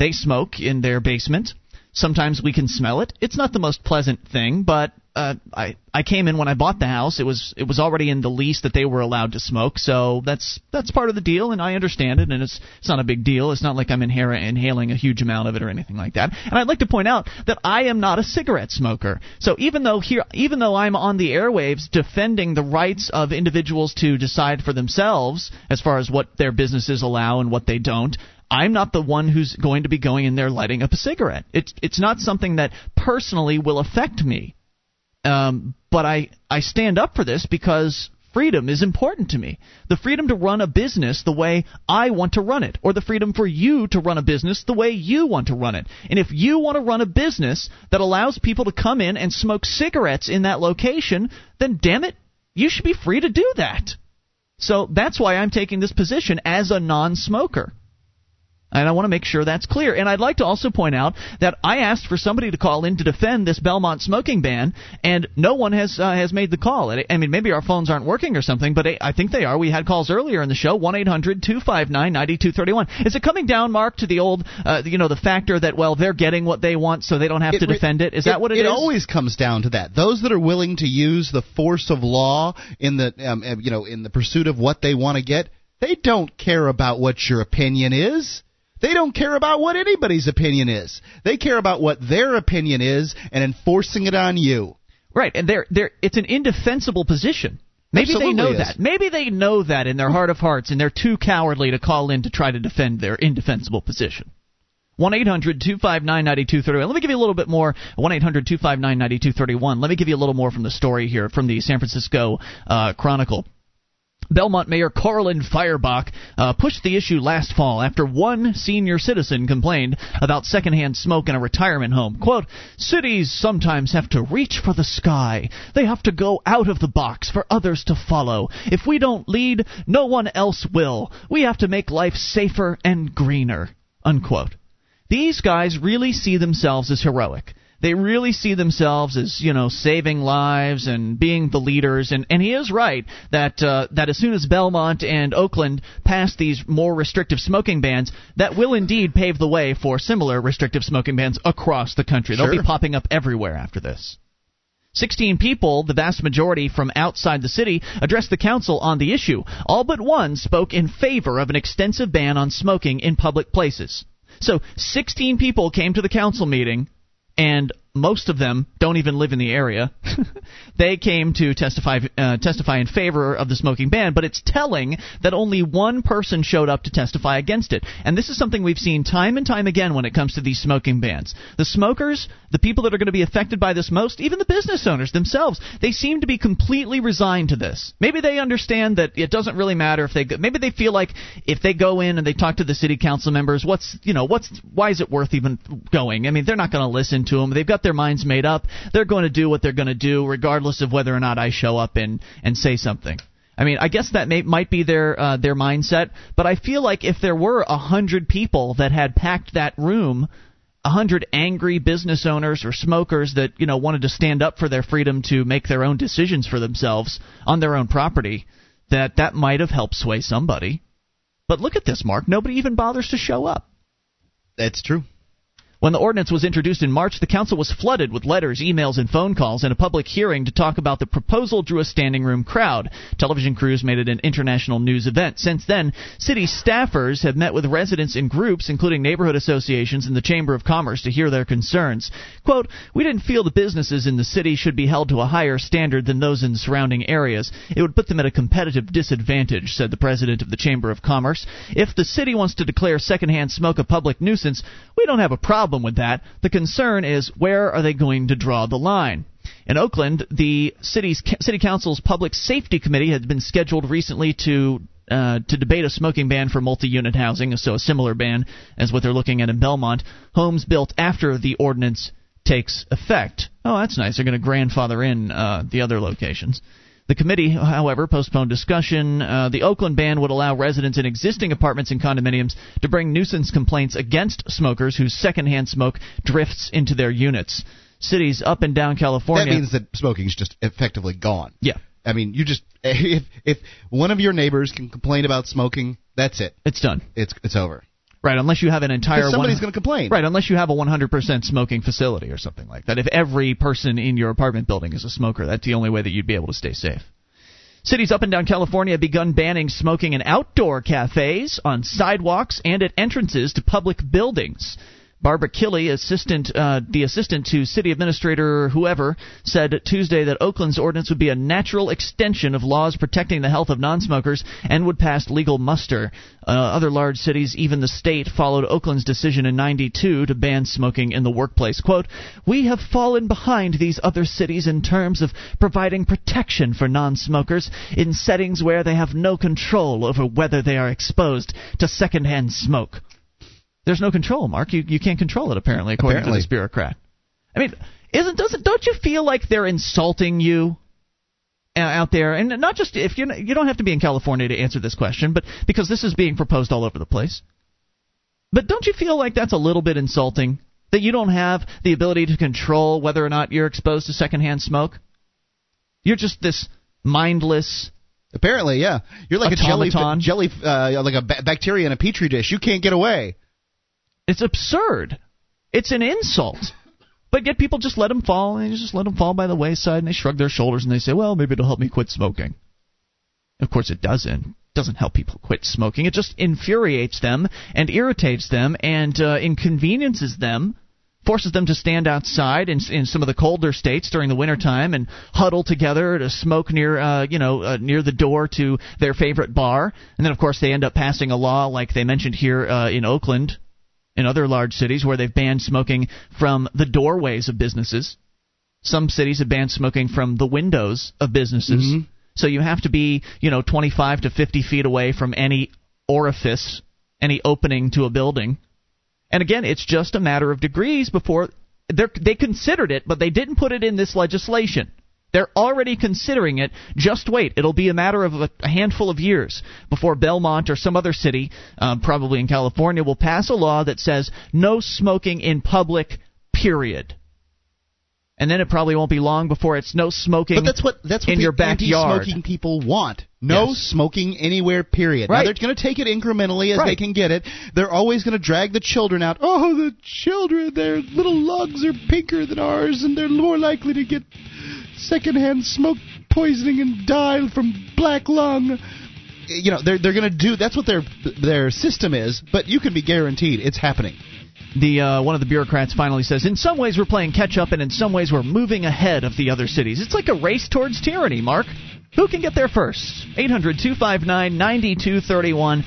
they smoke in their basement. Sometimes we can smell it. It's not the most pleasant thing, but I came in when I bought the house. It was already in the lease that they were allowed to smoke, so that's part of the deal, and I understand it, and it's not a big deal. It's not like I'm inhaling a huge amount of it or anything like that. And I'd like to point out that I am not a cigarette smoker. So even though I'm on the airwaves defending the rights of individuals to decide for themselves as far as what their businesses allow and what they don't, I'm not the one who's going to be going in there lighting up a cigarette. It's not something that personally will affect me. But I stand up for this because freedom is important to me. The freedom to run a business the way I want to run it, or the freedom for you to run a business the way you want to run it. And if you want to run a business that allows people to come in and smoke cigarettes in that location, then damn it, you should be free to do that. So that's why I'm taking this position as a non-smoker. And I want to make sure that's clear. And I'd like to also point out that I asked for somebody to call in to defend this Belmont smoking ban, and no one has made the call. I mean, maybe our phones aren't working or something, but I think they are. We had calls earlier in the show, 1-800-259-9231. Is it coming down, Mark, to the old, the factor that, well, they're getting what they want, so they don't have to defend it? Is that what it is? It always comes down to that. Those that are willing to use the force of law in the, in the pursuit of what they want to get, they don't care about what your opinion is. They don't care about what anybody's opinion is. They care about what their opinion is and enforcing it on you. Right, and it's an indefensible position. Maybe Absolutely they know is. That. Maybe they know that in their heart of hearts, and they're too cowardly to call in to try to defend their indefensible position. 1-800-259-9231. Let me give you a little bit more. 1-800-259-9231. Let me give you a little more from the story here from the San Francisco Chronicle. Belmont Mayor Carlin Firebach pushed the issue last fall after one senior citizen complained about secondhand smoke in a retirement home. Quote, "Cities sometimes have to reach for the sky. They have to go out of the box for others to follow. If we don't lead, no one else will. We have to make life safer and greener." Unquote. These guys really see themselves as heroic. They really see themselves as, saving lives and being the leaders. And he is right that as soon as Belmont and Oakland pass these more restrictive smoking bans, that will indeed pave the way for similar restrictive smoking bans across the country. Sure. They'll be popping up everywhere after this. 16 people, the vast majority from outside the city, addressed the council on the issue. All but one spoke in favor of an extensive ban on smoking in public places. So 16 people came to the council meeting, and Most of them don't even live in the area. They came to testify in favor of the smoking ban, but it's telling that only one person showed up to testify against it. And this is something we've seen time and time again when it comes to these smoking bans. The smokers, the people that are going to be affected by this most, even the business owners themselves, they seem to be completely resigned to this. Maybe they understand that it doesn't really matter if they go, maybe they feel like if they go in and they talk to the city council members, why is it worth even going? I mean, they're not going to listen to them. They've got their minds made up. They're going to do what they're going to do regardless of whether or not I show up and say something. I mean, I guess that might be their mindset, but I feel like if there were 100 people that had packed that room, 100 angry business owners or smokers that, wanted to stand up for their freedom to make their own decisions for themselves on their own property, that might have helped sway somebody. But look at this, Mark. Nobody even bothers to show up. That's true. When the ordinance was introduced in March, the council was flooded with letters, emails, and phone calls, and a public hearing to talk about the proposal drew a standing room crowd. Television crews made it an international news event. Since then, city staffers have met with residents in groups, including neighborhood associations and the Chamber of Commerce, to hear their concerns. Quote, "We didn't feel the businesses in the city should be held to a higher standard than those in the surrounding areas. It would put them at a competitive disadvantage," said the president of the Chamber of Commerce. "If the city wants to declare secondhand smoke a public nuisance, we don't have a problem with that. The concern is, where are they going to draw the line?" In Oakland, the city council's public safety committee had been scheduled recently to debate a smoking ban for multi-unit housing, so a similar ban as what they're looking at in Belmont, homes built after the ordinance takes effect. Oh, that's nice. They're going to grandfather in the other locations. The committee, however, postponed discussion. The Oakland ban would allow residents in existing apartments and condominiums to bring nuisance complaints against smokers whose secondhand smoke drifts into their units. Cities up and down California. That means that smoking is just effectively gone. Yeah. I mean, you just if one of your neighbors can complain about smoking, that's it. It's done. It's over. Right, unless you have an entire... Somebody's going to complain. Right, unless you have a 100% smoking facility or something like that. If every person in your apartment building is a smoker, that's the only way that you'd be able to stay safe. Cities up and down California have begun banning smoking in outdoor cafes, on sidewalks, and at entrances to public buildings. Barbara Killey, the assistant to city administrator whoever, said Tuesday that Oakland's ordinance would be a natural extension of laws protecting the health of non-smokers and would pass legal muster. Other large cities, even the state, followed Oakland's decision in 1992 to ban smoking in the workplace. Quote, "We have fallen behind these other cities in terms of providing protection for non-smokers in settings where they have no control over whether they are exposed to secondhand smoke." There's no control, Mark. You can't control it, apparently, according to this bureaucrat. I mean, don't you feel like they're insulting you out there? And not just if you don't have to be in California to answer this question, but because this is being proposed all over the place. But don't you feel like that's a little bit insulting, that you don't have the ability to control whether or not you're exposed to secondhand smoke? You're just this mindless... Apparently, yeah. You're like automaton. a bacteria in a petri dish. You can't get away. It's absurd. It's an insult. But yet people just let them fall, and they just let them fall by the wayside, and they shrug their shoulders, and they say, well, maybe it'll help me quit smoking. Of course it doesn't. It doesn't help people quit smoking. It just infuriates them and irritates them and inconveniences them, forces them to stand outside in some of the colder states during the wintertime and huddle together to smoke near the door to their favorite bar. And then, of course, they end up passing a law like they mentioned here in Oakland, in other large cities where they've banned smoking from the doorways of businesses. Some cities have banned smoking from the windows of businesses. Mm-hmm. So you have to be, 25 to 50 feet away from any orifice, any opening to a building. And again, it's just a matter of degrees before they considered it, but they didn't put it in this legislation. They're already considering it. Just wait. It'll be a matter of a handful of years before Belmont or some other city, probably in California, will pass a law that says no smoking in public, period. And then it probably won't be long before it's no smoking in your backyard. Anti-smoking people want. No smoking anywhere, period. Right. Now, they're going to take it incrementally as they can get it. They're always going to drag the children out. Oh, the children, their little lungs are pinker than ours, and they're more likely to get secondhand smoke poisoning and die from black lung. They're going to do. That's what their system is, but you can be guaranteed it's happening. One of the bureaucrats finally says, in some ways we're playing catch-up, and in some ways we're moving ahead of the other cities. It's like a race towards tyranny, Mark. Who can get there first? 800-259-9231.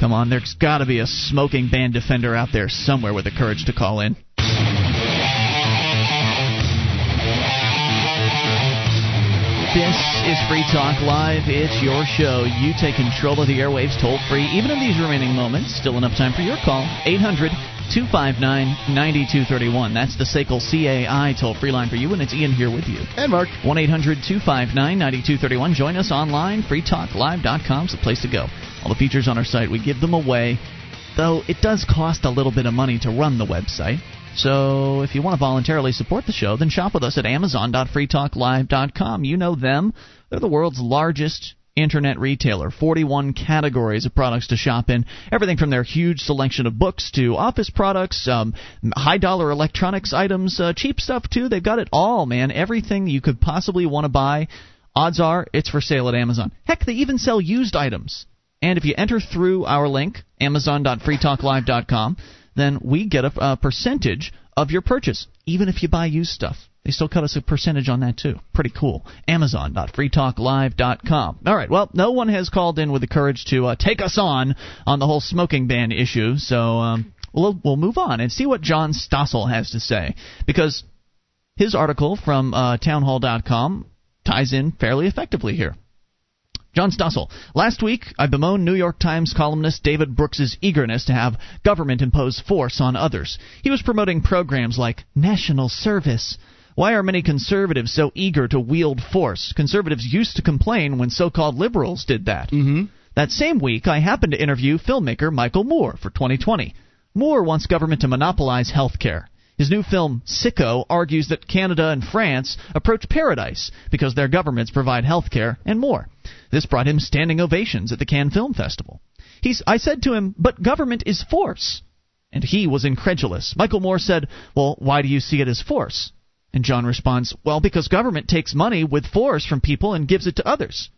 Come on, there's got to be a smoking band defender out there somewhere with the courage to call in. This is Free Talk Live. It's your show. You take control of the airwaves toll-free. Even in these remaining moments, still enough time for your call. 800-259-9231. That's the SACL CAI toll-free line for you, and it's Ian here with you. And Mark. 1-800-259-9231. Join us online. freetalklive.com is the place to go. All the features on our site, we give them away, though it does cost a little bit of money to run the website. So if you want to voluntarily support the show, then shop with us at amazon.freetalklive.com. You know them. They're the world's largest internet retailer, 41 categories of products to shop in, everything from their huge selection of books to office products, high-dollar electronics items, cheap stuff, too. They've got it all, man, everything you could possibly want to buy. Odds are it's for sale at Amazon. Heck, they even sell used items. And if you enter through our link, amazon.freetalklive.com, then we get a percentage of your purchase, even if you buy used stuff. They still cut us a percentage on that, too. Pretty cool. Amazon.freetalklive.com. All right, well, no one has called in with the courage to take us on the whole smoking ban issue, so we'll move on and see what John Stossel has to say, because his article from townhall.com ties in fairly effectively here. John Stossel, last week I bemoaned New York Times columnist David Brooks' eagerness to have government impose force on others. He was promoting programs like national service. Why are many conservatives so eager to wield force? Conservatives used to complain when so-called liberals did that. Mm-hmm. That same week I happened to interview filmmaker Michael Moore for 2020. Moore wants government to monopolize health care. His new film, Sicko, argues that Canada and France approach paradise because their governments provide health care and more. This brought him standing ovations at the Cannes Film Festival. I said to him, but government is force. And he was incredulous. Michael Moore said, well, why do you see it as force? And John responds, well, because government takes money with force from people and gives it to others.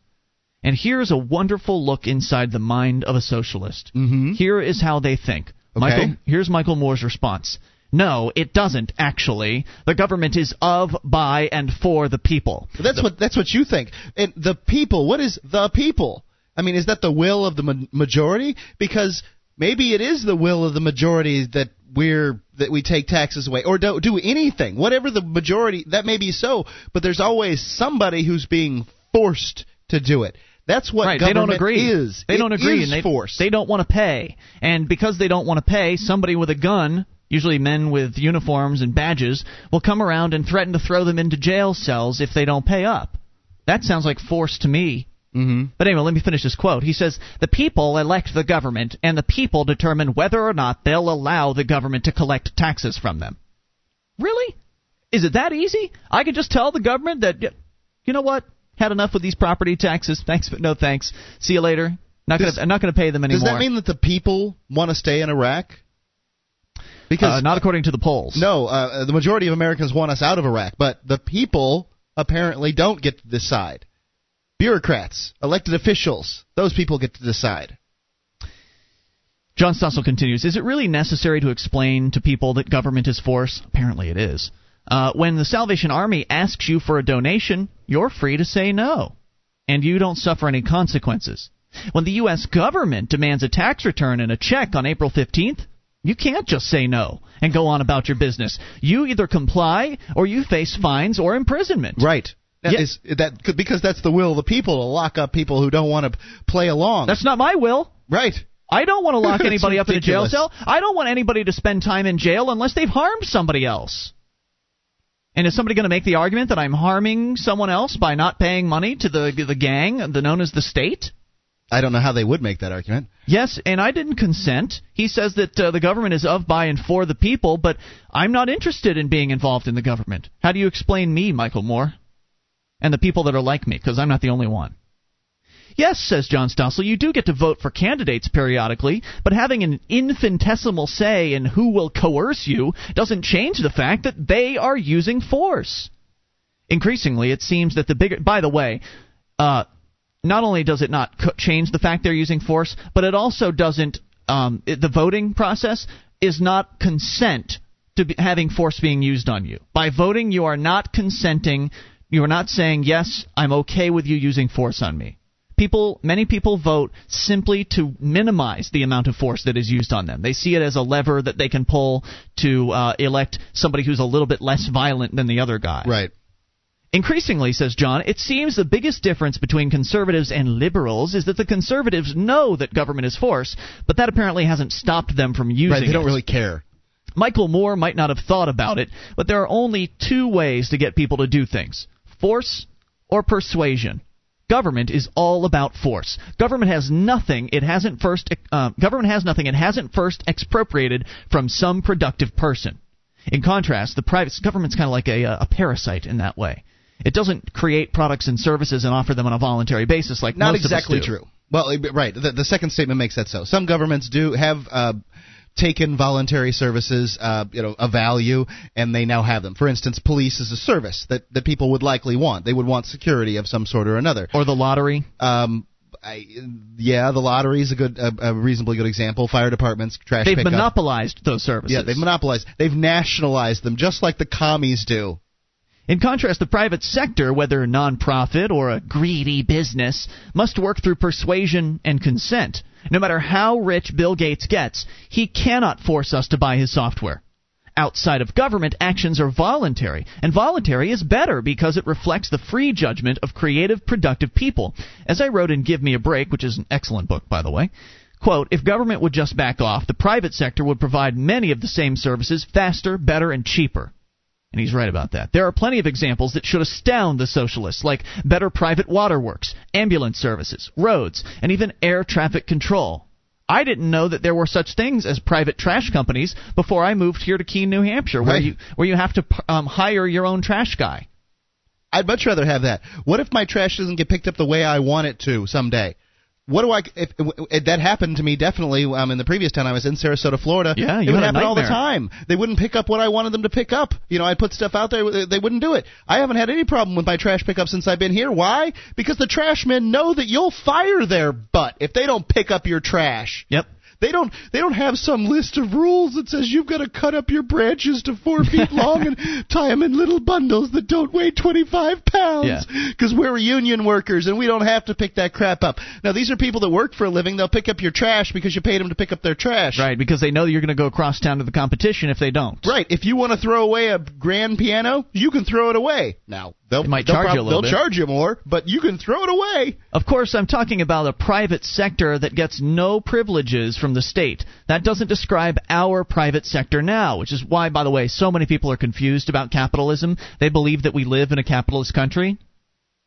And here's a wonderful look inside the mind of a socialist. Mm-hmm. Here is how they think. Okay. Here's Michael Moore's response. No, it doesn't, actually. The government is of, by, and for the people. That's what you think. And the people, what is the people? I mean, is that the will of the majority? Because maybe it is the will of the majority that we take taxes away or don't do anything. Whatever the majority, that may be so, but there's always somebody who's being forced to do it. That's what right. government they don't agree. Is. They it don't agree. Is and force. They don't want to pay. And because they don't want to pay, somebody with a gun, usually men with uniforms and badges, will come around and threaten to throw them into jail cells if they don't pay up. That sounds like force to me. Mm-hmm. But anyway, let me finish this quote. He says, the people elect the government, and the people determine whether or not they'll allow the government to collect taxes from them. Really? Is it that easy? I could just tell the government that, you know what, had enough with these property taxes. Thanks, but no thanks. See you later. I'm not going to pay them anymore. Does that mean that the people want to stay in Iraq? Because not according to the polls. No, the majority of Americans want us out of Iraq, but the people apparently don't get to decide. Bureaucrats, elected officials, those people get to decide. John Stossel continues, is it really necessary to explain to people that government is force? Apparently it is. When the Salvation Army asks you for a donation, you're free to say no, and you don't suffer any consequences. When the U.S. government demands a tax return and a check on April 15th, you can't just say no and go on about your business. You either comply or you face fines or imprisonment. Right. Because that's the will of the people, to lock up people who don't want to play along. That's not my will. Right. I don't want to lock anybody up in a jail cell. I don't want anybody to spend time in jail unless they've harmed somebody else. And is somebody going to make the argument that I'm harming someone else by not paying money to the gang known as the state? I don't know how they would make that argument. Yes, and I didn't consent. He says that the government is of, by, and for the people, but I'm not interested in being involved in the government. How do you explain me, Michael Moore, and the people that are like me, because I'm not the only one? Yes, says John Stossel, you do get to vote for candidates periodically, but having an infinitesimal say in who will coerce you doesn't change the fact that they are using force. Increasingly, it seems that the bigger... By the way... Not only does it not change the fact they're using force, but it also doesn't the voting process is not consent to having force being used on you. By voting, you are not consenting. You are not saying, yes, I'm okay with you using force on me. Many people vote simply to minimize the amount of force that is used on them. They see it as a lever that they can pull to elect somebody who's a little bit less violent than the other guy. Right. Increasingly, says John, it seems the biggest difference between conservatives and liberals is that the conservatives know that government is force, but that apparently hasn't stopped them from using it. Right, they don't really care. Michael Moore might not have thought about it, but there are only two ways to get people to do things: force or persuasion. Government is all about force. Government has nothing it hasn't first expropriated from some productive person. In contrast, the private government's kind of like a parasite in that way. It doesn't create products and services and offer them on a voluntary basis like most of us do. Not exactly true. Well, right. The second statement makes that so. Some governments do have taken voluntary services, a value, and they now have them. For instance, police is a service that people would likely want. They would want security of some sort or another. Or the lottery. The lottery is a reasonably good example. Fire departments, trash pickup. They've monopolized those services. Yeah, they've monopolized. They've nationalized them, just like the commies do. In contrast, the private sector, whether a nonprofit or a greedy business, must work through persuasion and consent. No matter how rich Bill Gates gets, he cannot force us to buy his software. Outside of government, actions are voluntary, and voluntary is better because it reflects the free judgment of creative, productive people. As I wrote in Give Me a Break, which is an excellent book, by the way, quote, if government would just back off, the private sector would provide many of the same services faster, better, and cheaper. And he's right about that. There are plenty of examples that should astound the socialists, like better private waterworks, ambulance services, roads, and even air traffic control. I didn't know that there were such things as private trash companies before I moved here to Keene, New Hampshire, where you have to hire your own trash guy. I'd much rather have that. What if my trash doesn't get picked up the way I want it to someday? What do I? If that happened to me, definitely. In the previous town I was in, Sarasota, Florida. Yeah, it would happen all the time. They wouldn't pick up what I wanted them to pick up. I put stuff out there, they wouldn't do it. I haven't had any problem with my trash pickup since I've been here. Why? Because the trash men know that you'll fire their butt if they don't pick up your trash. Yep. They don't have some list of rules that says you've got to cut up your branches to 4 feet long and tie them in little bundles that don't weigh 25 pounds. Because we're union workers and we don't have to pick that crap up. Now, these are people that work for a living. They'll pick up your trash because you paid them to pick up their trash. Right, because they know you're going to go across town to the competition if they don't. Right. If you want to throw away a grand piano, you can throw it away. Now, They'll charge you more, but you can throw it away. Of course, I'm talking about a private sector that gets no privileges from the state. That doesn't describe our private sector now, which is why, by the way, so many people are confused about capitalism. They believe that we live in a capitalist country,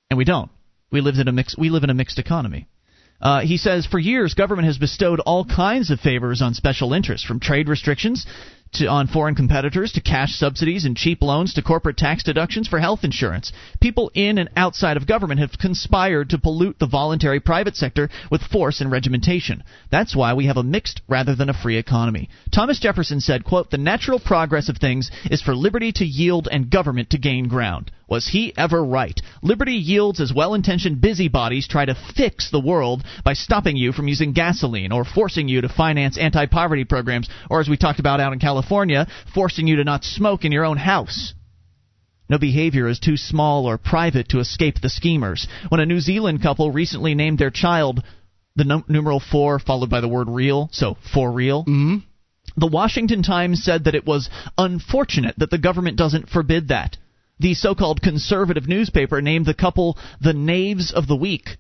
and we don't. We live in a mixed economy. He says, for years, government has bestowed all kinds of favors on special interests, from trade restrictions on foreign competitors to cash subsidies and cheap loans to corporate tax deductions for health insurance. People in and outside of government have conspired to pollute the voluntary private sector with force and regimentation. That's why we have a mixed rather than a free economy. Thomas Jefferson said, quote, the natural progress of things is for liberty to yield and government to gain ground. Was he ever right? Liberty yields as well-intentioned busybodies try to fix the world by stopping you from using gasoline or forcing you to finance anti-poverty programs, or as we talked about out in California, forcing you to not smoke in your own house. No behavior is too small or private to escape the schemers. When a New Zealand couple recently named their child the numeral 4 followed by the word real, so for real, the Washington Times said that it was unfortunate that the government doesn't forbid that. The so-called conservative newspaper named the couple the Knaves of the Week.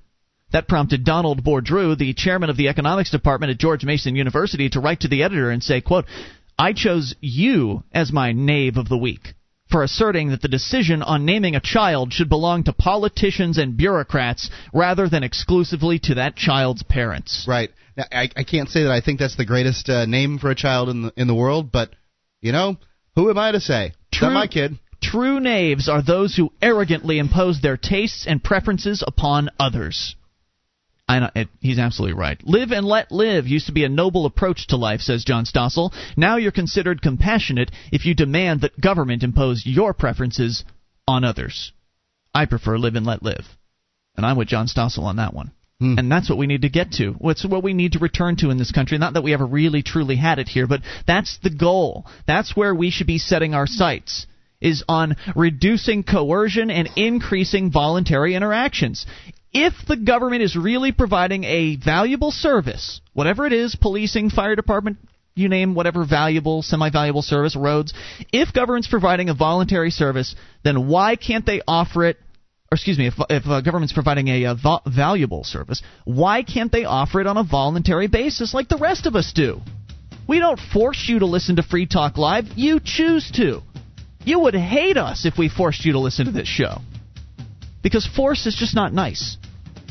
That prompted Donald Bourdreau, the chairman of the economics department at George Mason University, to write to the editor and say, quote, I chose you as my knave of the week for asserting that the decision on naming a child should belong to politicians and bureaucrats rather than exclusively to that child's parents. Right. Now, I can't say that I think that's the greatest name for a child in the world, but, who am I to say? It's not my kid. True knaves are those who arrogantly impose their tastes and preferences upon others. He's absolutely right. Live and let live used to be a noble approach to life, says John Stossel. Now you're considered compassionate if you demand that government impose your preferences on others. I prefer live and let live. And I'm with John Stossel on that one. And that's what we need to get to. It's what we need to return to in this country. Not that we ever really truly had it here, but that's the goal. That's where we should be setting our sights, is on reducing coercion and increasing voluntary interactions. If the government is really providing a valuable service, whatever it is, policing, fire department, you name whatever valuable, semi-valuable service, roads, if government's providing a voluntary service, then why can't they offer it? Or excuse me, if government's providing a valuable service, why can't they offer it on a voluntary basis like the rest of us do? We don't force you to listen to Free Talk Live. You choose to. You would hate us if we forced you to listen to this show. Because force is just not nice.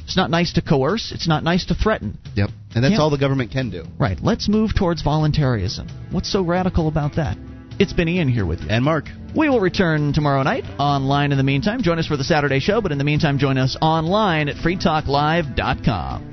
It's not nice to coerce. It's not nice to threaten. Yep. And that's all the government can do. Right. Let's move towards voluntarism. What's so radical about that? It's been Ian here with you. And Mark. We will return tomorrow night online in the meantime. Join us for the Saturday show, but in the meantime, join us online at freetalklive.com.